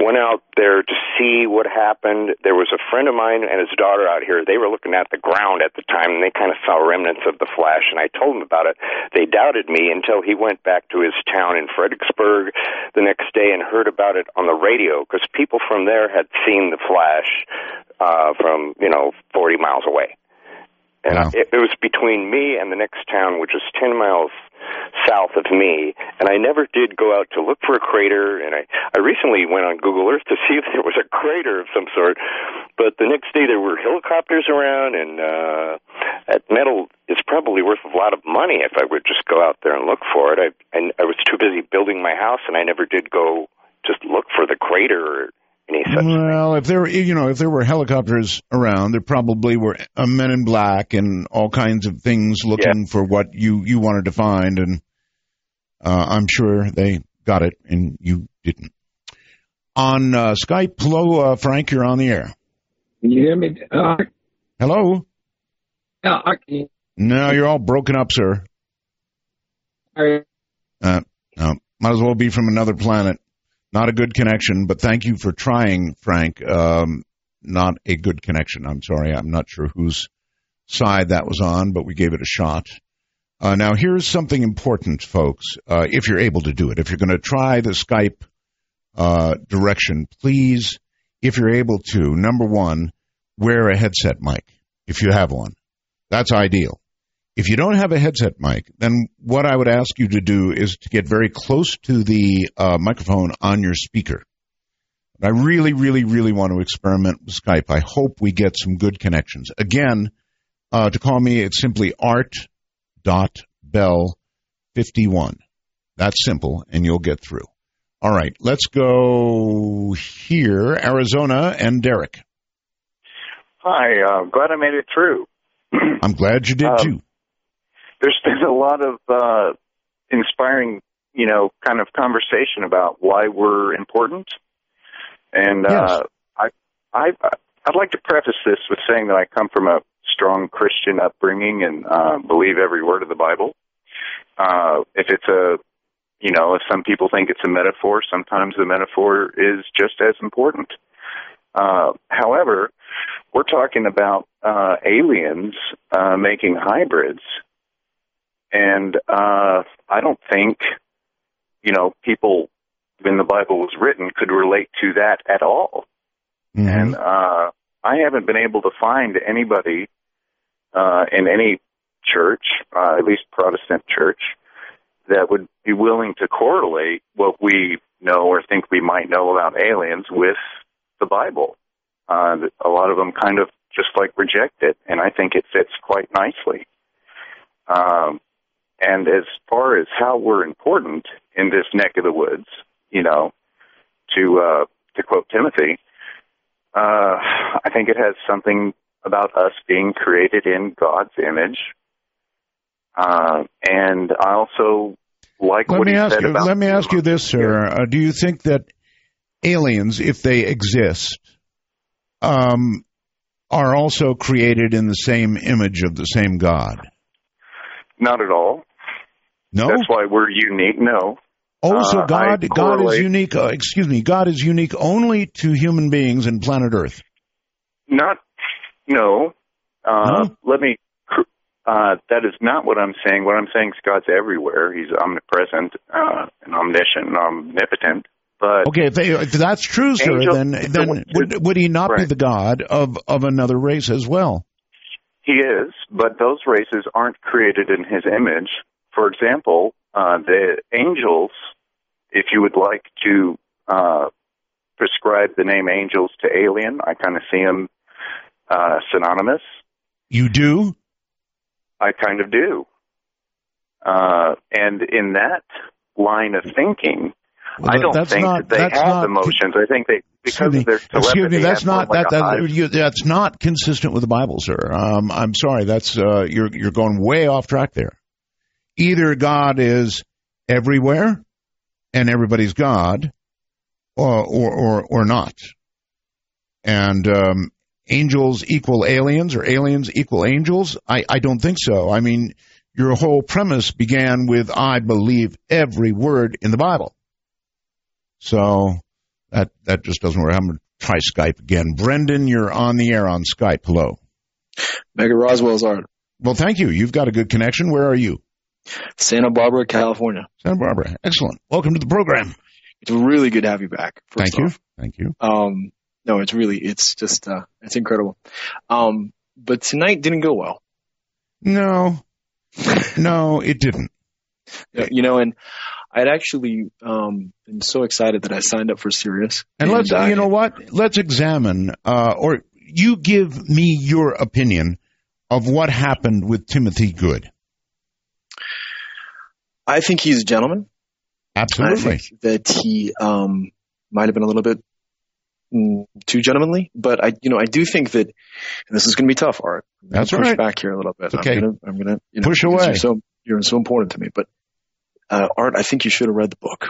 went out there to see what happened. There was a friend of mine and his daughter out here. They were looking at the ground at the time, and they kind of saw remnants of the flash, and I told them about it. They doubted me until he went back to his town in Fredericksburg the next day and heard about it on the radio, because people from there had seen the flash uh, from, you know, forty miles away. And wow. it, it was between me and the next town, which is ten miles south of me, and I never did go out to look for a crater, and I, I recently went on Google Earth to see if there was a crater of some sort, but the next day there were helicopters around, and uh, that metal is probably worth a lot of money if I would just go out there and look for it. I, and I was too busy building my house, and I never did go just look for the crater or any such thing. Well, if there, you know, if there were helicopters around, there probably were uh, men in black and all kinds of things looking yeah. for what you, you wanted to find, and uh, I'm sure they got it, and you didn't. On uh, Skype, hello, uh, Frank, you're on the air. Can you hear me? Uh, hello? No, I can't. No, you're all broken up, sir. Sorry. Uh, no, might as well be from another planet. Not a good connection, but thank you for trying, Frank. Um, not a good connection. I'm sorry. I'm not sure whose side that was on, but we gave it a shot. Uh, now, here's something important, folks, uh, if you're able to do it. If you're going to try the Skype uh, direction, please, if you're able to, number one, wear a headset mic, if you have one. That's ideal. If you don't have a headset mic, then what I would ask you to do is to get very close to the uh, microphone on your speaker. I really, really, really want to experiment with Skype. I hope we get some good connections. Again, uh, to call me, it's simply art dot bell fifty-one. That's simple, and you'll get through. All right, let's go here, Arizona, and Derek. Hi, uh, glad I made it through. I'm glad you did, um, too. There's been a lot of uh, inspiring, you know, kind of conversation about why we're important. And yes. uh, I, I, I'd like to preface this with saying that I come from a strong Christian upbringing and uh, believe every word of the Bible. Uh, if it's a, you know, if some people think it's a metaphor, sometimes the metaphor is just as important. Uh, however, we're talking about uh, aliens uh, making hybrids, and uh, I don't think, you know, people when the Bible was written could relate to that at all. Mm-hmm. And uh, I haven't been able to find anybody uh, in any church, uh, at least Protestant church, that would be willing to correlate what we know or think we might know about aliens with the Bible. Uh, a lot of them kind of just like reject it, and I think it fits quite nicely. Um, and as far as how we're important in this neck of the woods, you know, to uh, to quote Timothy, uh, I think it has something about us being created in God's image. Uh, and I also like let what he said you, about... Let me ask you this, sir. Uh, do you think that aliens, if they exist, um, are also created in the same image of the same God? Not at all. No? That's why we're unique. No. Oh, so God, uh, God is unique. Uh, excuse me. God is unique only to human beings and planet Earth. Not. No. Uh, no? Let me. Uh, that is not what I'm saying. What I'm saying is God's everywhere. He's omnipresent uh, and omniscient and omnipotent. But okay, if, they, if that's true, sir, angels, then, then would, would he not right. be the God of, of another race as well? He is, but those races aren't created in his image. For example, uh, the angels, if you would like to uh, prescribe the name angels to alien, I kind of see them uh, synonymous. You do? I kind of do. Uh, and in that line of thinking, well, I don't think not, that they have not, emotions. I think they, because of their telepathy. Excuse me, that's not, that, like that, that, you, that's not consistent with the Bible, sir. Um, I'm sorry, that's uh, you're, you're going way off track there. Either God is everywhere and everybody's God, or, or, or, or not. And... Um, angels equal aliens or aliens equal angels? I, I don't think so. I mean, your whole premise began with, I believe every word in the Bible. So that that just doesn't work. I'm going to try Skype again. Brendan, you're on the air on Skype. Hello. Mega Roswell's Art. Well, thank you. You've got a good connection. Where are you? Santa Barbara, California. Santa Barbara. Excellent. Welcome to the program. It's really good to have you back. Thank you. Thank you. Um, No, it's really, it's just, uh, it's incredible. Um, but tonight didn't go well. No, no, it didn't. You know, and I'd actually, um, I'm so excited that I signed up for Sirius. And, and let's, I, you know what, let's examine, uh, or you give me your opinion of what happened with Timothy Good. I think he's a gentleman. Absolutely. I think that he, um, might have been a little bit too gentlemanly, but I, you know, I do think that, and this is going to be tough, Art. I'm That's push right. Push back here a little bit. It's okay. I'm going to, I'm going to you know, push away. You're so, you're so important to me, but uh, Art, I think you should have read the book.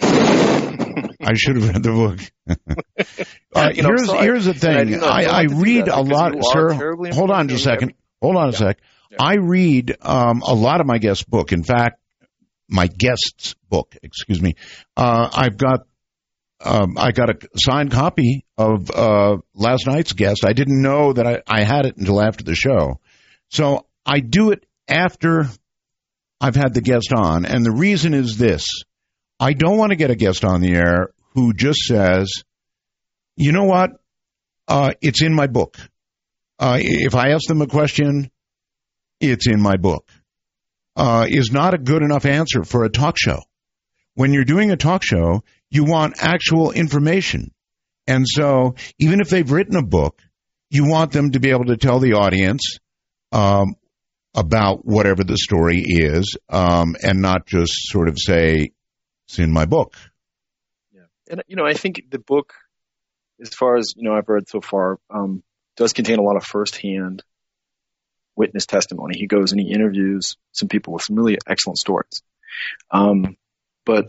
I should have read the book. uh, you know, here's here's the thing. I, I, I, I read a lot, sir. Hold on just a second. Hold on a yeah. sec. Yeah. I read um, a lot of my guest's book. In fact, my guest's book. Excuse me. Uh, I've got. Um, I got a signed copy of uh, last night's guest. I didn't know that I, I had it until after the show. So I do it after I've had the guest on. And the reason is this. I don't want to get a guest on the air who just says, you know what, uh, it's in my book. Uh, if I ask them a question, it's in my book. Uh, is not a good enough answer for a talk show. When you're doing a talk show, you want actual information. And so even if they've written a book, you want them to be able to tell the audience um, about whatever the story is um, and not just sort of say, it's in my book. Yeah. And, you know, I think the book, as far as, you know, I've read so far, um, does contain a lot of firsthand witness testimony. He goes and he interviews some people with some really excellent stories. Um But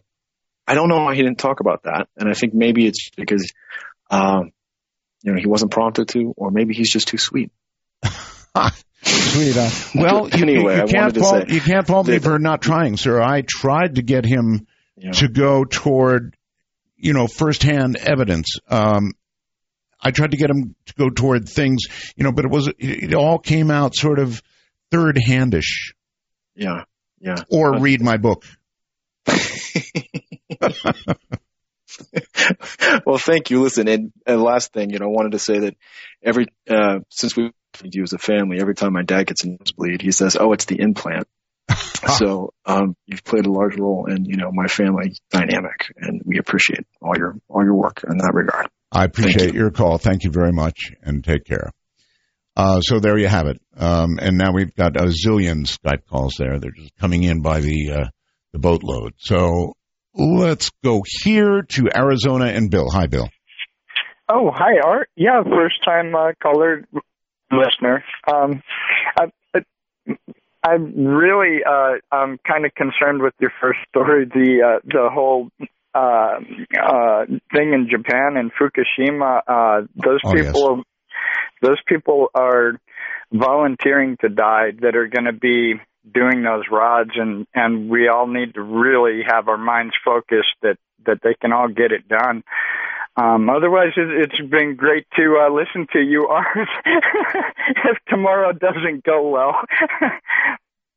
I don't know why he didn't talk about that. And I think maybe it's because, um, you know, he wasn't prompted to, or maybe he's just too sweet. Sweet. Uh, well, anyway, you, you, can't fault, you can't fault me for not trying, sir. I tried to get him yeah. to go toward, you know, firsthand evidence. Um, I tried to get him to go toward things, you know, but it was it all came out sort of third-handish. Yeah, yeah. Or That's- read my book. Well, thank you. Listen, and, and last thing, you know, I wanted to say that every uh, since we've been you as a family, every time my dad gets a nosebleed, he says, "Oh, it's the implant." So um, you've played a large role in, you know, my family dynamic, and we appreciate all your all your work in that regard. I appreciate your call. Thank you very much, and take care. Uh, so there you have it. Um, and now we've got a zillion Skype calls there. They're just coming in by the uh, the boatload. So let's go here to Arizona and Bill. Hi, Bill. Oh, hi, Art. Yeah, first time uh, caller listener. Um, I, I'm really uh, I'm kind of concerned with your first story, the uh, the whole uh, uh, thing in Japan and Fukushima. Uh, those oh, people, yes. those people are volunteering to die that are going to be doing those rods, and, and we all need to really have our minds focused that, that they can all get it done. Um, otherwise, it, it's been great to uh, listen to you, Art, if tomorrow doesn't go well.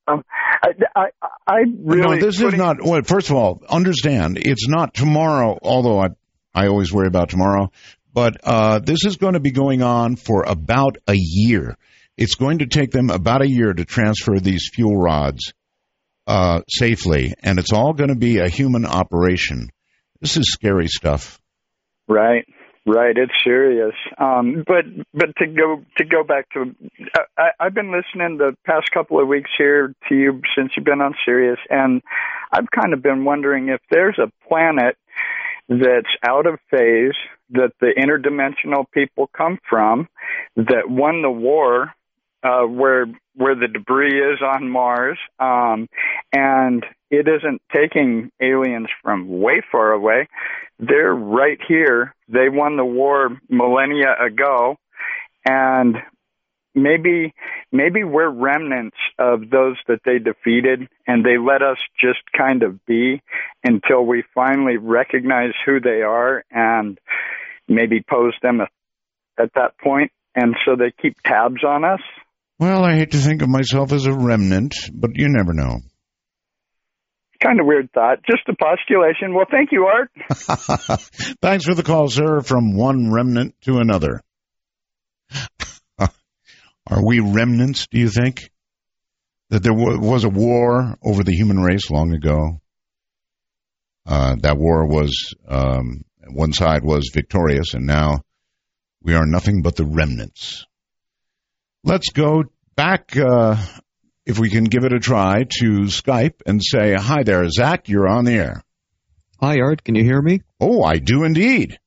um, I, I, I really... No, this putting... is not... Well, first of all, understand, it's not tomorrow, although I, I always worry about tomorrow, but uh, this is going to be going on for about a year. It's going to take them about a year to transfer these fuel rods uh, safely, and it's all going to be a human operation. This is scary stuff. Right, right. It's serious. Um, but but to go to go back to, I, I've been listening the past couple of weeks here to you since you've been on Sirius, and I've kind of been wondering if there's a planet that's out of phase that the interdimensional people come from that won the war. Uh, where where the debris is on Mars, um, and it isn't taking aliens from way far away. They're right here. They won the war millennia ago, and maybe maybe we're remnants of those that they defeated, and they let us just kind of be until we finally recognize who they are and maybe pose them at that point, and so they keep tabs on us. Well, I hate to think of myself as a remnant, but you never know. Kind of weird thought. Just a postulation. Well, thank you, Art. Thanks for the call, sir, from one remnant to another. Are we remnants, do you think? That there was a war over the human race long ago. Uh, that war was, um, one side was victorious, and now we are nothing but the remnants. Let's go back, uh, if we can give it a try, to Skype and say, hi there, Zach, you're on the air. Hi, Art, can you hear me? Oh, I do indeed.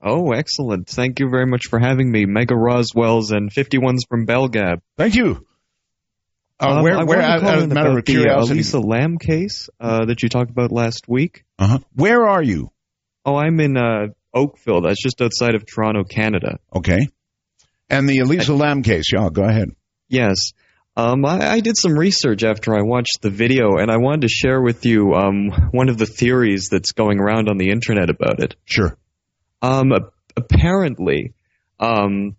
Oh, excellent. Thank you very much for having me, Mega Roswells and fifty-ones from Belgab. Thank you. Uh, um, where, where, I where, as a matter of curiosity. The Lisa Lamb case uh, that you talked about last week. Uh-huh. Where are you? Oh, I'm in uh, Oakville. That's just outside of Toronto, Canada. Okay. And the Elisa Lam case, yeah, go ahead. Yes. Um, I, I did some research after I watched the video, and I wanted to share with you um, one of the theories that's going around on the Internet about it. Sure. Um, apparently, um,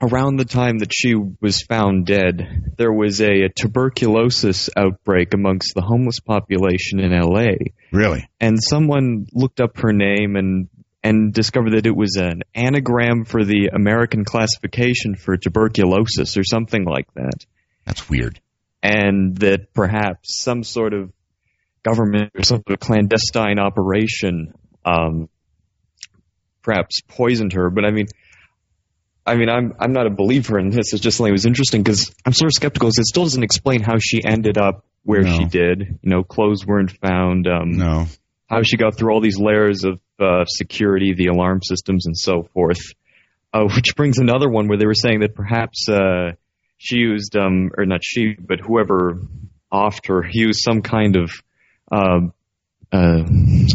around the time that she was found dead, there was a, a tuberculosis outbreak amongst the homeless population in L A. Really? And someone looked up her name and and discovered that it was an anagram for the American classification for tuberculosis or something like that. That's weird. And that perhaps some sort of government or some sort of clandestine operation um, perhaps poisoned her. But I mean, I mean, I'm I'm not a believer in this. It's just something that was interesting because I'm sort of skeptical. It still doesn't explain how she ended up where no. she did. You know, clothes weren't found. Um, no. How she got through all these layers of uh, security, the alarm systems, and so forth. Uh, which brings another one where they were saying that perhaps uh, she used, um, or not she, but whoever offed her used some kind of uh, uh,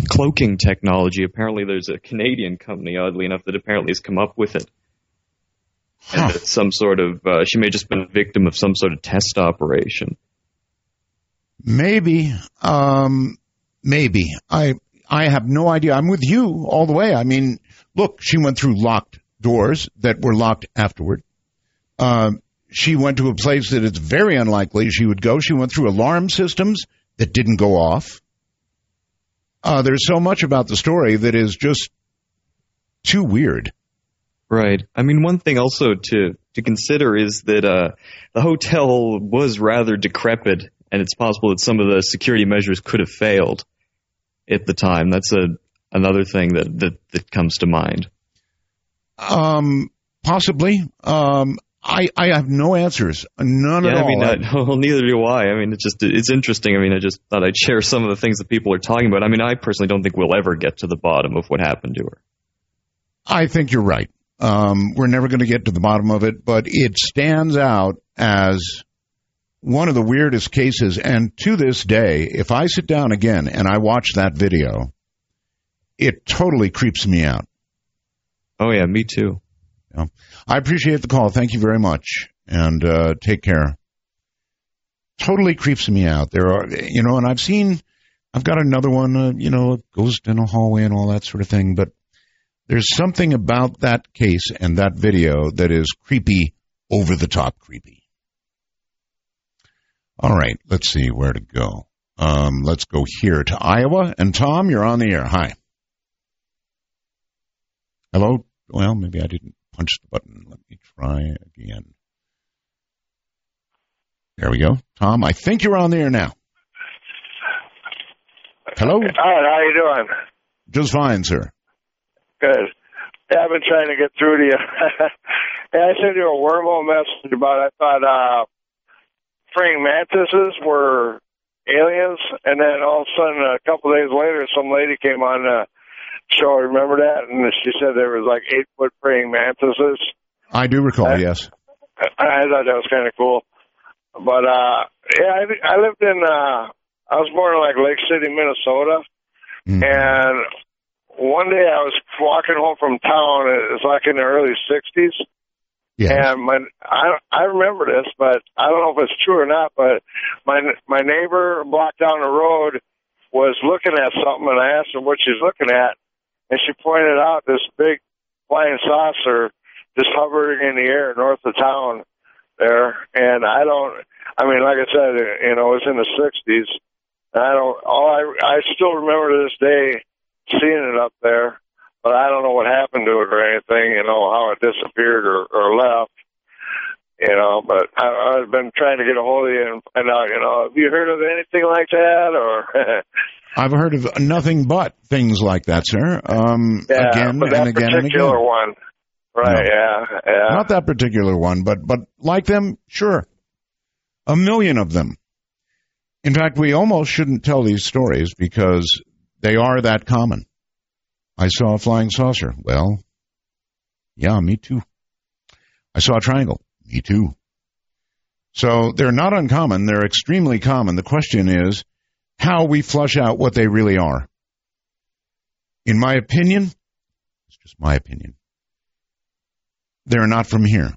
cloaking technology. Apparently there's a Canadian company, oddly enough, that apparently has come up with it. Huh. And that some sort of, uh, she may have just been a victim of some sort of test operation. Maybe. Um... Maybe. I I have no idea. I'm with you all the way. I mean, look, she went through locked doors that were locked afterward. Um, she went to a place that it's very unlikely she would go. She went through alarm systems that didn't go off. Uh, there's so much about the story that is just too weird. Right. I mean, one thing also to, to consider is that uh, the hotel was rather decrepit, and it's possible that some of the security measures could have failed at the time. That's a another thing that, that, that comes to mind. Um, possibly. Um, I, I have no answers. None yeah, at all. I mean, I, well, neither do I. I mean, it's just, it's interesting. I mean, I just thought I'd share some of the things that people are talking about. I mean, I personally don't think we'll ever get to the bottom of what happened to her. I think you're right. Um, we're never going to get to the bottom of it, but it stands out as one of the weirdest cases. And to this day, if I sit down again and I watch that video, it totally creeps me out. Oh, yeah, me too. Yeah. I appreciate the call. Thank you very much, and uh, take care. Totally creeps me out. There are, you know, and I've seen, I've got another one, uh, you know, a ghost in a hallway and all that sort of thing, but there's something about that case and that video that is creepy, over-the-top creepy. All right, let's see where to go. Um, let's go here to Iowa, and Tom, you're on the air. Hi. Hello? Well, maybe I didn't punch the button. Let me try again. There we go. Tom, I think you're on the air now. Hello? Hi, how you doing? Just fine, sir. Good. Yeah, I've been trying to get through to you. I sent you a wormhole message about I thought uh, praying mantises were aliens, and then all of a sudden, a couple of days later, some lady came on the show. Remember that? And she said there was like eight-foot praying mantises. I do recall, I, yes. I thought that was kind of cool. But, uh, yeah, I, I lived in, uh, I was born in like Lake City, Minnesota, mm. and one day I was walking home from town. It was like in the early sixties. Yes. And my, I, I remember this, but I don't know if it's true or not, but my my neighbor a block down the road was looking at something, and I asked her what she's looking at, and she pointed out this big flying saucer just hovering in the air north of town there. And I don't, I mean, like I said, you know, it was in the sixties. And I don't, all I, I still remember to this day seeing it up there, but I don't know what happened to it or anything, you know, how it disappeared or, or left, you know, but I, I've been trying to get a hold of you and find out, you know, have you heard of anything like that? Or I've heard of nothing but things like that, sir. Um, yeah, again, but that and again particular and again. One. Right, no. yeah, yeah. Not that particular one, but, but like them, sure. A million of them. In fact, we almost shouldn't tell these stories because they are that common. I saw a flying saucer. Well, yeah, me too. I saw a triangle. Me too. So they're not uncommon. They're extremely common. The question is how we flush out what they really are. In my opinion, it's just my opinion, they're not from here.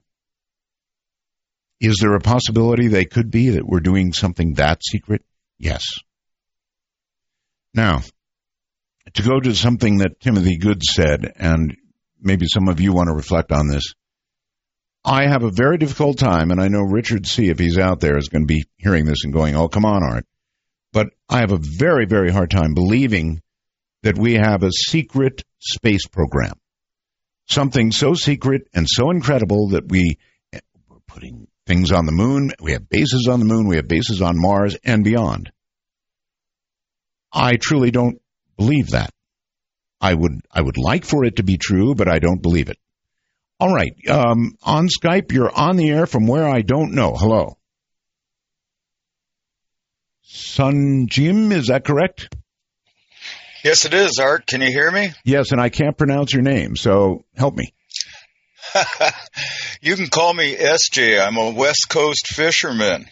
Is there a possibility they could be that we're doing something that secret? Yes. Now, to go to something that Timothy Good said, and maybe some of you want to reflect on this, I have a very difficult time, and I know Richard C., if he's out there, is going to be hearing this and going, oh, come on, Art. But I have a very, very hard time believing that we have a secret space program, something so secret and so incredible that we, we're putting things on the moon, we have bases on the moon, we have bases on Mars and beyond. I truly don't believe that. I would I would like for it to be true, but I don't believe it. All right. Um, on Skype, you're on the air from where I don't know. Hello. Sun Jim, is that correct? Yes, it is, Art. Can you hear me? Yes, and I can't pronounce your name, so help me. You can call me S J. I'm a West Coast fisherman.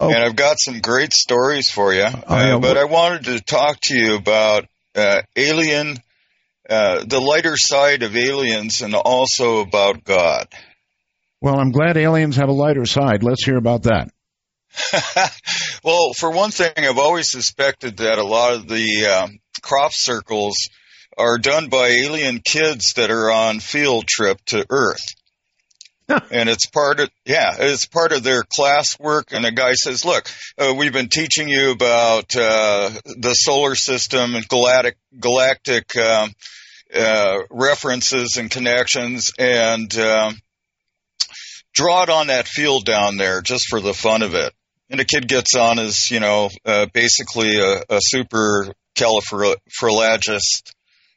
Oh. And I've got some great stories for you, uh, uh, but I wanted to talk to you about uh, alien, uh, the lighter side of aliens, and also about God. Well, I'm glad aliens have a lighter side. Let's hear about that. Well, for one thing, I've always suspected that a lot of the um, crop circles are done by alien kids that are on field trip to Earth. Huh. And it's part of, yeah, it's part of their classwork. And a guy says, look, uh, we've been teaching you about uh, the solar system and galactic, galactic um, uh, references and connections, and um, draw it on that field down there just for the fun of it. And the kid gets on as, you know, uh, basically a, a supercalifragilistic.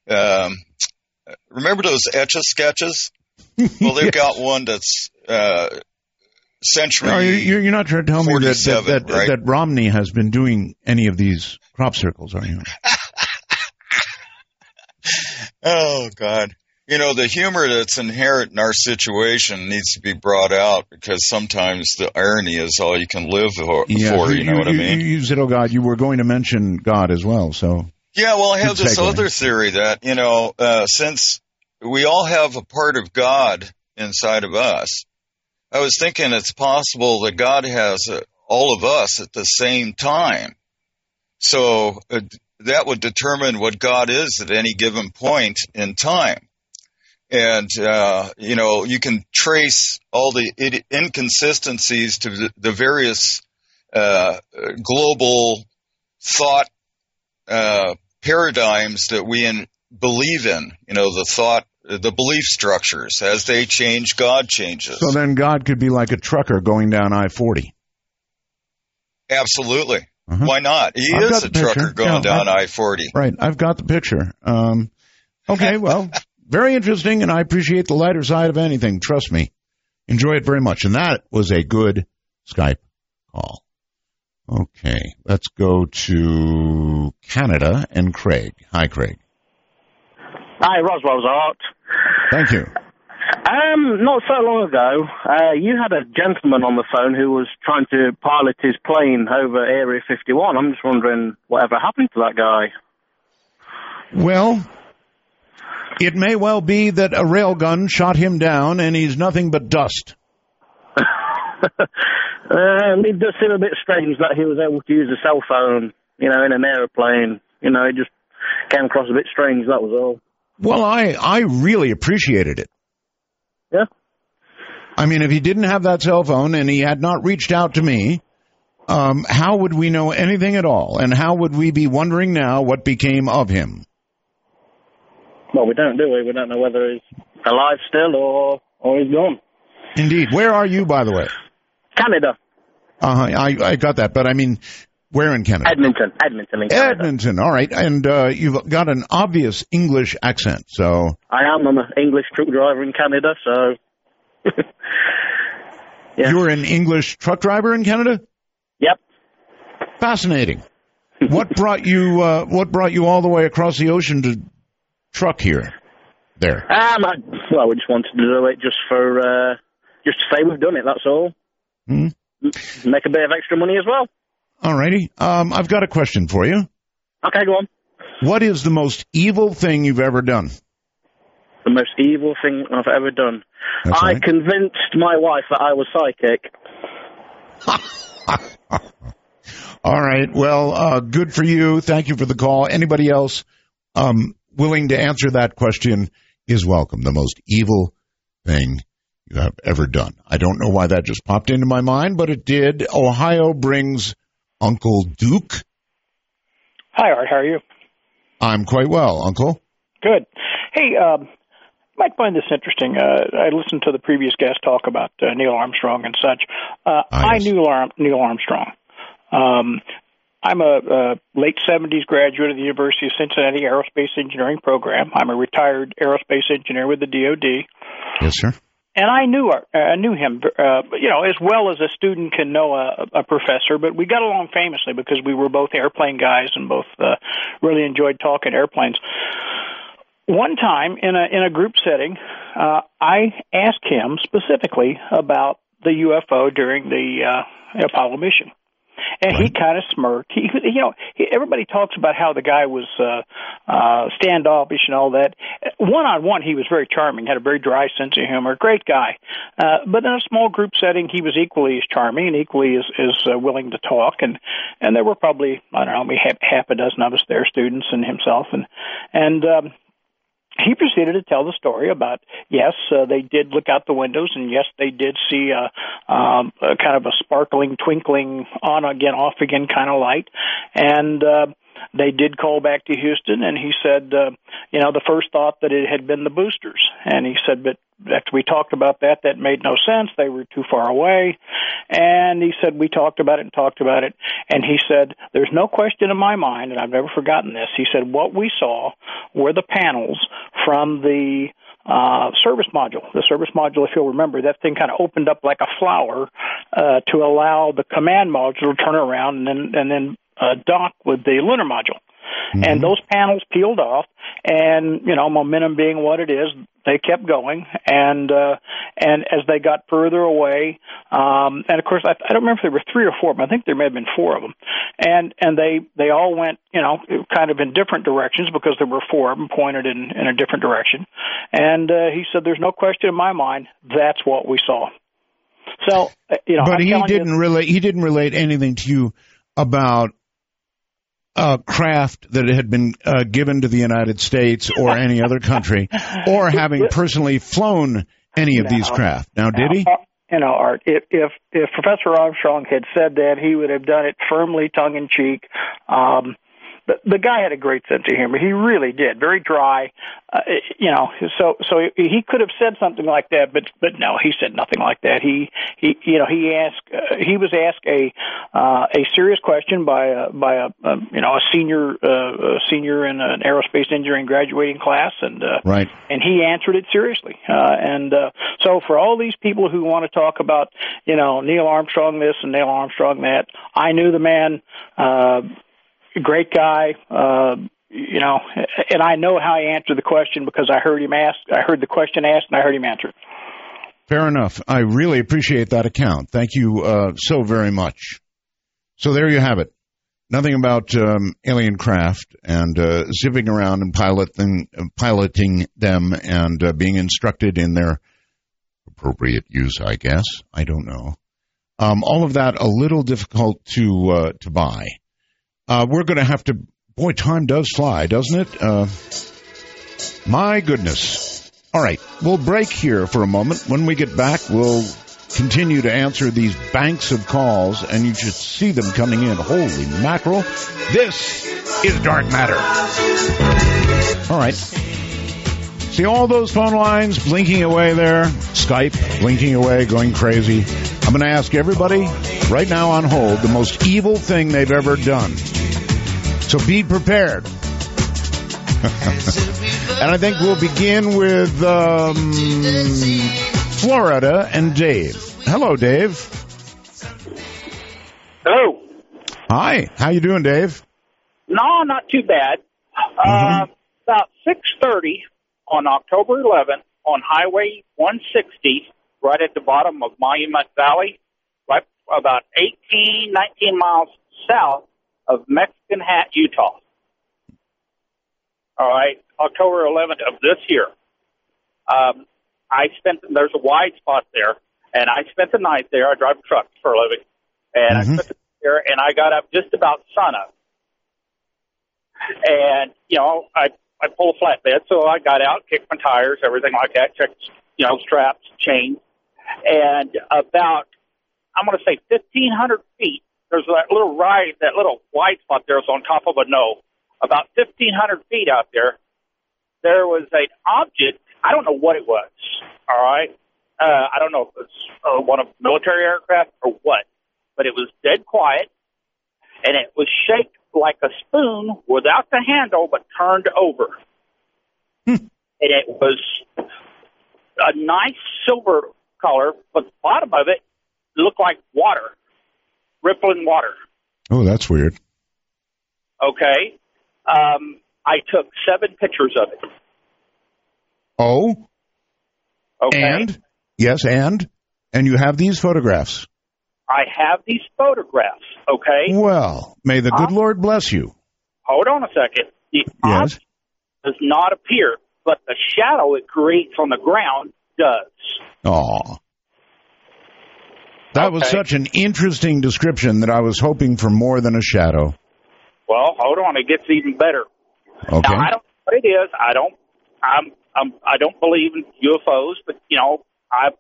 Um, remember those Etch-a-Sketches? Well, they've yes. got one that's uh, century. No, you're, you're not trying to tell me that that, that, right? that Romney has been doing any of these crop circles, are you? Oh, God. You know, the humor that's inherent in our situation needs to be brought out, because sometimes the irony is all you can live for, yeah, for you, you know you, what I mean? You, you said, oh, God, you were going to mention God as well, so. Yeah, well, I have this other theory that, you know, uh, since we all have a part of God inside of us, I was thinking it's possible that God has uh, all of us at the same time. So uh, that would determine what God is at any given point in time. And, uh, you know, you can trace all the it- inconsistencies to the, the various uh, global thought uh, paradigms that we in- believe in, you know, the thought, the belief structures. As they change, God changes. So then God could be like a trucker going down I forty. Absolutely. Uh-huh. Why not? He I've is a picture. trucker going yeah, down I've, I forty. Right. I've got the picture. Um, okay, well. Very interesting, and I appreciate the lighter side of anything. Trust me. Enjoy it very much. And that was a good Skype call. Okay, let's go to Canada and Craig. Hi, Craig. Hi, Roswell's Art. Thank you. Um, not so long ago, uh, you had a gentleman on the phone who was trying to pilot his plane over Area fifty-one. I'm just wondering whatever happened to that guy. Well... It may well be that a railgun shot him down, and he's nothing but dust. um, it does seem a bit strange that he was able to use a cell phone, you know, in an airplane. You know, it just came across a bit strange, that was all. Well, I, I really appreciated it. Yeah? I mean, if he didn't have that cell phone and he had not reached out to me, um, how would we know anything at all? And how would we be wondering now what became of him? Well, we don't, do we? We don't know whether he's alive still or, or he's gone. Indeed. Where are you, by the way? Canada. Uh-huh. I, I got that, but I mean, where in Canada? Edmonton. Edmonton in Canada. Edmonton, all right. And uh, you've got an obvious English accent, so... I am. I'm an English truck driver in Canada, so... yeah. You're an English truck driver in Canada? Yep. Fascinating. What brought you? Uh, what brought you all the way across the ocean to... truck here, there. Um, I, well, we just wanted to do it just for, uh, just to say we've done it. That's all. Mm-hmm. Make a bit of extra money as well. All righty. Um, I've got a question for you. Okay, go on. What is the most evil thing you've ever done? The most evil thing I've ever done. That's I right. convinced my wife that I was psychic. All right. Well, uh, good for you. Thank you for the call. Anybody else? Um. Willing to answer that question is welcome. The most evil thing you have ever done. I don't know why that just popped into my mind, but it did. Ohio brings Uncle Duke. Hi, Art. How are you? I'm quite well, Uncle. Good. Hey, um, you might find this interesting. Uh, I listened to the previous guest talk about uh, Neil Armstrong and such. Uh, I, I knew Neil Armstrong. Um I'm a, a late seventies graduate of the University of Cincinnati Aerospace Engineering Program. I'm a retired aerospace engineer with the D O D. Yes, sir. And I knew I knew him, uh, you know, as well as a student can know a, a professor. But we got along famously because we were both airplane guys and both uh, really enjoyed talking airplanes. One time in a in a group setting, uh, I asked him specifically about the U F O during the uh, Apollo mission. And right. he kind of smirked. He, you know, he, everybody talks about how the guy was uh, uh, standoffish and all that. One-on-one, he was very charming, had a very dry sense of humor, great guy. Uh, but in a small group setting, he was equally as charming and equally as, as uh, willing to talk. And, and there were probably, I don't know, maybe half, half a dozen of us there, students and himself. And, and um, he proceeded to tell the story about, yes, uh, they did look out the windows, and yes, they did see a, um, a kind of a sparkling, twinkling, on-again, off-again kind of light. And uh, they did call back to Houston, and he said, uh, you know, the first thought that it had been the boosters. And he said, but after we talked about that, that made no sense. They were too far away. And he said, we talked about it and talked about it. And he said, there's no question in my mind, and I've never forgotten this, he said, what we saw were the panels from the uh, service module. The service module, if you'll remember, that thing kind of opened up like a flower uh, to allow the command module to turn around and then, and then uh, dock with the lunar module. Mm-hmm. And those panels peeled off, and, you know, momentum being what it is, they kept going, and uh, and as they got further away, um, and of course, I, I don't remember if there were three or four, but I think there may have been four of them, and and they, they all went, you know, kind of in different directions because there were four of them pointed in, in a different direction, and uh, he said, there's no question in my mind, that's what we saw. So, you know, but I'm he didn't you, relate. He didn't relate anything to you about Uh, craft that had been uh, given to the United States or any other country, or having personally flown any of now, these craft. Now, now, did he? Uh, you know, Art, if, if if Professor Armstrong had said that, he would have done it firmly, tongue-in-cheek. Um, but the guy had a great sense of humor. He really did. Very dry. Uh, you know, so so he could have said something like that, but but no, he said nothing like that. He he you know he asked uh, he was asked a uh, a serious question by a, by a, a you know a senior uh, a senior in an aerospace engineering graduating class, and uh, right. and he answered it seriously. Uh, and uh, so for all these people who want to talk about you know Neil Armstrong this and Neil Armstrong that, I knew the man, uh, great guy. Uh, You know, and I know how he answered the question because I heard him ask. I heard the question asked, and I heard him answer. Fair enough. I really appreciate that account. Thank you uh, so very much. So there you have it. Nothing about um, alien craft and uh, zipping around and piloting, piloting them and uh, being instructed in their appropriate use. I guess I don't know. Um, all of that a little difficult to uh, to buy. Uh, we're going to have to. Boy, time does fly, doesn't it? Uh, my goodness. All right, we'll break here for a moment. When we get back, we'll continue to answer these banks of calls, and you should see them coming in. Holy mackerel. This is Dark Matter. All right. See all those phone lines blinking away there? Skype blinking away, going crazy. I'm going to ask everybody right now on hold the most evil thing they've ever done. So be prepared. And I think we'll begin with um, Florida and Dave. Hello, Dave. Hello. Hi. How you doing, Dave? No, not too bad. Mm-hmm. Uh, about six thirty on October eleventh on Highway one sixty, right at the bottom of Monument Valley, right about eighteen, nineteen miles south of Mexican Hat, Utah. All right, October eleventh of this year. Um, I spent, there's a wide spot there, and I spent the night there. I drive a truck for a living, and mm-hmm. I spent the night there, and I got up just about sunup. And, you know, I, I pull a flatbed, so I got out, kicked my tires, everything like that, checked, you know, straps, chains, and about, I'm going to say fifteen hundred feet, there's that little ride, that little white spot there is on top of a knoll. About fifteen hundred feet out there, there was an object. I don't know what it was, all right? Uh, I don't know if it was uh, one of military aircraft or what, but it was dead quiet, and it was shaped like a spoon without the handle but turned over. Hmm. And it was a nice silver color, but the bottom of it looked like water. Rippling water. Oh, that's weird. Okay. Um, I took seven pictures of it. Oh? Okay. And? Yes, and? And you have these photographs? I have these photographs, okay? Well, may the good um, Lord bless you. Hold on a second. The object does not appear, but the shadow it creates on the ground does. Aw. That okay. was such an interesting description that I was hoping for more than a shadow. Well, hold on. It gets even better. Okay. Now, I don't know what it is. I don't I'm, I'm, I don't believe in U F Os, but, you know, I'm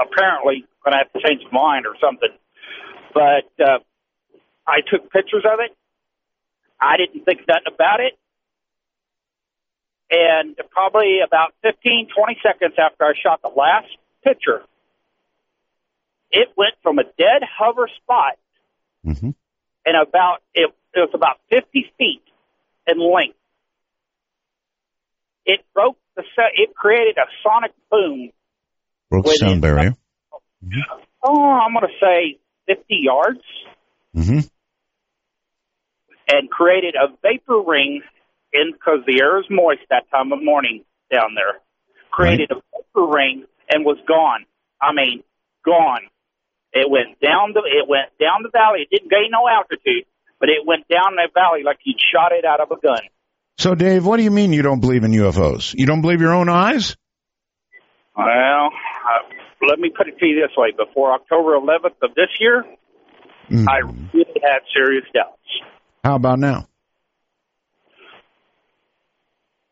apparently going to have to change my mind or something. But uh, I took pictures of it. I didn't think nothing about it. And probably about fifteen, twenty seconds after I shot the last picture, it went from a dead hover spot mm-hmm. and about, it, it was about fifty feet in length. It broke the, it created a sonic boom. Broke the sound barrier. Mm-hmm. Oh, I'm going to say fifty yards. Mm-hmm. And created a vapor ring in, because the air is moist that time of morning down there. Created right. a vapor ring and was gone. I mean, gone. It went down the, it went down the valley. It didn't gain no altitude, but it went down that valley like you'd shot it out of a gun. So, Dave, what do you mean you don't believe in U F Os? You don't believe your own eyes? Well, uh, let me put it to you this way. Before October eleventh of this year, mm. I really had serious doubts. How about now?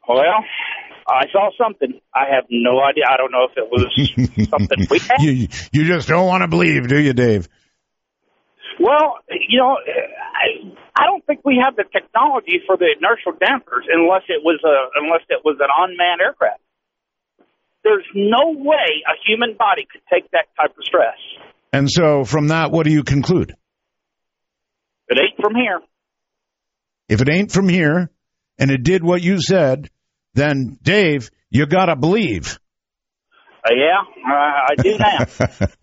Well, I saw something. I have no idea. I don't know if it was something we had. You, you just don't want to believe, do you, Dave? Well, you know, I, I don't think we have the technology for the inertial dampers unless it was a unless it was an unmanned aircraft. There's no way a human body could take that type of stress. And so, from that, what do you conclude? It ain't from here. If it ain't from here, and it did what you said, then Dave, you gotta believe. Uh, yeah, uh, I do now.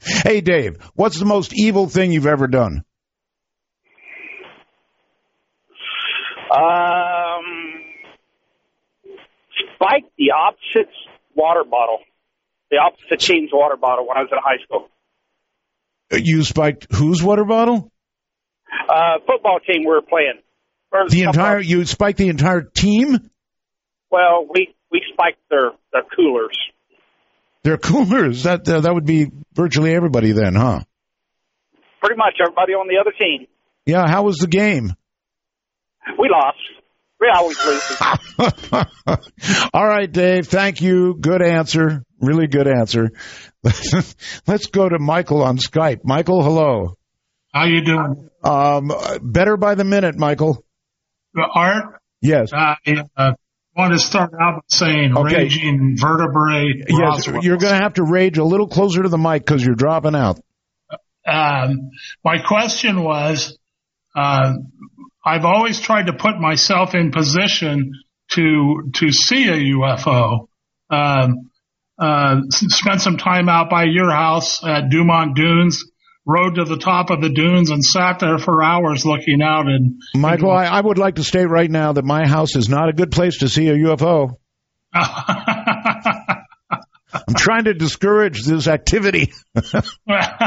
Hey, Dave, what's the most evil thing you've ever done? Um, spiked the opposite water bottle, the opposite team's water bottle when I was in high school. You spiked whose water bottle? Uh, football team we were playing. The entire up. You spiked the entire team? Well, we we spiked their their coolers. They're coolers. That uh, that would be virtually everybody then, huh? Pretty much everybody on the other team. Yeah, how was the game? We lost. We always lose. All right, Dave. Thank you. Good answer. Really good answer. Let's go to Michael on Skype. Michael, hello. How you doing? Um, better by the minute, Michael. Art? Yes. Uh, uh, I want to start out by saying okay. Raging invertebrate. Yes, you're going to have to rage a little closer to the mic because you're dropping out. Um, my question was, uh, I've always tried to put myself in position to to see a U F O. Um, uh, spent some time out by your house at Dumont Dunes. Rode to the top of the dunes and sat there for hours looking out. And Michael, I, I would like to state right now that my house is not a good place to see a U F O. I'm trying to discourage this activity. well,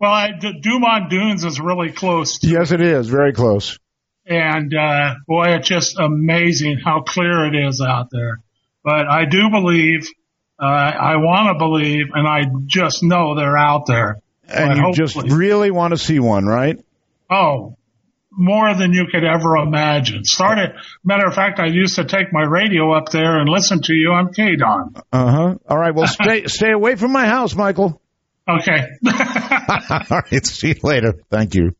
well I, Dumont Dunes is really close. To yes, it is. Very close. And, uh, boy, it's just amazing how clear it is out there. But I do believe, uh, I want to believe, and I just know they're out there. And you just really want to see one, right? Oh, more than you could ever imagine. Started, matter of fact, I used to take my radio up there and listen to you on K D O N. Uh-huh. All right, well, stay stay away from my house, Michael. Okay. All right, see you later. Thank you.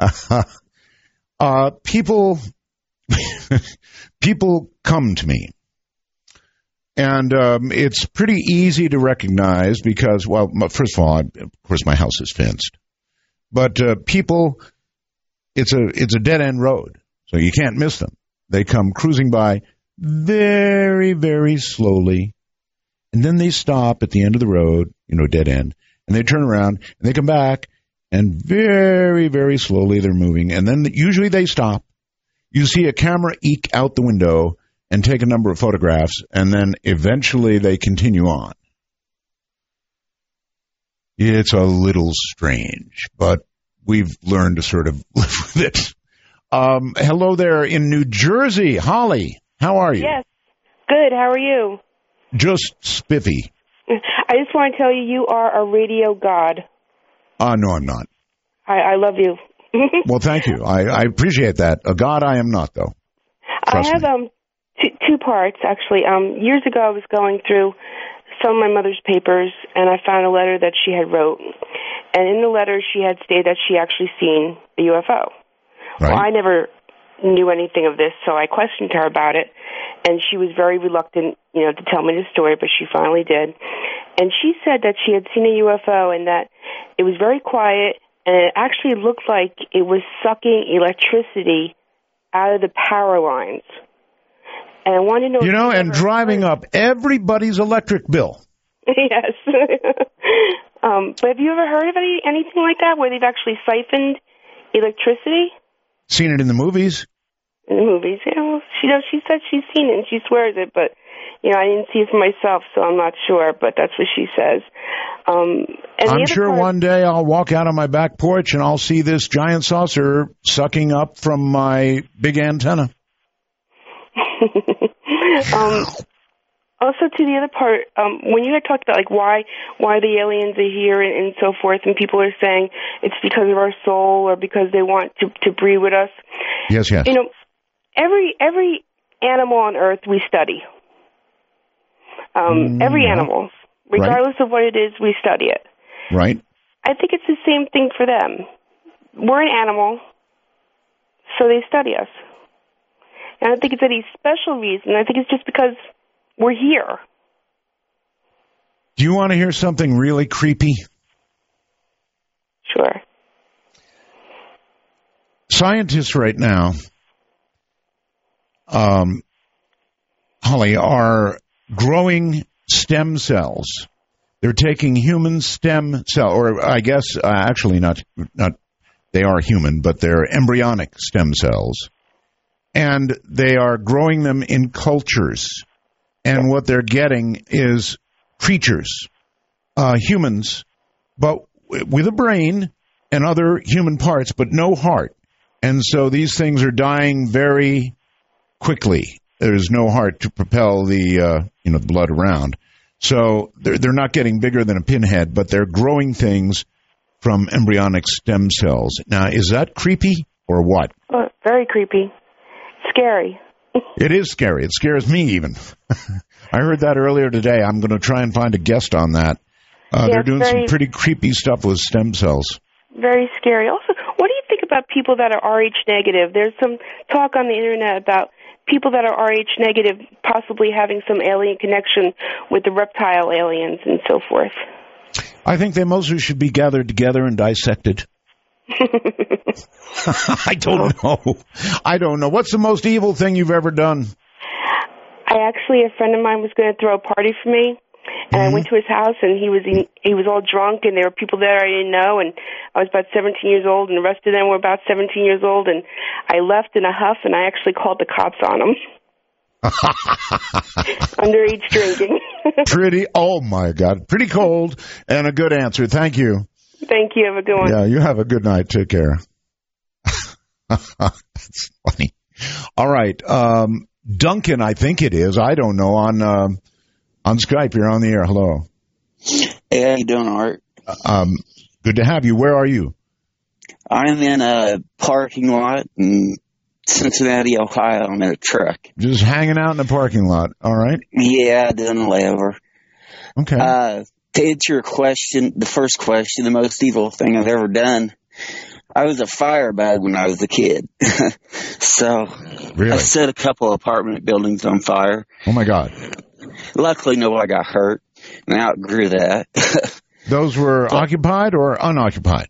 Uh, uh, people, people come to me. And um, it's pretty easy to recognize because, well, first of all, I, of course, my house is fenced. But uh, people, it's a it's a dead-end road, so you can't miss them. They come cruising by very, very slowly, and then they stop at the end of the road, you know, dead end, and they turn around, and they come back, and very, very slowly they're moving. And then usually they stop. You see a camera eke out the window and take a number of photographs, and then eventually they continue on. It's a little strange, but we've learned to sort of live with it. Um, hello there in New Jersey. Holly, how are you? Yes, good. How are you? Just spiffy. I just want to tell you, you are a radio god. Uh, no, I'm not. I, I love you. Well, thank you. I, I appreciate that. A god I am not, though. Trust I have me. um. Two, two parts, actually. Um, years ago, I was going through some of my mother's papers, and I found a letter that she had wrote. And in the letter, she had stated that she actually seen a U F O. Right. Well, I never knew anything of this, so I questioned her about it, and she was very reluctant, you know, to tell me the story, but she finally did. And she said that she had seen a U F O and that it was very quiet, and it actually looked like it was sucking electricity out of the power lines. And I wanted to know... You know, and driving heard. up everybody's electric bill. Yes. um, but have you ever heard of any, anything like that, where they've actually siphoned electricity? Seen it in the movies. In the movies, yeah. Well, she, you know, she said she's seen it, and she swears it, but, you know, I didn't see it for myself, so I'm not sure, but that's what she says. Um, and I'm sure part- one day I'll walk out on my back porch, and I'll see this giant saucer sucking up from my big antenna. um, also, to the other part, um, when you had talked about like why why the aliens are here and, and so forth, and people are saying it's because of our soul or because they want to, to breed with us. Yes, yes. You know, every every animal on Earth we study. Um, mm, every animal, regardless right. of what it is, we study it. Right. I think it's the same thing for them. We're an animal, so they study us. I don't think it's any special reason. I think it's just because we're here. Do you want to hear something really creepy? Sure. Scientists right now, um, Holly, are growing stem cells. They're taking human stem cell, or I guess uh, actually not, not they are human, but they're embryonic stem cells. And they are growing them in cultures. And what they're getting is creatures, uh, humans, but with a brain and other human parts, but no heart. And so these things are dying very quickly. There's no heart to propel the uh, you know the blood around. So they're, they're not getting bigger than a pinhead, but they're growing things from embryonic stem cells. Now, is that creepy or what? Oh, very creepy. Scary. It is scary. It scares me even. I heard that earlier today. I'm going to try and find a guest on that. Uh, yeah, they're doing very, some pretty creepy stuff with stem cells. Very scary. Also, what do you think about people that are R H negative? There's some talk on the internet about people that are R H negative possibly having some alien connection with the reptile aliens and so forth. I think they mostly should be gathered together and dissected. I don't know. I don't know. What's the most evil thing you've ever done? I actually, a friend of mine was going to throw a party for me, and mm-hmm. I went to his house, and he was he was all drunk, and there were people there I didn't know, and I was about seventeen years old, and the rest of them were about seventeen years old, and I left in a huff, and I actually called the cops on them. Underage drinking. Pretty, oh my God, pretty cold, and a good answer. Thank you. Thank you. Have a good one. Yeah, you have a good night. Take care. That's funny. All right. Um, Duncan, I think it is. I don't know. On uh, on Skype, you're on the air. Hello. Hey, how you doing, Art? Um, good to have you. Where are you? I'm in a parking lot in Cincinnati, Ohio. I'm in a truck. Just hanging out in the parking lot. All right. Yeah, doing a layover. Okay. Uh, To answer your question, the first question, the most evil thing I've ever done, I was a firebug when I was a kid. So really? I set a couple of apartment buildings on fire. Oh, my God. Luckily, nobody got hurt, and I outgrew that. Those were but, occupied or unoccupied?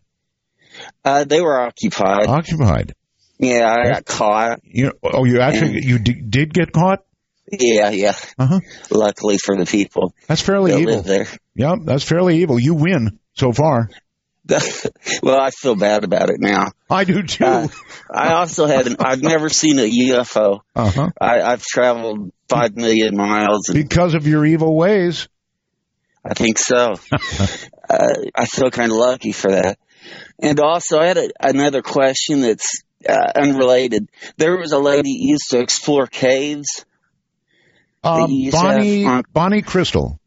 Uh, they were occupied. Occupied. Yeah, I got caught. You, oh, you actually you d- did get caught? Yeah, yeah. Uh-huh. Luckily for the people. That's fairly that evil. Live there. Yep, that's fairly evil. You win so far. Well, I feel bad about it now. I do too. Uh, I also haven't, I've never seen a U F O. Uh-huh. I, I've traveled five million miles. And because of your evil ways. I think so. uh, I feel kind of lucky for that. And also, I had a, another question that's uh, unrelated. There was a lady who used to explore caves. Um, Bonnie, have, um, Bonnie Crystal.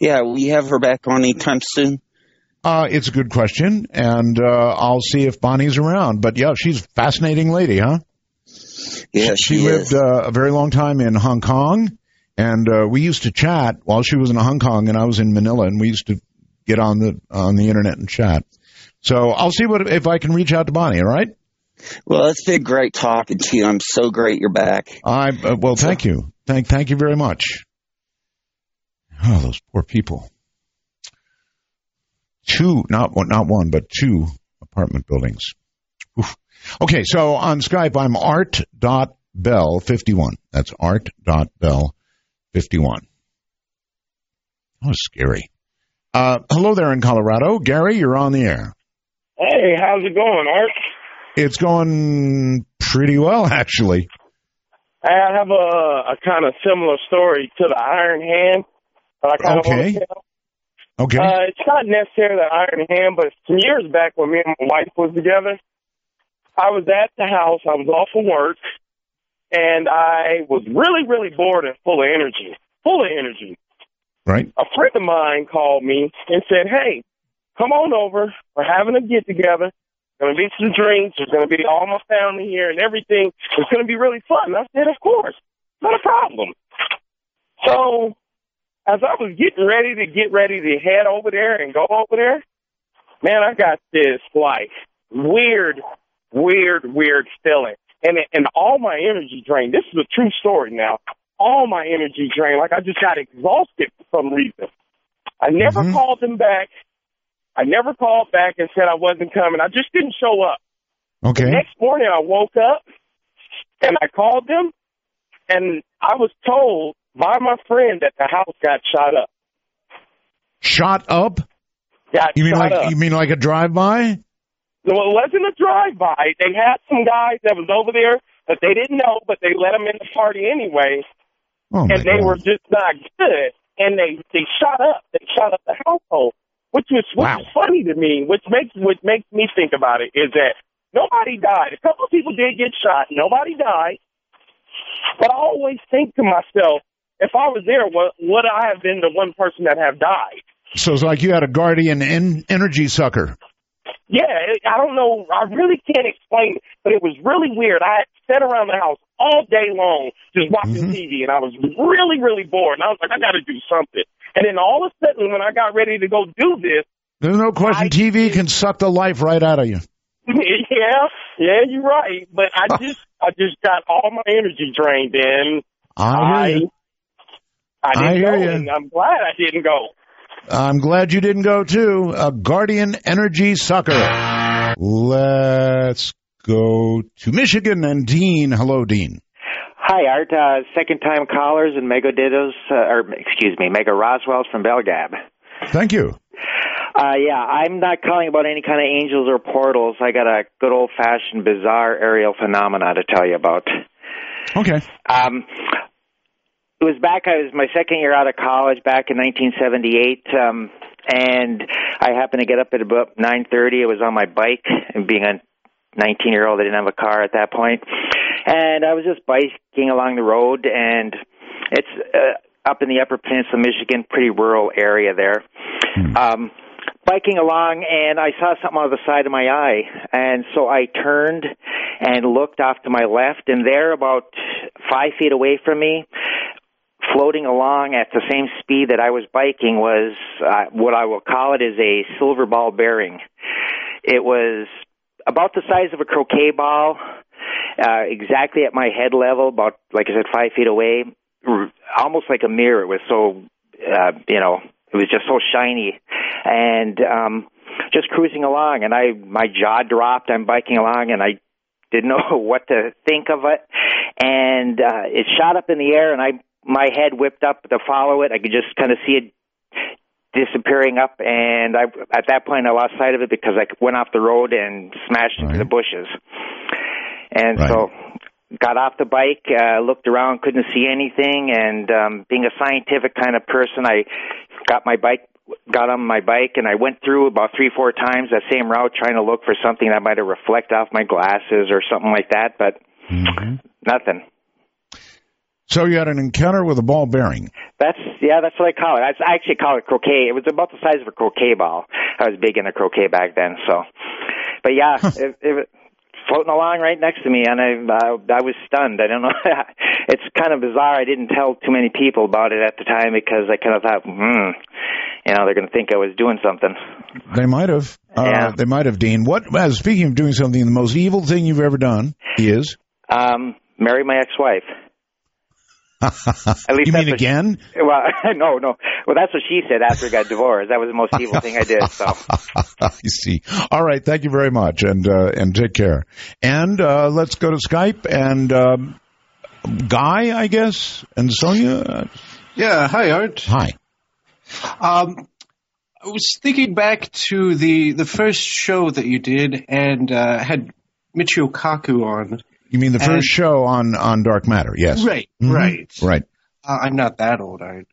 Yeah, will you have her back on anytime soon? Uh, it's a good question, and uh, I'll see if Bonnie's around. But, yeah, she's a fascinating lady, huh? Yeah, she, she lived uh, a very long time in Hong Kong, and uh, we used to chat while she was in Hong Kong and I was in Manila, and we used to get on the on the internet and chat. So I'll see what if I can reach out to Bonnie. All right. Well, it's been great talking to you. I'm so great you're back. I uh, well, thank you, thank thank you very much. Oh, those poor people. Two, not one, not one, but two apartment buildings. Oof. Okay, so on Skype, I'm art dot bell fifty-one. That's art dot bell fifty-one. That was scary. Uh, hello there in Colorado. Gary, you're on the air. Hey, how's it going, Art? It's going pretty well, actually. I have a, a kind of similar story to the Iron Hand that I kind of okay. want to tell. Okay. Uh, it's not necessarily the Iron Hand, but some years back when me and my wife was together, I was at the house, I was off of work, and I was really, really bored and full of energy. Full of energy. Right. A friend of mine called me and said, hey, come on over. We're having a get-together. Going to be some drinks. There's going to be all my family here and everything. It's going to be really fun. And I said, of course. Not a problem. So as I was getting ready to get ready to head over there and go over there, man, I got this, like, weird, weird, weird feeling. And and all my energy drained. This is a true story now. All my energy drained. Like, I just got exhausted for some reason. I never mm-hmm. called them back. I never called back and said I wasn't coming. I just didn't show up. Okay. The next morning, I woke up, and I called them, and I was told by my friend that the house got shot up. Shot up? Got you mean shot like up. You mean like a drive-by? No, it wasn't a drive-by. They had some guys that was over there that they didn't know, but they let them in the party anyway, oh and they God. were just not good. And they, they shot up. They shot up the household. Which is which wow. is funny to me, which makes which makes me think about it, is that nobody died. A couple of people did get shot. Nobody died. But I always think to myself, if I was there, what, would I have been the one person that have died? So it's like you had a guardian en- energy sucker. Yeah, it, I don't know. I really can't explain it, but it was really weird. I had sat around the house all day long just watching mm-hmm. T V, and I was really, really bored. And I was like, I got to do something. And then all of a sudden, when I got ready to go do this... There's no question I, T V can suck the life right out of you. Yeah, yeah, you're right. But I just I just got all my energy drained in. I hear you. I, I didn't I hear go, you. And I'm glad I didn't go. I'm glad you didn't go, too. A guardian energy sucker. Let's go to Michigan and Dean. Hello, Dean. Hi, Art. Uh, second-time callers and Mega Dittos, uh, or excuse me, Mega Roswells from Belgab. Thank you. Uh, yeah, I'm not calling about any kind of angels or portals. I got a good old-fashioned bizarre aerial phenomena to tell you about. Okay. Um, it was back. I was my second year out of college back in nineteen seventy-eight, um, and I happened to get up at about nine thirty. I was on my bike, and being a nineteen-year-old, I didn't have a car at that point. And I was just biking along the road, and it's uh, up in the Upper Peninsula, Michigan, pretty rural area there. Um, biking along, and I saw something out of the side of my eye. And so I turned and looked off to my left, and there, about five feet away from me, floating along at the same speed that I was biking, was uh, what I will call it is a silver ball bearing. It was about the size of a croquet ball. Uh, exactly at my head level, about, like I said, five feet away, r- almost like a mirror. It was so, uh, you know, it was just so shiny. And um, just cruising along, and I my jaw dropped. I'm biking along, and I didn't know what to think of it. And uh, it shot up in the air, and I my head whipped up to follow it. I could just kind of see it disappearing up, and I, at that point I lost sight of it because I went off the road and smashed into right. the bushes. And right. so got off the bike, uh, looked around, couldn't see anything, and um, being a scientific kind of person, I got my bike, got on my bike, and I went through about three, four times that same route trying to look for something that might have reflected off my glasses or something like that, but mm-hmm. nothing. So you had an encounter with a ball bearing. That's yeah, that's what I call it. I actually call it croquet. It was about the size of a croquet ball. I was big into croquet back then, so. But yeah, it, it floating along right next to me, and I I, I was stunned. I don't know. It's kind of bizarre. I didn't tell too many people about it at the time because I kind of thought, hmm, you know, they're going to think I was doing something. They might have. Uh, yeah. They might have, Dean. What? Well, speaking of doing something, the most evil thing you've ever done is? Um, marry my ex-wife. At least you mean again? She, well, no, no. Well, that's what she said after I got divorced. That was the most evil thing I did. So. I see. All right. Thank you very much, and uh, and take care. And uh, let's go to Skype and um, Guy, I guess, and Sonia. Yeah. Hi, Art. Hi. Um, I was thinking back to the the first show that you did, and uh, had Michio Kaku on. You mean the first and, show on, on Dark Matter, yes. Right, mm-hmm. right. Right. Uh, I'm not that old, I.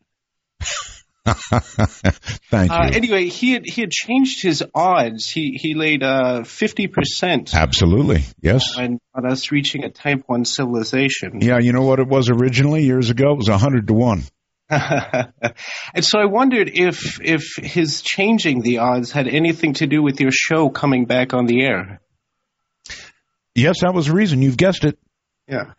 Thank you. Uh, anyway, he had, he had changed his odds. He he laid uh, fifty percent. Absolutely, yes. On, on us reaching a type one civilization. Yeah, you know what it was originally years ago? It was one hundred to one. And so I wondered if if his changing the odds had anything to do with your show coming back on the air. Yes, that was the reason. You've guessed it. Yeah.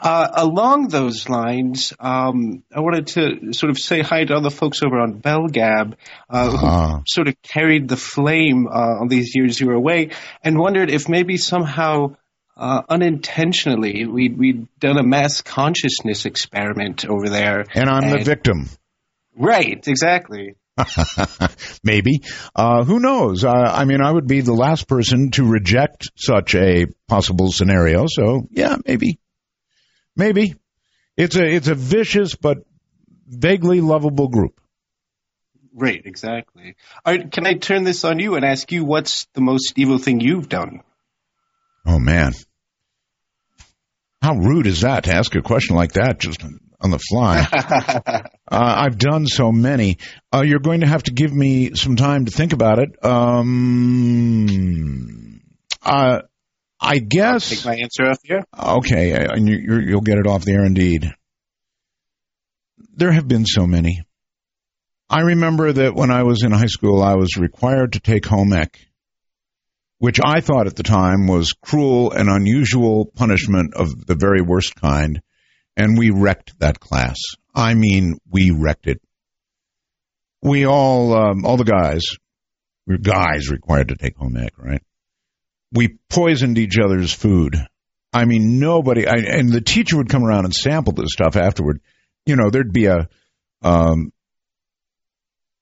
Uh, along those lines, um, I wanted to sort of say hi to other folks over on Belgab, uh, uh-huh. who sort of carried the flame uh, all these years you were away, and wondered if maybe somehow uh, unintentionally we'd, we'd done a mass consciousness experiment over there. And I'm and, the victim. Right, exactly. Maybe. Uh, who knows? Uh, I mean, I would be the last person to reject such a possible scenario. So, yeah, maybe. Maybe. It's a it's a vicious but vaguely lovable group. Right, exactly. Right, can I turn this on you and ask you what's the most evil thing you've done? Oh, man. How rude is that to ask a question like that just on the fly? uh, I've done so many. Uh, you're going to have to give me some time to think about it. Um, uh, I guess. I'll take my answer off the air. Okay, and you, you, you'll get it off the air indeed. There have been so many. I remember that when I was in high school, I was required to take home ec, which I thought at the time was cruel and unusual punishment of the very worst kind. And we wrecked that class. I mean, we wrecked it. We all, um, all the guys, we were guys required to take home ec, right? We poisoned each other's food. I mean, nobody, I, and the teacher would come around and sample this stuff afterward. You know, there'd be a, um,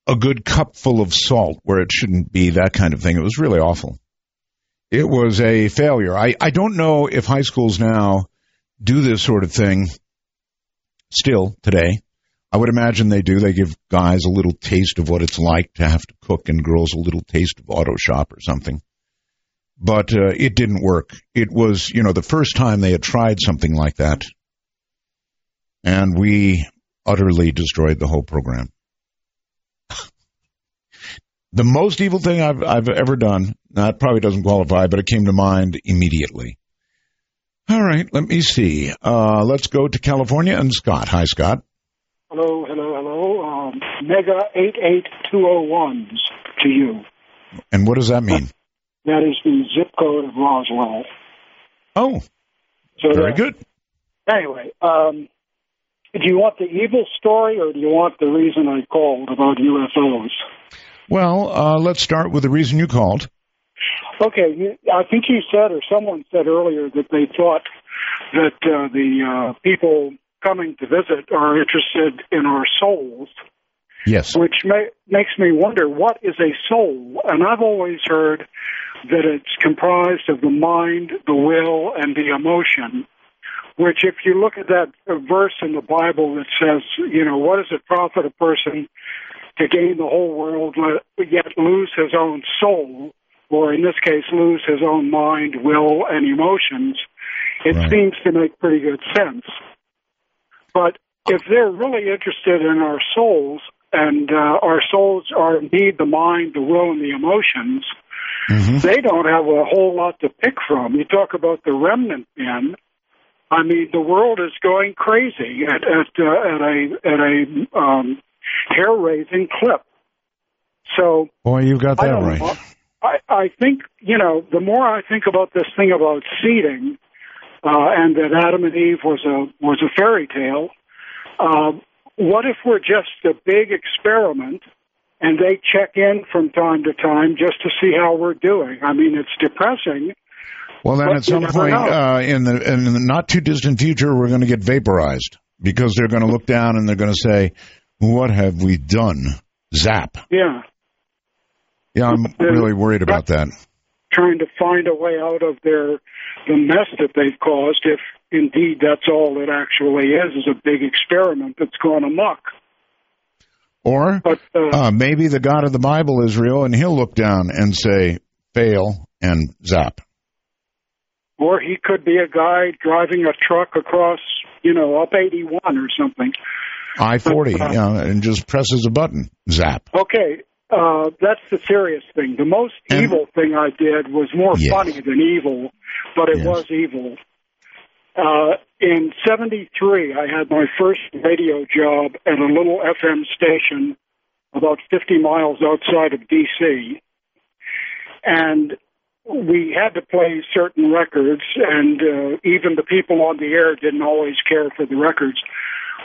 a good cup full of salt where it shouldn't be, that kind of thing. It was really awful. It was a failure. I, I don't know if high schools now do this sort of thing. Still, today, I would imagine they do. They give guys a little taste of what it's like to have to cook and girls a little taste of auto shop or something. But uh, it didn't work. It was, you know, the first time they had tried something like that. And we utterly destroyed the whole program. The most evil thing I've, I've ever done, that probably doesn't qualify, but it came to mind immediately. All right, let me see. Uh, let's go to California and Scott. Hi, Scott. Hello, hello, hello. Um, mega eight eight two oh ones to you. And what does that mean? That is the zip code of Roswell. Oh, so very that, good. Anyway, um, do you want the evil story or do you want the reason I called about U F Os? Well, uh, let's start with the reason you called. Okay, I think you said or someone said earlier that they thought that uh, the uh, people coming to visit are interested in our souls. Yes. Which may, makes me wonder, what is a soul? And I've always heard that it's comprised of the mind, the will, and the emotion, which if you look at that verse in the Bible that says, you know, what does it profit a person to gain the whole world yet lose his own soul? Or in this case, lose his own mind, will, and emotions, it right. seems to make pretty good sense. But if they're really interested in our souls, and uh, our souls are indeed the mind, the will, and the emotions, mm-hmm. they don't have a whole lot to pick from. You talk about the remnant men. I mean, the world is going crazy at, at, uh, at a, at a um, hair-raising clip. So, boy, you got that right. Know, I, I think, you know, the more I think about this thing about seeding, uh, and that Adam and Eve was a was a fairy tale, uh, what if we're just a big experiment and they check in from time to time just to see how we're doing? I mean, it's depressing. Well, then at some point uh, in, the, in the not-too-distant future, we're going to get vaporized because they're going to look down and they're going to say, what have we done? Zap. Yeah. Yeah, I'm really worried about that. Trying to find a way out of their the mess that they've caused, if indeed that's all it actually is, is a big experiment that's gone amok. Or but, uh, uh, maybe the God of the Bible is real, and he'll look down and say, fail, and zap. Or he could be a guy driving a truck across, you know, up eighty-one or something. I forty, uh, yeah, and just presses a button, zap. Okay. Uh, that's the serious thing. The most and, evil thing I did was more yes. funny than evil, but it yes. was evil. Uh, in seventy-three, I had my first radio job at a little F M station about fifty miles outside of D C, and we had to play certain records, and uh, even the people on the air didn't always care for the records.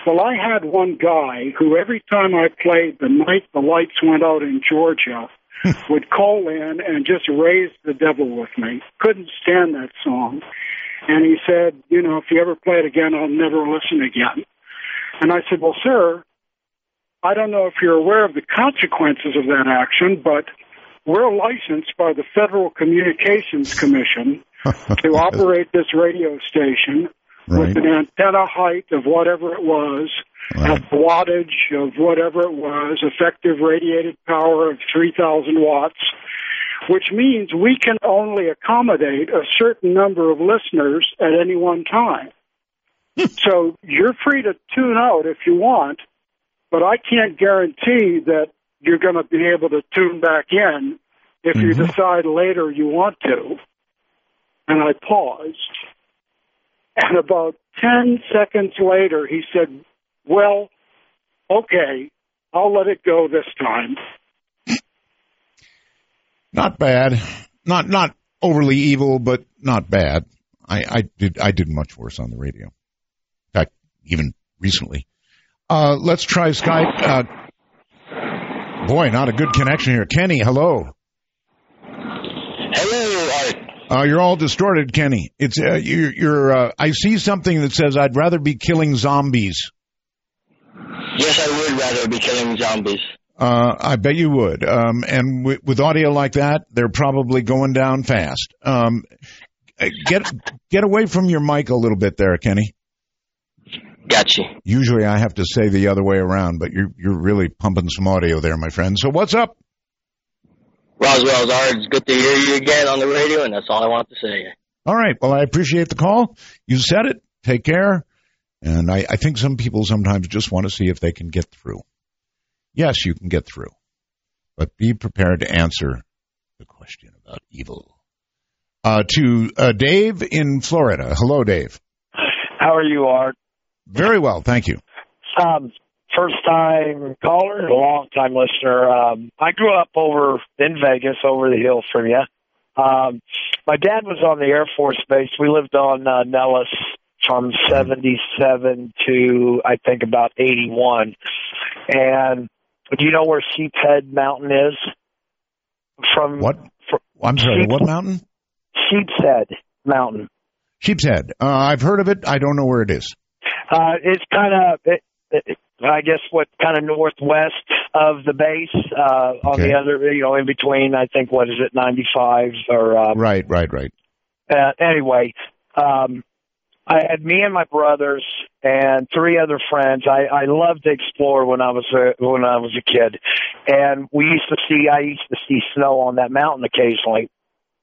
Well, I had one guy who every time I played The Night the Lights Went Out in Georgia would call in and just raise the devil with me. Couldn't stand that song. And he said, you know, if you ever play it again, I'll never listen again. And I said, well, sir, I don't know if you're aware of the consequences of that action, but we're licensed by the Federal Communications Commission to operate this radio station. Right. With an antenna height of whatever it was, right. a wattage of whatever it was, effective radiated power of three thousand watts, which means we can only accommodate a certain number of listeners at any one time. So you're free to tune out if you want, but I can't guarantee that you're going to be able to tune back in if mm-hmm. you decide later you want to. And I paused. And about ten seconds later, he said, well, okay, I'll let it go this time. Not bad. Not not overly evil, but not bad. I, I did I did much worse on the radio. In fact, even recently. Uh, let's try Skype. Uh, boy, not a good connection here. Kenny, hello. Uh, you're all distorted, Kenny. It's uh, you, you're. Uh, I see something that says I'd rather be killing zombies. Yes, I would rather be killing zombies. Uh, I bet you would. Um, and w- with audio like that, they're probably going down fast. Um, get get away from your mic a little bit there, Kenny. Gotcha. Usually, I have to say the other way around, but you're you're really pumping some audio there, my friend. So what's up? Roswell, Art, it's good to hear you again on the radio, and that's all I want to say. All right. Well, I appreciate the call. You said it. Take care. And I, I think some people sometimes just want to see if they can get through. Yes, you can get through. But be prepared to answer the question about evil. Uh, to uh, Dave in Florida. Hello, Dave. How are you, Art? Very well. Thank you. Um First-time caller, a long-time listener. Um, I grew up over in Vegas, over the hill from you. Um, my dad was on the Air Force Base. We lived on uh, Nellis from seventy-seven to, I think, about eighty-one. And do you know where Sheep's Head Mountain is? From What? From, I'm sorry, Sheep, what mountain? Sheep's Head Mountain. Sheep's Head. Uh, I've heard of it. I don't know where it is. Uh, it's kind of... It, it, I guess what kind of northwest of the base, uh, okay. on the other, you know, in between, I think, what is it, ninety-five or... Um, right, right, right. Uh, anyway, um, I had me and my brothers and three other friends. I, I loved to explore when I was a, when I was a kid. And we used to see, I used to see snow on that mountain occasionally.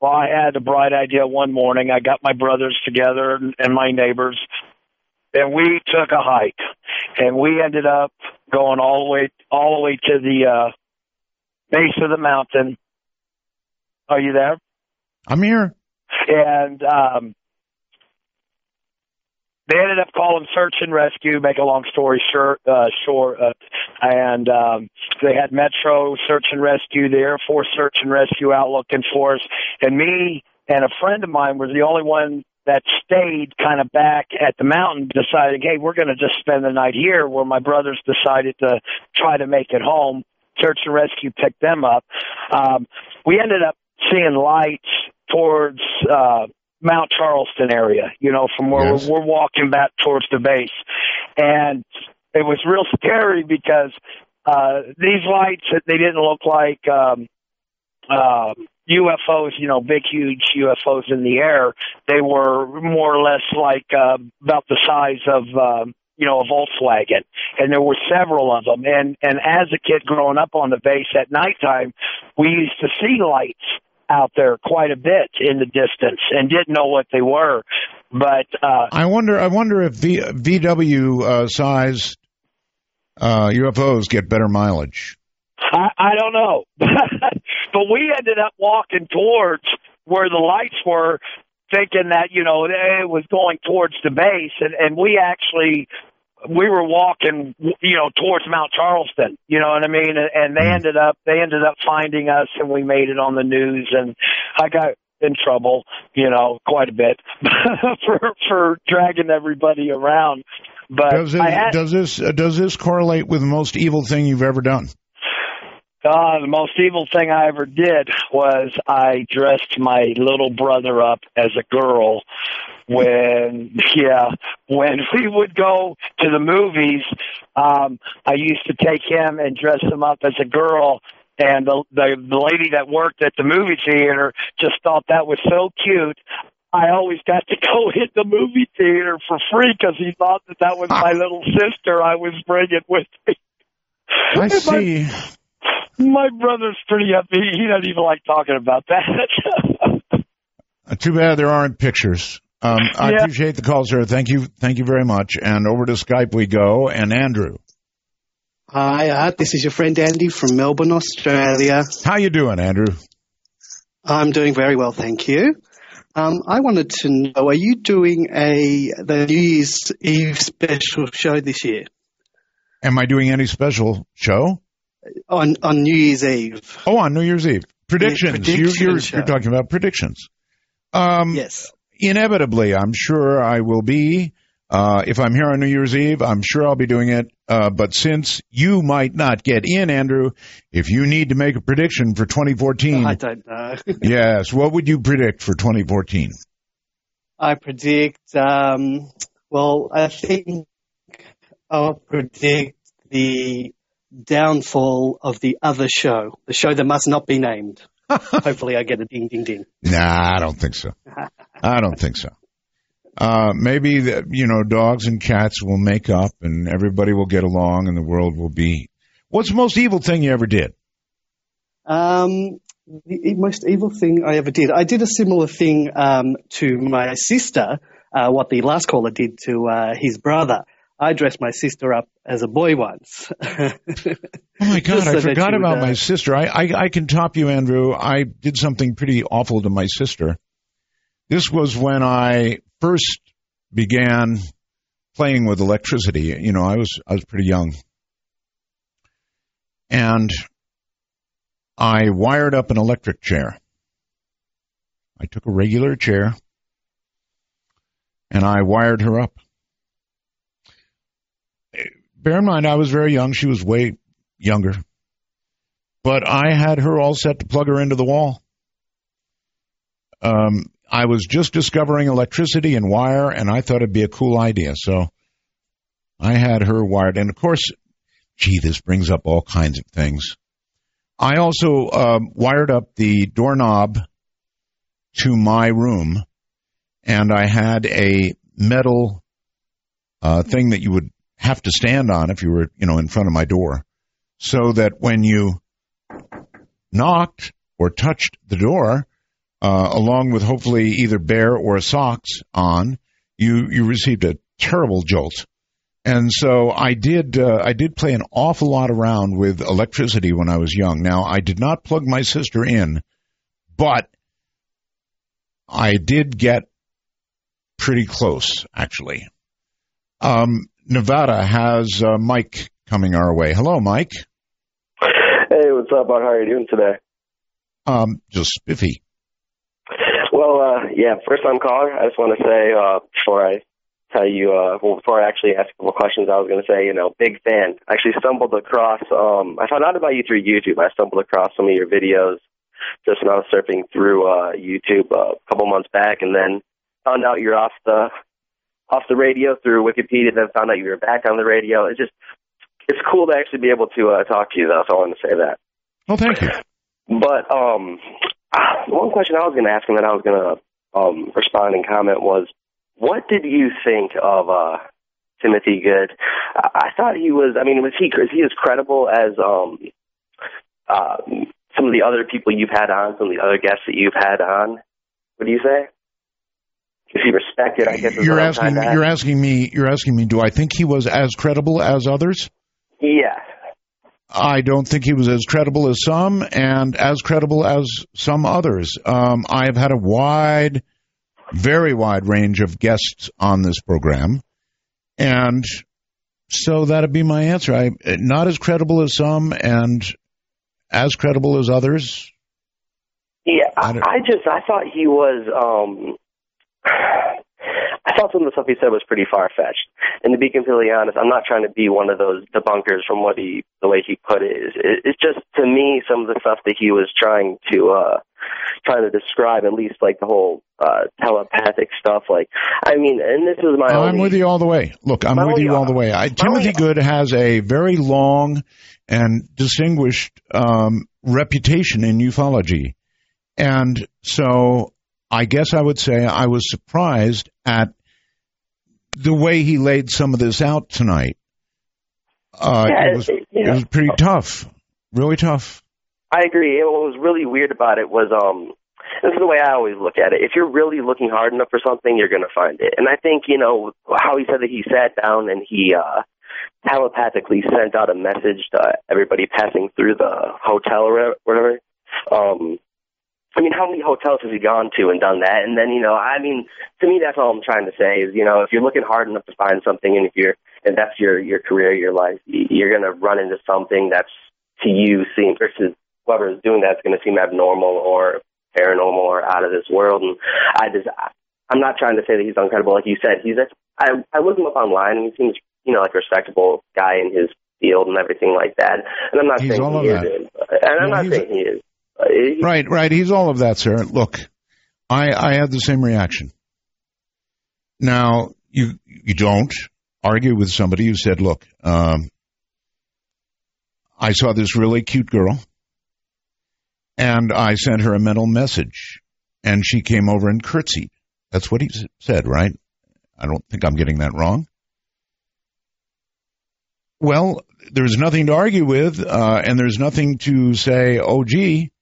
Well, I had a bright idea one morning. I got my brothers together and my neighbors, and we took a hike, and we ended up going all the way, all the way to the uh, base of the mountain. Are you there? I'm here. And um, They ended up calling search and rescue, make a long story short, uh, short uh, and um, they had Metro search and rescue, the Air Force search and rescue out looking for us, and me and a friend of mine was the only one that stayed kind of back at the mountain, deciding, hey, we're going to just spend the night here, where my brothers decided to try to make it home. Search and rescue picked them up. Um, we ended up seeing lights towards uh, Mount Charleston area, you know, from where yes. we're, we're walking back towards the base. And it was real scary because uh, these lights, they didn't look like um, uh, U F Os, you know, big, huge U F Os in the air. They were more or less like uh, about the size of... Uh, you know, a Volkswagen, and there were several of them. And, and as a kid growing up on the base at nighttime, we used to see lights out there quite a bit in the distance and didn't know what they were. But uh, I wonder I wonder if v, V W-sized uh, uh, U F Os get better mileage. I, I don't know. But we ended up walking towards where the lights were, thinking that, you know, it was going towards the base, and, and we actually, we were walking, you know, towards Mount Charleston, you know what I mean? And they ended up, they ended up finding us, and we made it on the news, and I got in trouble, you know, quite a bit for, for dragging everybody around. But does, it, I had, does this, does this correlate with the most evil thing you've ever done? Uh, the most evil thing I ever did was I dressed my little brother up as a girl when, yeah, when we would go to the movies. Um, I used to take him and dress him up as a girl, and the, the, the lady that worked at the movie theater just thought that was so cute. I always got to go hit the movie theater for free because he thought that that was my little sister I was bringing with me. I see. My brother's pretty upbeat. He doesn't even like talking about that. uh, too bad there aren't pictures. Um, I yeah. appreciate the call, sir. Thank you. Thank you very much. And over to Skype we go. And Andrew. Hi, Art. This is your friend Andy from Melbourne, Australia. How you doing, Andrew? I'm doing very well, thank you. Um, I wanted to know, are you doing a the New Year's Eve special show this year? Am I doing any special show? On on New Year's Eve. Oh, on New Year's Eve. Predictions. Prediction you, you're, you're talking about predictions. Um, yes. Inevitably, I'm sure I will be. Uh, if I'm here on New Year's Eve, I'm sure I'll be doing it. Uh, but since you might not get in, Andrew, if you need to make a prediction for twenty fourteen. I don't know. Yes. What would you predict for twenty fourteen? I predict, um, well, I think I'll predict the downfall of the other show, the show that must not be named. Hopefully I get a ding, ding, ding. Nah, I don't think so. I don't think so. Uh, maybe, the, you know, dogs and cats will make up and everybody will get along and the world will be. What's the most evil thing you ever did? Um, the most evil thing I ever did. I did a similar thing um, to my sister, uh, what the last caller did to uh, his brother. I dressed my sister up as a boy once. Oh, my God, so I forgot about uh, my sister. I, I, I can top you, Andrew. I did something pretty awful to my sister. This was when I first began playing with electricity. You know, I was I was pretty young. And I wired up an electric chair. I took a regular chair, and I wired her up. Bear in mind, I was very young. She was way younger. But I had her all set to plug her into the wall. Um, I was just discovering electricity and wire, and I thought it'd be a cool idea. So I had her wired. And, of course, gee, this brings up all kinds of things. I also um, wired up the doorknob to my room, and I had a metal uh, thing that you would have to stand on if you were, you know, in front of my door, so that when you knocked or touched the door, uh, along with hopefully either bare or socks on, you, you received a terrible jolt. And so I did, uh, I did play an awful lot around with electricity when I was young. Now, I did not plug my sister in, but I did get pretty close, actually. Um, Nevada has uh, Mike coming our way. Hello, Mike. Hey, what's up, Art? How are you doing today? Um, just spiffy. Well, uh, yeah, first-time caller. I just want to say uh, before I tell you, uh, well, before I actually ask a couple questions, I was going to say, you know, big fan. I actually stumbled across, um, I found out about you through YouTube. I stumbled across some of your videos just when I was surfing through uh, YouTube uh, a couple months back, and then found out you're off the off the radio through Wikipedia, then found out you were back on the radio. It's just, it's cool to actually be able to uh, talk to you, though, so I wanted to say that. Well, thank you. But um, one question I was going to ask and then I was going to um, respond and comment was, what did you think of uh, Timothy Good? I-, I thought he was, I mean, was he, is he as credible as um, uh, some of the other people you've had on, some of the other guests that you've had on? What do you say? Is he respected? I guess you're asking. Me, you're asking me. You're asking me. Do I think he was as credible as others? Yeah. I don't think he was as credible as some, and as credible as some others. Um, I have had a wide, very wide range of guests on this program, and so that'd be my answer. I not as credible as some, and as credible as others. Yeah, I, I, I just I thought he was. Um, I thought some of the stuff he said was pretty far-fetched. And to be completely honest, I'm not trying to be one of those debunkers from what he, the way he put it. It's just, to me, some of the stuff that he was trying to uh, trying to describe, at least like the whole uh, telepathic stuff. Like, I mean, and this is my oh, only... I'm with you all the way. Look, I'm with only, you all uh, the way. I, Timothy only, Good has a very long and distinguished um, reputation in ufology. And so... I guess I would say I was surprised at the way he laid some of this out tonight. Uh, yeah, it was, it, you know, it was pretty tough, really tough. I agree. And what was really weird about it was, um, this is the way I always look at it. If you're really looking hard enough for something, you're going to find it. And I think, you know, how he said that he sat down and he uh, telepathically sent out a message to everybody passing through the hotel or whatever, um, I mean, how many hotels has he gone to and done that? And then, you know, I mean, to me, that's all I'm trying to say is, you know, if you're looking hard enough to find something, and if you're, and that's your, your career, your life, you're going to run into something that's to you seem, or to whoever is doing that's going to seem abnormal or paranormal or out of this world. And I just, I'm not trying to say that he's uncredible. Like you said, he's, I, I looked him up online and he seems, you know, like a respectable guy in his field and everything like that. And I'm not he's saying he is. And I'm no, not saying he is. Right, right. He's all of that, sir. Look, I, I had the same reaction. Now, you you don't argue with somebody who said, look, um, I saw this really cute girl, and I sent her a mental message, and she came over and curtsied. That's what he said, right? I don't think I'm getting that wrong. Well, there's nothing to argue with, uh, and there's nothing to say, oh, gee.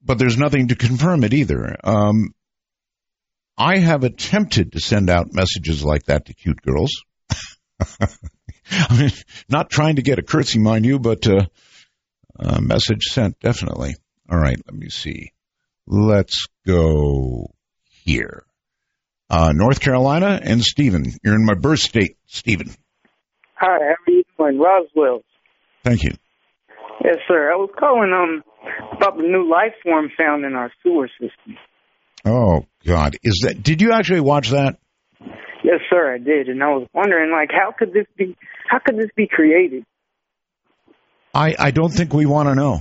But there's nothing to confirm it either. Um, I have attempted to send out messages like that to cute girls. I mean, not trying to get a curtsy, mind you, but uh, a message sent, definitely. All right, let me see. Let's go here. Uh, North Carolina and Stephen. You're in my birth state, Stephen. Hi, how are you doing? Roswell. Thank you. Yes, sir. I was calling um, about the new life form found in our sewer system. Oh, God. Is that? Did you actually watch that? Yes, sir, I did. And I was wondering, like, how could this be, how could this be created? I, I don't think we want to know.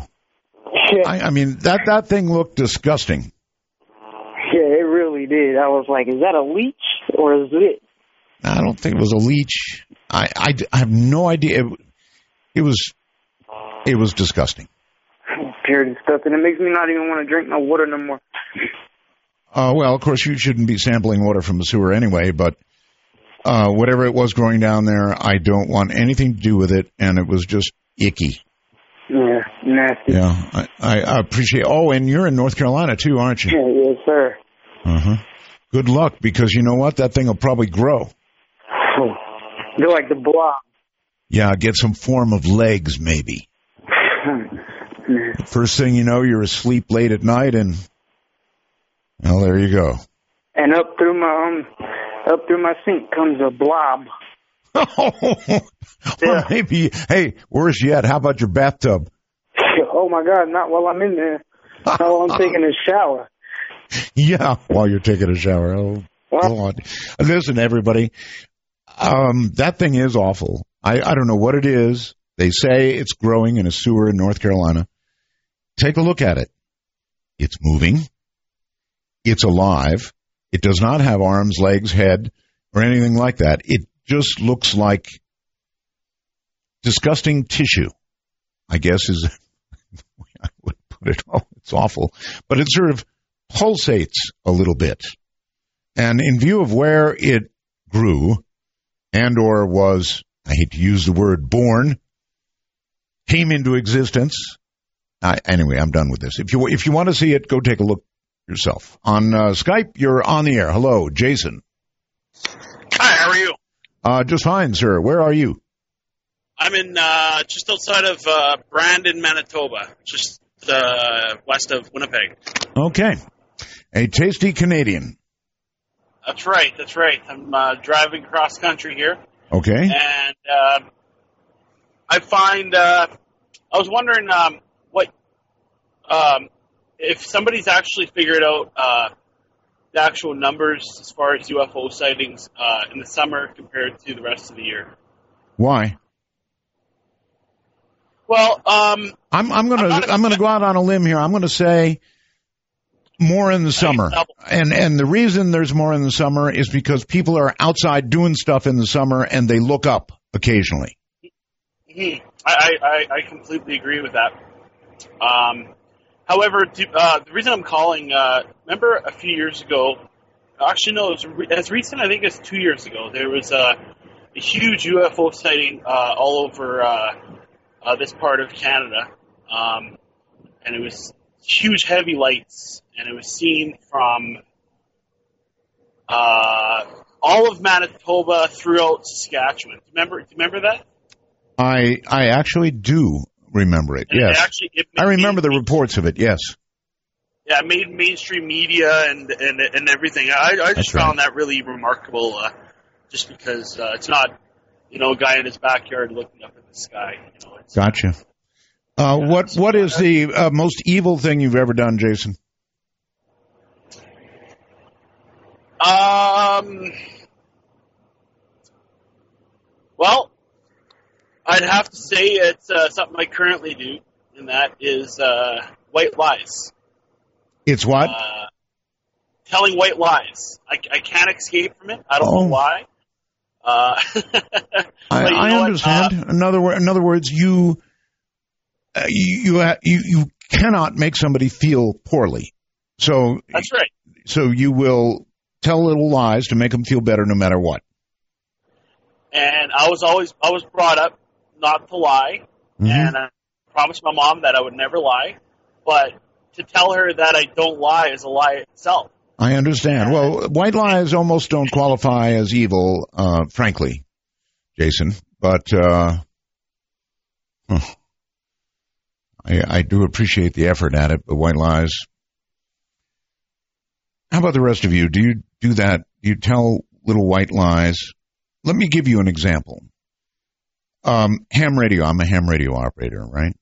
Yeah. I, I mean, that, that thing looked disgusting. Yeah, it really did. I was like, is that a leech or is it? I don't think it was a leech. I, I, I have no idea. It, it was... It was disgusting. Pure disgusting. It makes me not even want to drink no water no more. Uh, well, of course, you shouldn't be sampling water from the sewer anyway, but uh, whatever it was growing down there, I don't want anything to do with it, and it was just icky. Yeah, nasty. Yeah, I, I, I appreciate it. Oh, and you're in North Carolina, too, aren't you? Yeah, yes, sir. Uh-huh. Good luck, because you know what? That thing will probably grow. Oh, they're like the blob. Yeah, get some form of legs, maybe. First thing you know, you're asleep late at night, and well, there you go. And up through my um, Up through my sink comes a blob. Yeah. Or maybe, hey, where's you at? How about your bathtub? Oh, my God, not while I'm in there. Not while I'm taking a shower. Yeah, while you're taking a shower. Oh, well, go on. Listen, everybody, um, that thing is awful. I, I don't know what it is. They say it's growing in a sewer in North Carolina. Take a look at it. It's moving. It's alive. It does not have arms, legs, head, or anything like that. It just looks like disgusting tissue, I guess is the way I would put it. Oh, it's awful. But it sort of pulsates a little bit. And in view of where it grew and or was, I hate to use the word born, came into existence. Uh, anyway, I'm done with this. If you if you want to see it, go take a look yourself. On uh, Skype, you're on the air. Hello, Jason. Hi, how are you? Uh, just fine, sir. Where are you? I'm in uh, just outside of uh, Brandon, Manitoba, just uh, west of Winnipeg. Okay. A tasty Canadian. That's right. That's right. I'm uh, driving cross-country here. Okay. And uh, I find uh, I was wondering um, what um, if somebody's actually figured out uh, the actual numbers as far as U F O sightings uh, in the summer compared to the rest of the year. Why? Well, um, I'm, I'm gonna I'm, I'm gonna go out on a limb here. I'm gonna say more in the summer, and and the reason there's more in the summer is because people are outside doing stuff in the summer and they look up occasionally. I I, I completely agree with that. Um, however, do, uh, the reason I'm calling, uh, remember a few years ago, actually no, it was re- as recent I think as two years ago, there was uh, a huge U F O sighting uh, all over. Uh, Uh, this part of Canada, um, and it was huge heavy lights, and it was seen from uh, all of Manitoba throughout Saskatchewan. Remember, remember that? I I actually do remember it, and yes. It actually, it I remember the reports of it, yes. Yeah, it made mainstream media and, and, and everything. I, I just That's found right. that really remarkable, uh, just because uh, it's not... You know, a guy in his backyard looking up at the sky. You know, it's, gotcha. Uh, yeah, what What is the uh, most evil thing you've ever done, Jason? Um. Well, I'd have to say it's uh, something I currently do, and that is uh, white lies. It's what? Uh, telling white lies. I, I can't escape from it. I don't oh. know why. Uh, I, I understand. What, uh, in other, in other words, you, uh, you you you cannot make somebody feel poorly. So that's right. So you will tell little lies to make them feel better, no matter what. And I was always I was brought up not to lie, mm-hmm. and I promised my mom that I would never lie. But to tell her that I don't lie is a lie itself. I understand. Well, white lies almost don't qualify as evil, uh, frankly, Jason. But uh, huh. I, I do appreciate the effort at it, but white lies. How about the rest of you? Do you do that? Do you tell little white lies? Let me give you an example. Um, ham radio. I'm a ham radio operator, right?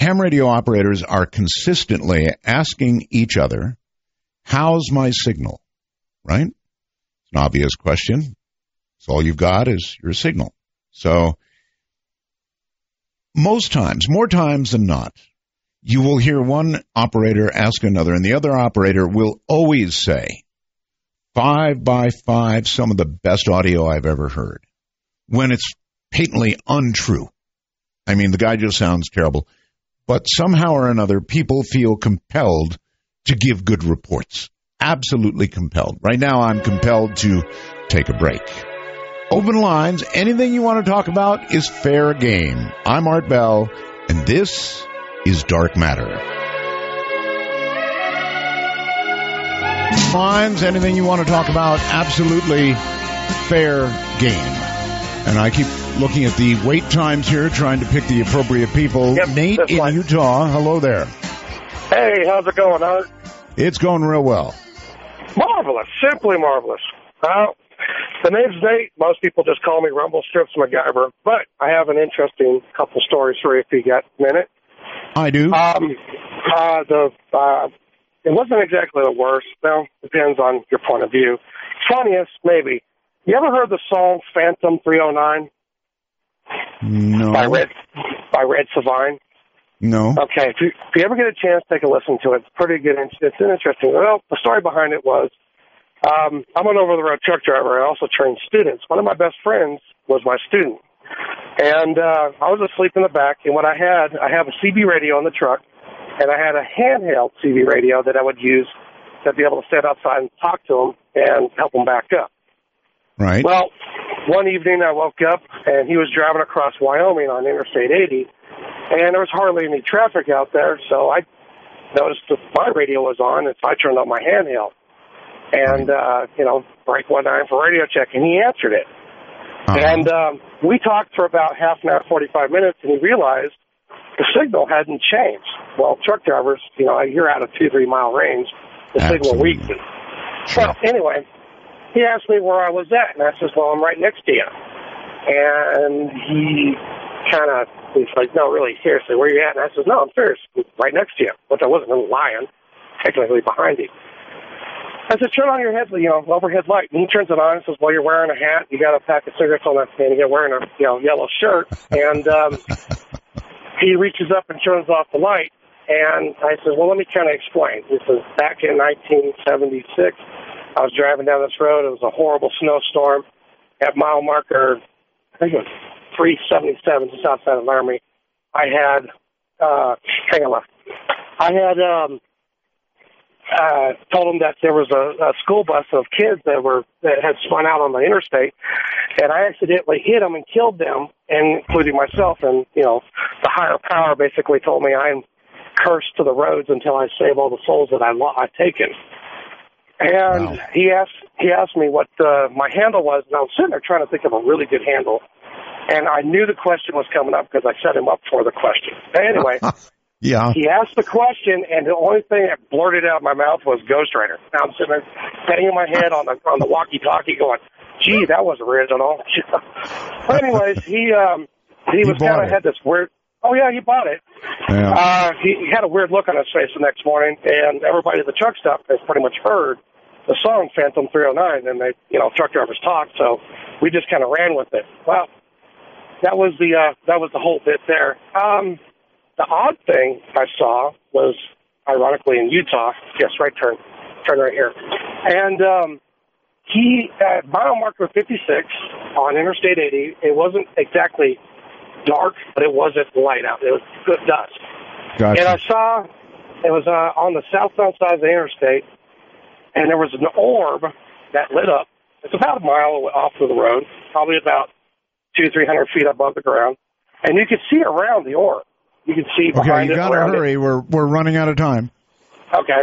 Ham radio operators are consistently asking each other, how's my signal, right? It's an obvious question. So all you've got is your signal. So most times, more times than not, you will hear one operator ask another, and the other operator will always say, five by five, some of the best audio I've ever heard, when it's patently untrue. I mean, the guy just sounds terrible. But somehow or another, people feel compelled to give good reports. Absolutely compelled. Right now I'm compelled to take a break. Open lines, anything you want to talk about is fair game. I'm Art Bell, and this is Dark Matter. Lines, anything you want to talk about, absolutely fair game. And I keep looking at the wait times here, trying to pick the appropriate people. Yep, Nate in fine. Utah, hello there. Hey, how's it going, Art? It's going real well. Marvelous. Simply marvelous. Uh, The name's Nate. Most people just call me Rumble Strips MacGyver, but I have an interesting couple stories for you if you got a minute. I do. Um, uh, the uh, it wasn't exactly the worst. Well, depends on your point of view. Funniest, maybe. You ever heard the song Phantom three oh nine? No. By Red, by Red Savine? No. Okay. If you, if you ever get a chance, take a listen to it. It's pretty good. It's interesting. Well, the story behind it was um, I'm an over-the-road truck driver. I also train students. One of my best friends was my student. And uh, I was asleep in the back, and what I had, I have a C B radio on the truck, and I had a handheld C B radio that I would use to be able to stand outside and talk to them and help them back up. Right. Well, one evening I woke up, and he was driving across Wyoming on Interstate eighty, and there was hardly any traffic out there, so I noticed that my radio was on, and so I turned on my handheld. And, uh, you know, break one nine for radio check, and he answered it. Uh-huh. And um, we talked for about half an hour, forty-five minutes, and he realized the signal hadn't changed. Well, truck drivers, you know, you're out of two, three-mile range. The Absolutely. Signal weakened. Sure. So, anyway, he asked me where I was at, and I says, well, I'm right next to you. And he kind of, he's like, no, really, seriously, where are you at? And I says, no, I'm serious, I'm right next to you, which I wasn't really lying, technically behind him. I said, turn on your head, you know, overhead light. And he turns it on and says, well, you're wearing a hat, you got a pack of cigarettes on that hand, you're wearing a you know, yellow shirt. And um, he reaches up and turns off the light. And I said, well, let me kind of explain. This is back in nineteen seventy-six. I was driving down this road. It was a horrible snowstorm. At mile marker, I think it was three seventy-seven, just outside of Laramie, I had, uh, hang on, I had, um, Uh, told him that there was a, a school bus of kids that were that had spun out on the interstate, and I accidentally hit them and killed them, and including myself. And you know, the higher power basically told me I'm cursed to the roads until I save all the souls that I lo- I've taken. And wow. he asked he asked me what uh, my handle was, and I was sitting there trying to think of a really good handle, and I knew the question was coming up because I set him up for the question. Anyway. Yeah. He asked the question, and the only thing that blurted out of my mouth was Ghostwriter. Now I'm sitting there banging my head on the on the walkie-talkie, going, "Gee, that was original." But anyways, he um he, he was kind of had this weird. Oh yeah, he bought it. Yeah. Uh, he, he had a weird look on his face the next morning, and everybody at the truck stop has pretty much heard the song "Phantom three oh nine," and they, you know, truck drivers talk, so we just kind of ran with it. Well, that was the uh, that was the whole bit there. Um. The odd thing I saw was, ironically, in Utah. Yes, right turn. Turn right here. And um, he, at biomarker fifty-six on Interstate eighty, it wasn't exactly dark, but it wasn't light out. It was good dusk. Gotcha. And I saw, it was uh, on the southbound side of the interstate, and there was an orb that lit up. It's about a mile off of the road, probably about two, three hundred feet above the ground. And you could see around the orb. You can see behind it. Okay, you got to hurry. It. We're we're running out of time. Okay.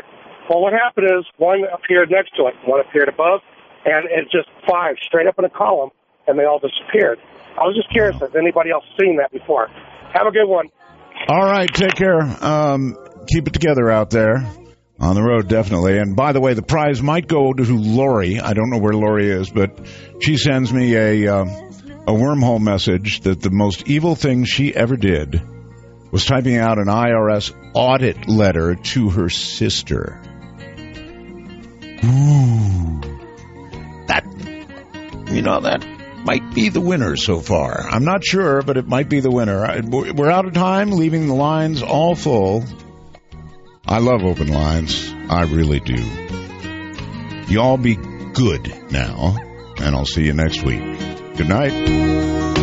Well, what happened is one appeared next to it, one appeared above, and it just five straight up in a column, and they all disappeared. I was just curious wow. if anybody else seen that before. Have a good one. All right, take care. Um, keep it together out there on the road, definitely. And by the way, the prize might go to Lori. I don't know where Lori is, but she sends me a uh, a wormhole message that the most evil thing she ever did was typing out an I R S audit letter to her sister. Ooh. That, you know, that might be the winner so far. I'm not sure, but it might be the winner. We're out of time, leaving the lines all full. I love open lines. I really do. Y'all be good now, and I'll see you next week. Good night.